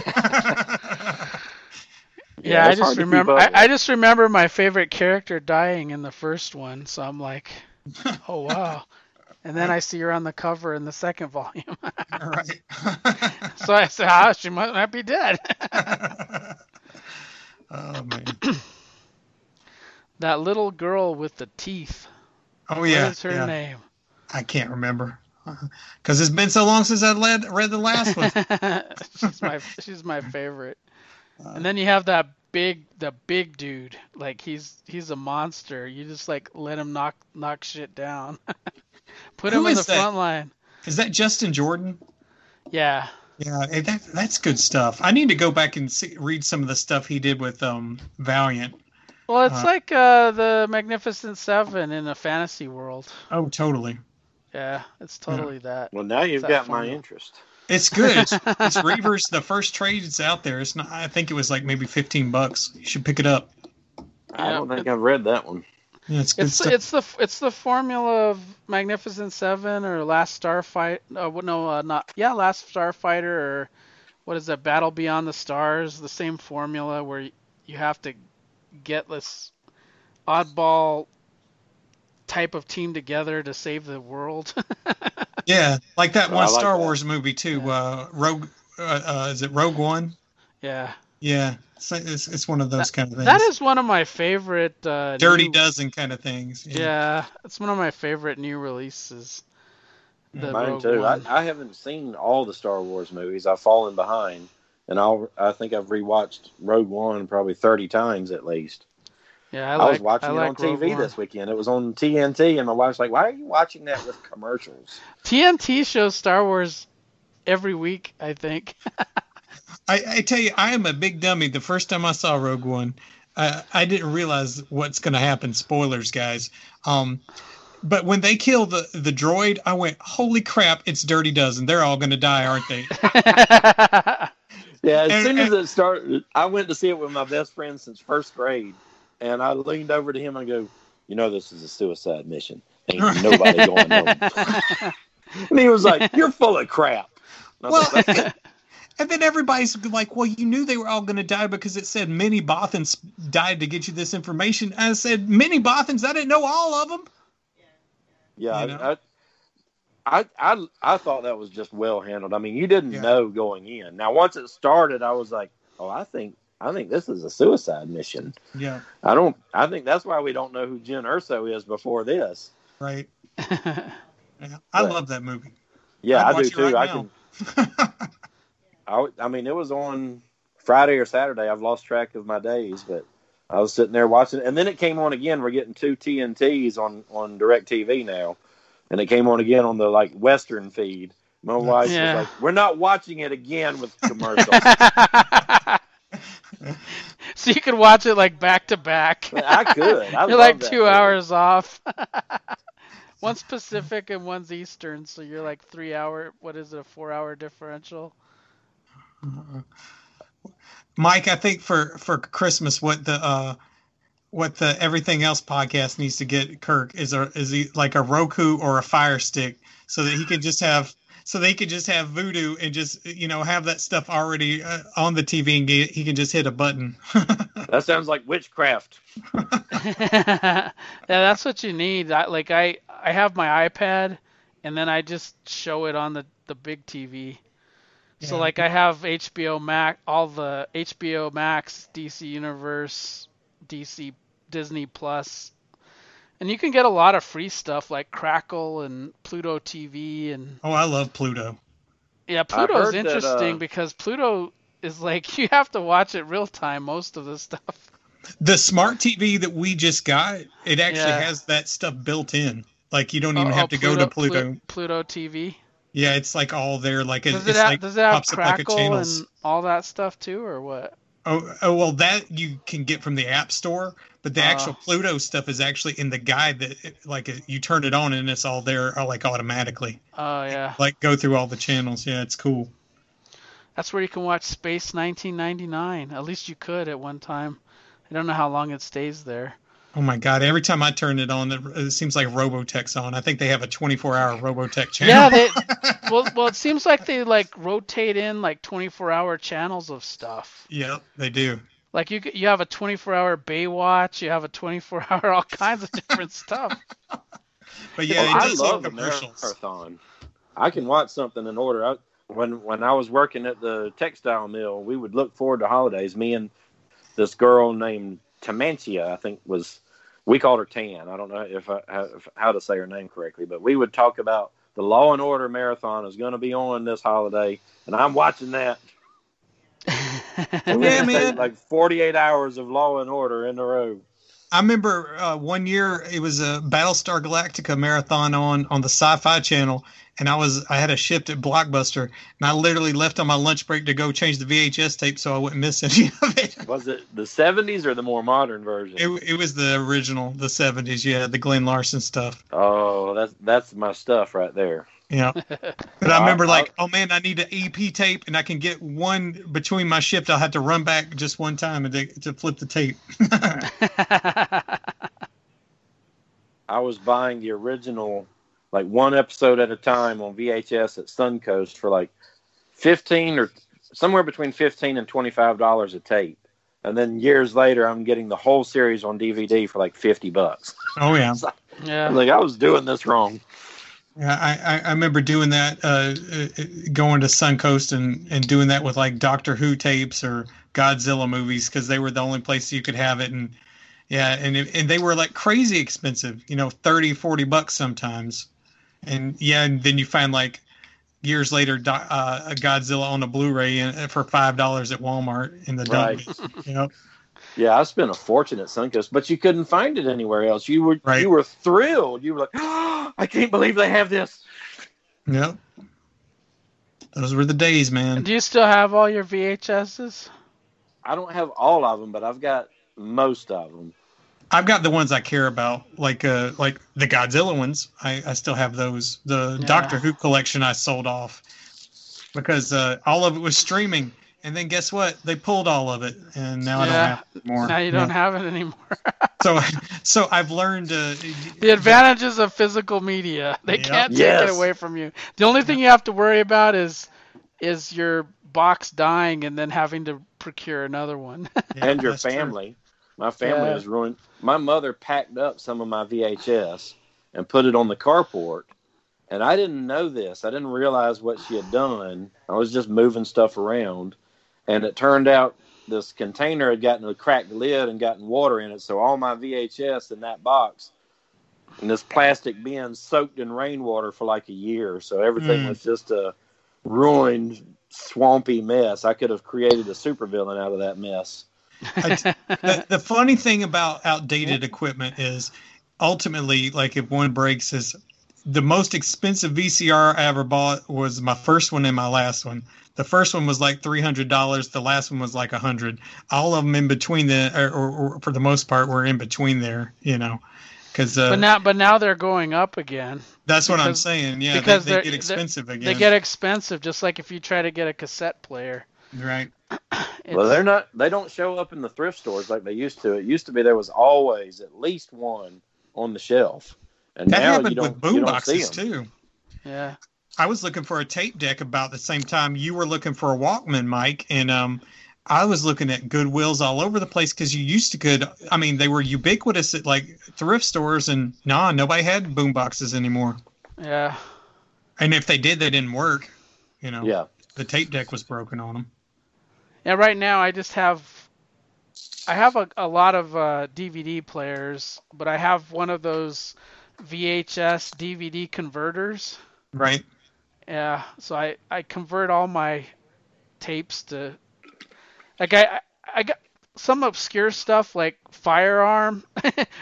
yeah I just remember. I, I just remember my favorite character dying in the first one, so I'm like, oh wow. And then I see her on the cover in the second volume. All right. So I said, "Ah, oh, she must not be dead." Oh man. That little girl with the teeth. Oh yeah. What is her yeah. name? I can't remember because it's been so long since I read read the last one. she's my she's my favorite. Uh, and then you have that big the big dude. Like he's he's a monster. You just like let him knock knock shit down. Put him Who in the that? front line. Is that Justin Jordan? Yeah. Yeah, that, that's good stuff. I need to go back and see, read some of the stuff he did with um, Valiant. Well, it's uh, like uh, the Magnificent Seven in a fantasy world. Oh, totally. Yeah, it's totally yeah. that. Well, now you've got my interest. It's good. It's, it's Reavers. The first trade is out there. It's not. I think it was like maybe fifteen bucks. You should pick it up. I don't yeah. think I've read that one. Yeah, it's, it's, it's the it's the formula of Magnificent Seven or Last Starfighter. Uh, no, uh, not yeah, Last Starfighter or what is that? Battle Beyond the Stars. The same formula where you have to get this oddball type of team together to save the world. Yeah, like that one like Star that. Wars movie too. Yeah. Uh, Rogue uh, uh, is it Rogue One? Yeah. Yeah, it's, it's it's one of those that, kind of things. That is one of my favorite uh, Dirty new, Dozen kind of things. Yeah. yeah, it's one of my favorite new releases. The Mine Rogue too. I, I haven't seen all the Star Wars movies. I've fallen behind, and I'll I think I've rewatched Rogue One probably thirty times at least. Yeah, I, like, I was watching I like it on Rogue T V One. This weekend. It was on T N T, and my wife's like, "Why are you watching that with commercials?" T N T shows Star Wars every week, I think. I, I tell you, I am a big dummy. The first time I saw Rogue One, uh, I didn't realize what's going to happen. Spoilers, guys. Um, but when they kill the, the droid, I went, holy crap, it's Dirty Dozen. They're all going to die, aren't they? yeah, as and, soon as it started, I went to see it with my best friend since first grade. And I leaned over to him and go, you know, this is a suicide mission. Ain't nobody going home. And he was like, you're full of crap. And I was well, like, and then everybody's like, well, you knew they were all going to die because it said many Bothans died to get you this information. I said, many Bothans? I didn't know all of them. Yeah, you know? I, I I I thought that was just well handled. I mean, you didn't yeah. know going in. Now, once it started, I was like, oh, I think I think this is a suicide mission. Yeah. I don't. I think that's why we don't know who Jen Erso is before this. Right. yeah, I but, love that movie. Yeah, I'd I do, too. Right I can... I, I mean, it was on Friday or Saturday. I've lost track of my days, but I was sitting there watching. And then it came on again. We're getting two T N Ts on, on DirecTV now. And it came on again on the, like, Western feed. My wife yeah. was like, we're not watching it again with commercials. So you could watch it, like, back to back. I could. I You're, like, two hours off. One's Pacific and one's Eastern, so you're like three hour. What is it? A four hour differential. Mike, I think for for Christmas, what the uh, what the Everything Else podcast needs to get Kirk is a is he like a Roku or a Fire Stick, so that he can just have. So they could just have voodoo and just, you know, have that stuff already uh, on the T V and get, he can just hit a button. That sounds like witchcraft. Yeah, that's what you need. I, like I, I have my iPad and then I just show it on the, the big T V. Yeah. So like I have H B O Max, all the H B O Max, D C Universe, D C Disney Plus, and you can get a lot of free stuff like Crackle and Pluto T V. And oh, I love Pluto. Yeah, Pluto's interesting that, uh... because Pluto is like, you have to watch it real time, most of the stuff. The smart T V that we just got, it actually yeah. has that stuff built in. Like, you don't even oh, have oh, to Pluto, go to Pluto. Pluto T V? Yeah, it's like all there. Like it, does it it's have, like, does it have pops Crackle up like a and all that stuff too, or what? Oh, oh, well, that you can get from the App Store, but the uh, actual Pluto stuff is actually in the guide that, it, like, it, you turn it on and it's all there, like, automatically. Oh, yeah. Like, go through all the channels. Yeah, it's cool. That's where you can watch Space nineteen ninety-nine. At least you could at one time. I don't know how long it stays there. Oh, my God. Every time I turn it on, it, it seems like Robotech's on. I think they have a twenty-four hour Robotech channel. Yeah, they, well, well, it seems like they, like, rotate in, like, twenty-four hour channels of stuff. Yeah, they do. Like, you you have a twenty-four hour Baywatch. You have a twenty-four hour all kinds of different stuff. But, yeah, well, I love commercials. Marathon. I can watch something in order. I, when, when I was working at the textile mill, we would look forward to holidays. Me and this girl named Tamantia, I think was, we called her Tan. I don't know if, I, if how to say her name correctly, but we would talk about the Law and Order marathon is going to be on this holiday, and I'm watching that. Yeah, man. Like forty-eight hours of Law and Order in a row. I remember uh, one year it was a Battlestar Galactica marathon on on the Sci-Fi Channel, and I was I had a shift at Blockbuster, and I literally left on my lunch break to go change the V H S tape so I wouldn't miss any of it. Was it the seventies or the more modern version? It, it was the original, the seventies. Yeah, the Glenn Larson stuff. Oh, that's that's my stuff right there. Yeah, but I remember like, oh man, I need an E P tape, and I can get one between my shift. I'll have to run back just one time and to, to flip the tape. I was buying the original, like one episode at a time on V H S at Suncoast for like fifteen or somewhere between fifteen and twenty-five dollars a tape, and then years later, I'm getting the whole series on D V D for like fifty bucks. Oh yeah, so, yeah. Like I was doing this wrong. Yeah, I, I remember doing that, uh, going to Suncoast and, and doing that with like Doctor Who tapes or Godzilla movies because they were the only place you could have it. And yeah, and it, and they were like crazy expensive, you know, thirty, forty bucks sometimes. And yeah, and then you find like years later uh, Godzilla on a Blu-ray and, for five dollars at Walmart in the dump. Right. You know? Yeah, I spent a fortune at Suncoast, but you couldn't find it anywhere else. You were right. You were thrilled. You were like, oh, I can't believe they have this. Yep. Those were the days, man. Do you still have all your V H Ss? I don't have all of them, but I've got most of them. I've got the ones I care about, like uh, like the Godzilla ones. I, I still have those. The yeah. Doctor Who collection I sold off because uh, all of it was streaming. And then guess what? They pulled all of it, and now yeah. I don't have it anymore. Now you don't no. have it anymore. so, so I've learned uh, the advantages that, of physical media. They yep. can't take yes. it away from you. The only thing you have to worry about is is your box dying and then having to procure another one. Yeah, and your family. True. My family yeah. is ruined. My mother packed up some of my V H S and put it on the carport. And I didn't know this. I didn't realize what she had done. I was just moving stuff around. And it turned out this container had gotten a cracked lid and gotten water in it. So all my V H S in that box and this plastic bin soaked in rainwater for like a year. So everything mm. was just a ruined, swampy mess. I could have created a supervillain out of that mess. I t- the, the funny thing about outdated equipment is ultimately, like if one breaks, is the most expensive V C R I ever bought was my first one and my last one. The first one was like three hundred dollars. The last one was like one hundred dollars. All of them in between, the, or, or, or for the most part, were in between there, you know. Cause, uh, but now, but now they're going up again. That's because, what I'm saying. Yeah, because they, they get expensive again. They get expensive, just like if you try to get a cassette player. Right. Well, they're not. They don't show up in the thrift stores like they used to. It used to be there was always at least one on the shelf, and that now happened you don't, with boom you don't boxes see them. Too. Yeah. I was looking for a tape deck about the same time you were looking for a Walkman, Mike, and um. I was looking at Goodwills all over the place because you used to could, I mean, they were ubiquitous at like thrift stores and nah, nobody had boom boxes anymore. Yeah. And if they did, they didn't work. You know, yeah. The tape deck was broken on them. Yeah. Right now I just have, I have a, a lot of uh, D V D players, but I have one of those V H S D V D converters. Right. Yeah. So I, I convert all my tapes to, like I, I got some obscure stuff like Firearm.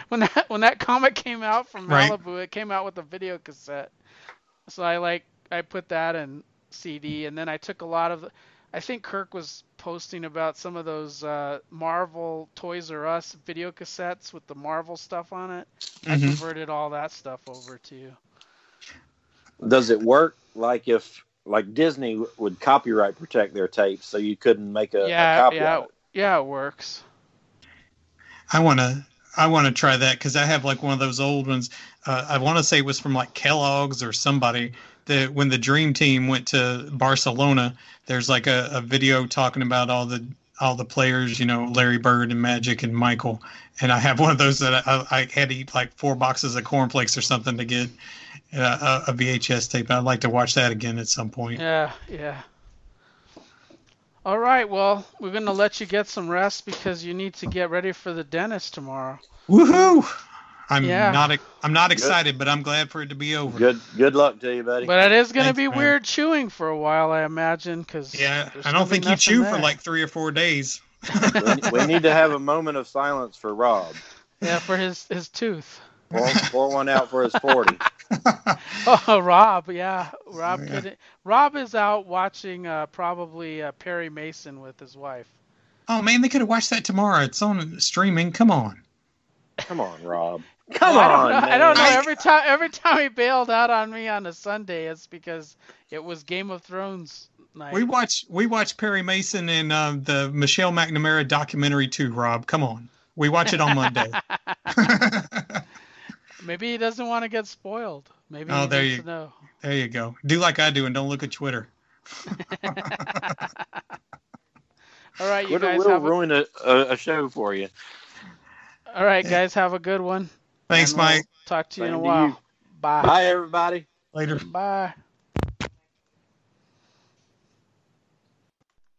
when that when that comic came out from Malibu, right. It came out with a video cassette. So I like I put that in C D, and then I took a lot of. I think Kirk was posting about some of those uh, Marvel Toys R Us video cassettes with the Marvel stuff on it. Mm-hmm. I converted all that stuff over to. Does it work like if? Like Disney would copyright protect their tapes, so you couldn't make a, yeah, a copy yeah, of it. Yeah, it works. I want to I want to try that because I have like one of those old ones. Uh, I want to say it was from like Kellogg's or somebody that when the Dream Team went to Barcelona, there's like a, a video talking about all the all the players, you know, Larry Bird and Magic and Michael. And I have one of those that I, I had to eat like four boxes of cornflakes or something to get. Uh, a V H S tape. I'd like to watch that again at some point. Yeah, yeah. All right, well, we're going to let you get some rest because you need to get ready for the dentist tomorrow. Woohoo! I'm yeah. not I'm not excited, good. But I'm glad for it to be over. Good good luck to you, buddy. But it is going to be man. weird chewing for a while, I imagine. Cause yeah, I don't think you chew there. for like three or four days. We need to have a moment of silence for Rob. Yeah, for his, his tooth. Pour, pour one out for his forty. Oh, Rob, yeah, Rob. Yeah. Could, Rob is out watching uh, probably uh, Perry Mason with his wife. Oh man, they could have watched that tomorrow. It's on streaming. Come on, come on, Rob. Come I on. Don't know, I don't know. I... Every time, every time he bailed out on me on a Sunday, it's because it was Game of Thrones night. We watch, we watch Perry Mason and uh, the Michelle McNamara documentary too. Rob, come on. We watch it on Monday. Maybe he doesn't want to get spoiled. Maybe oh, he there you, to know. There you go. Do like I do and don't look at Twitter. All right, you Twitter guys. We'll ruin a, a show for you. All right, yeah. guys. Have a good one. Thanks, and Mike. We'll talk to you Same in a while. Bye. Bye, everybody. Later. Bye.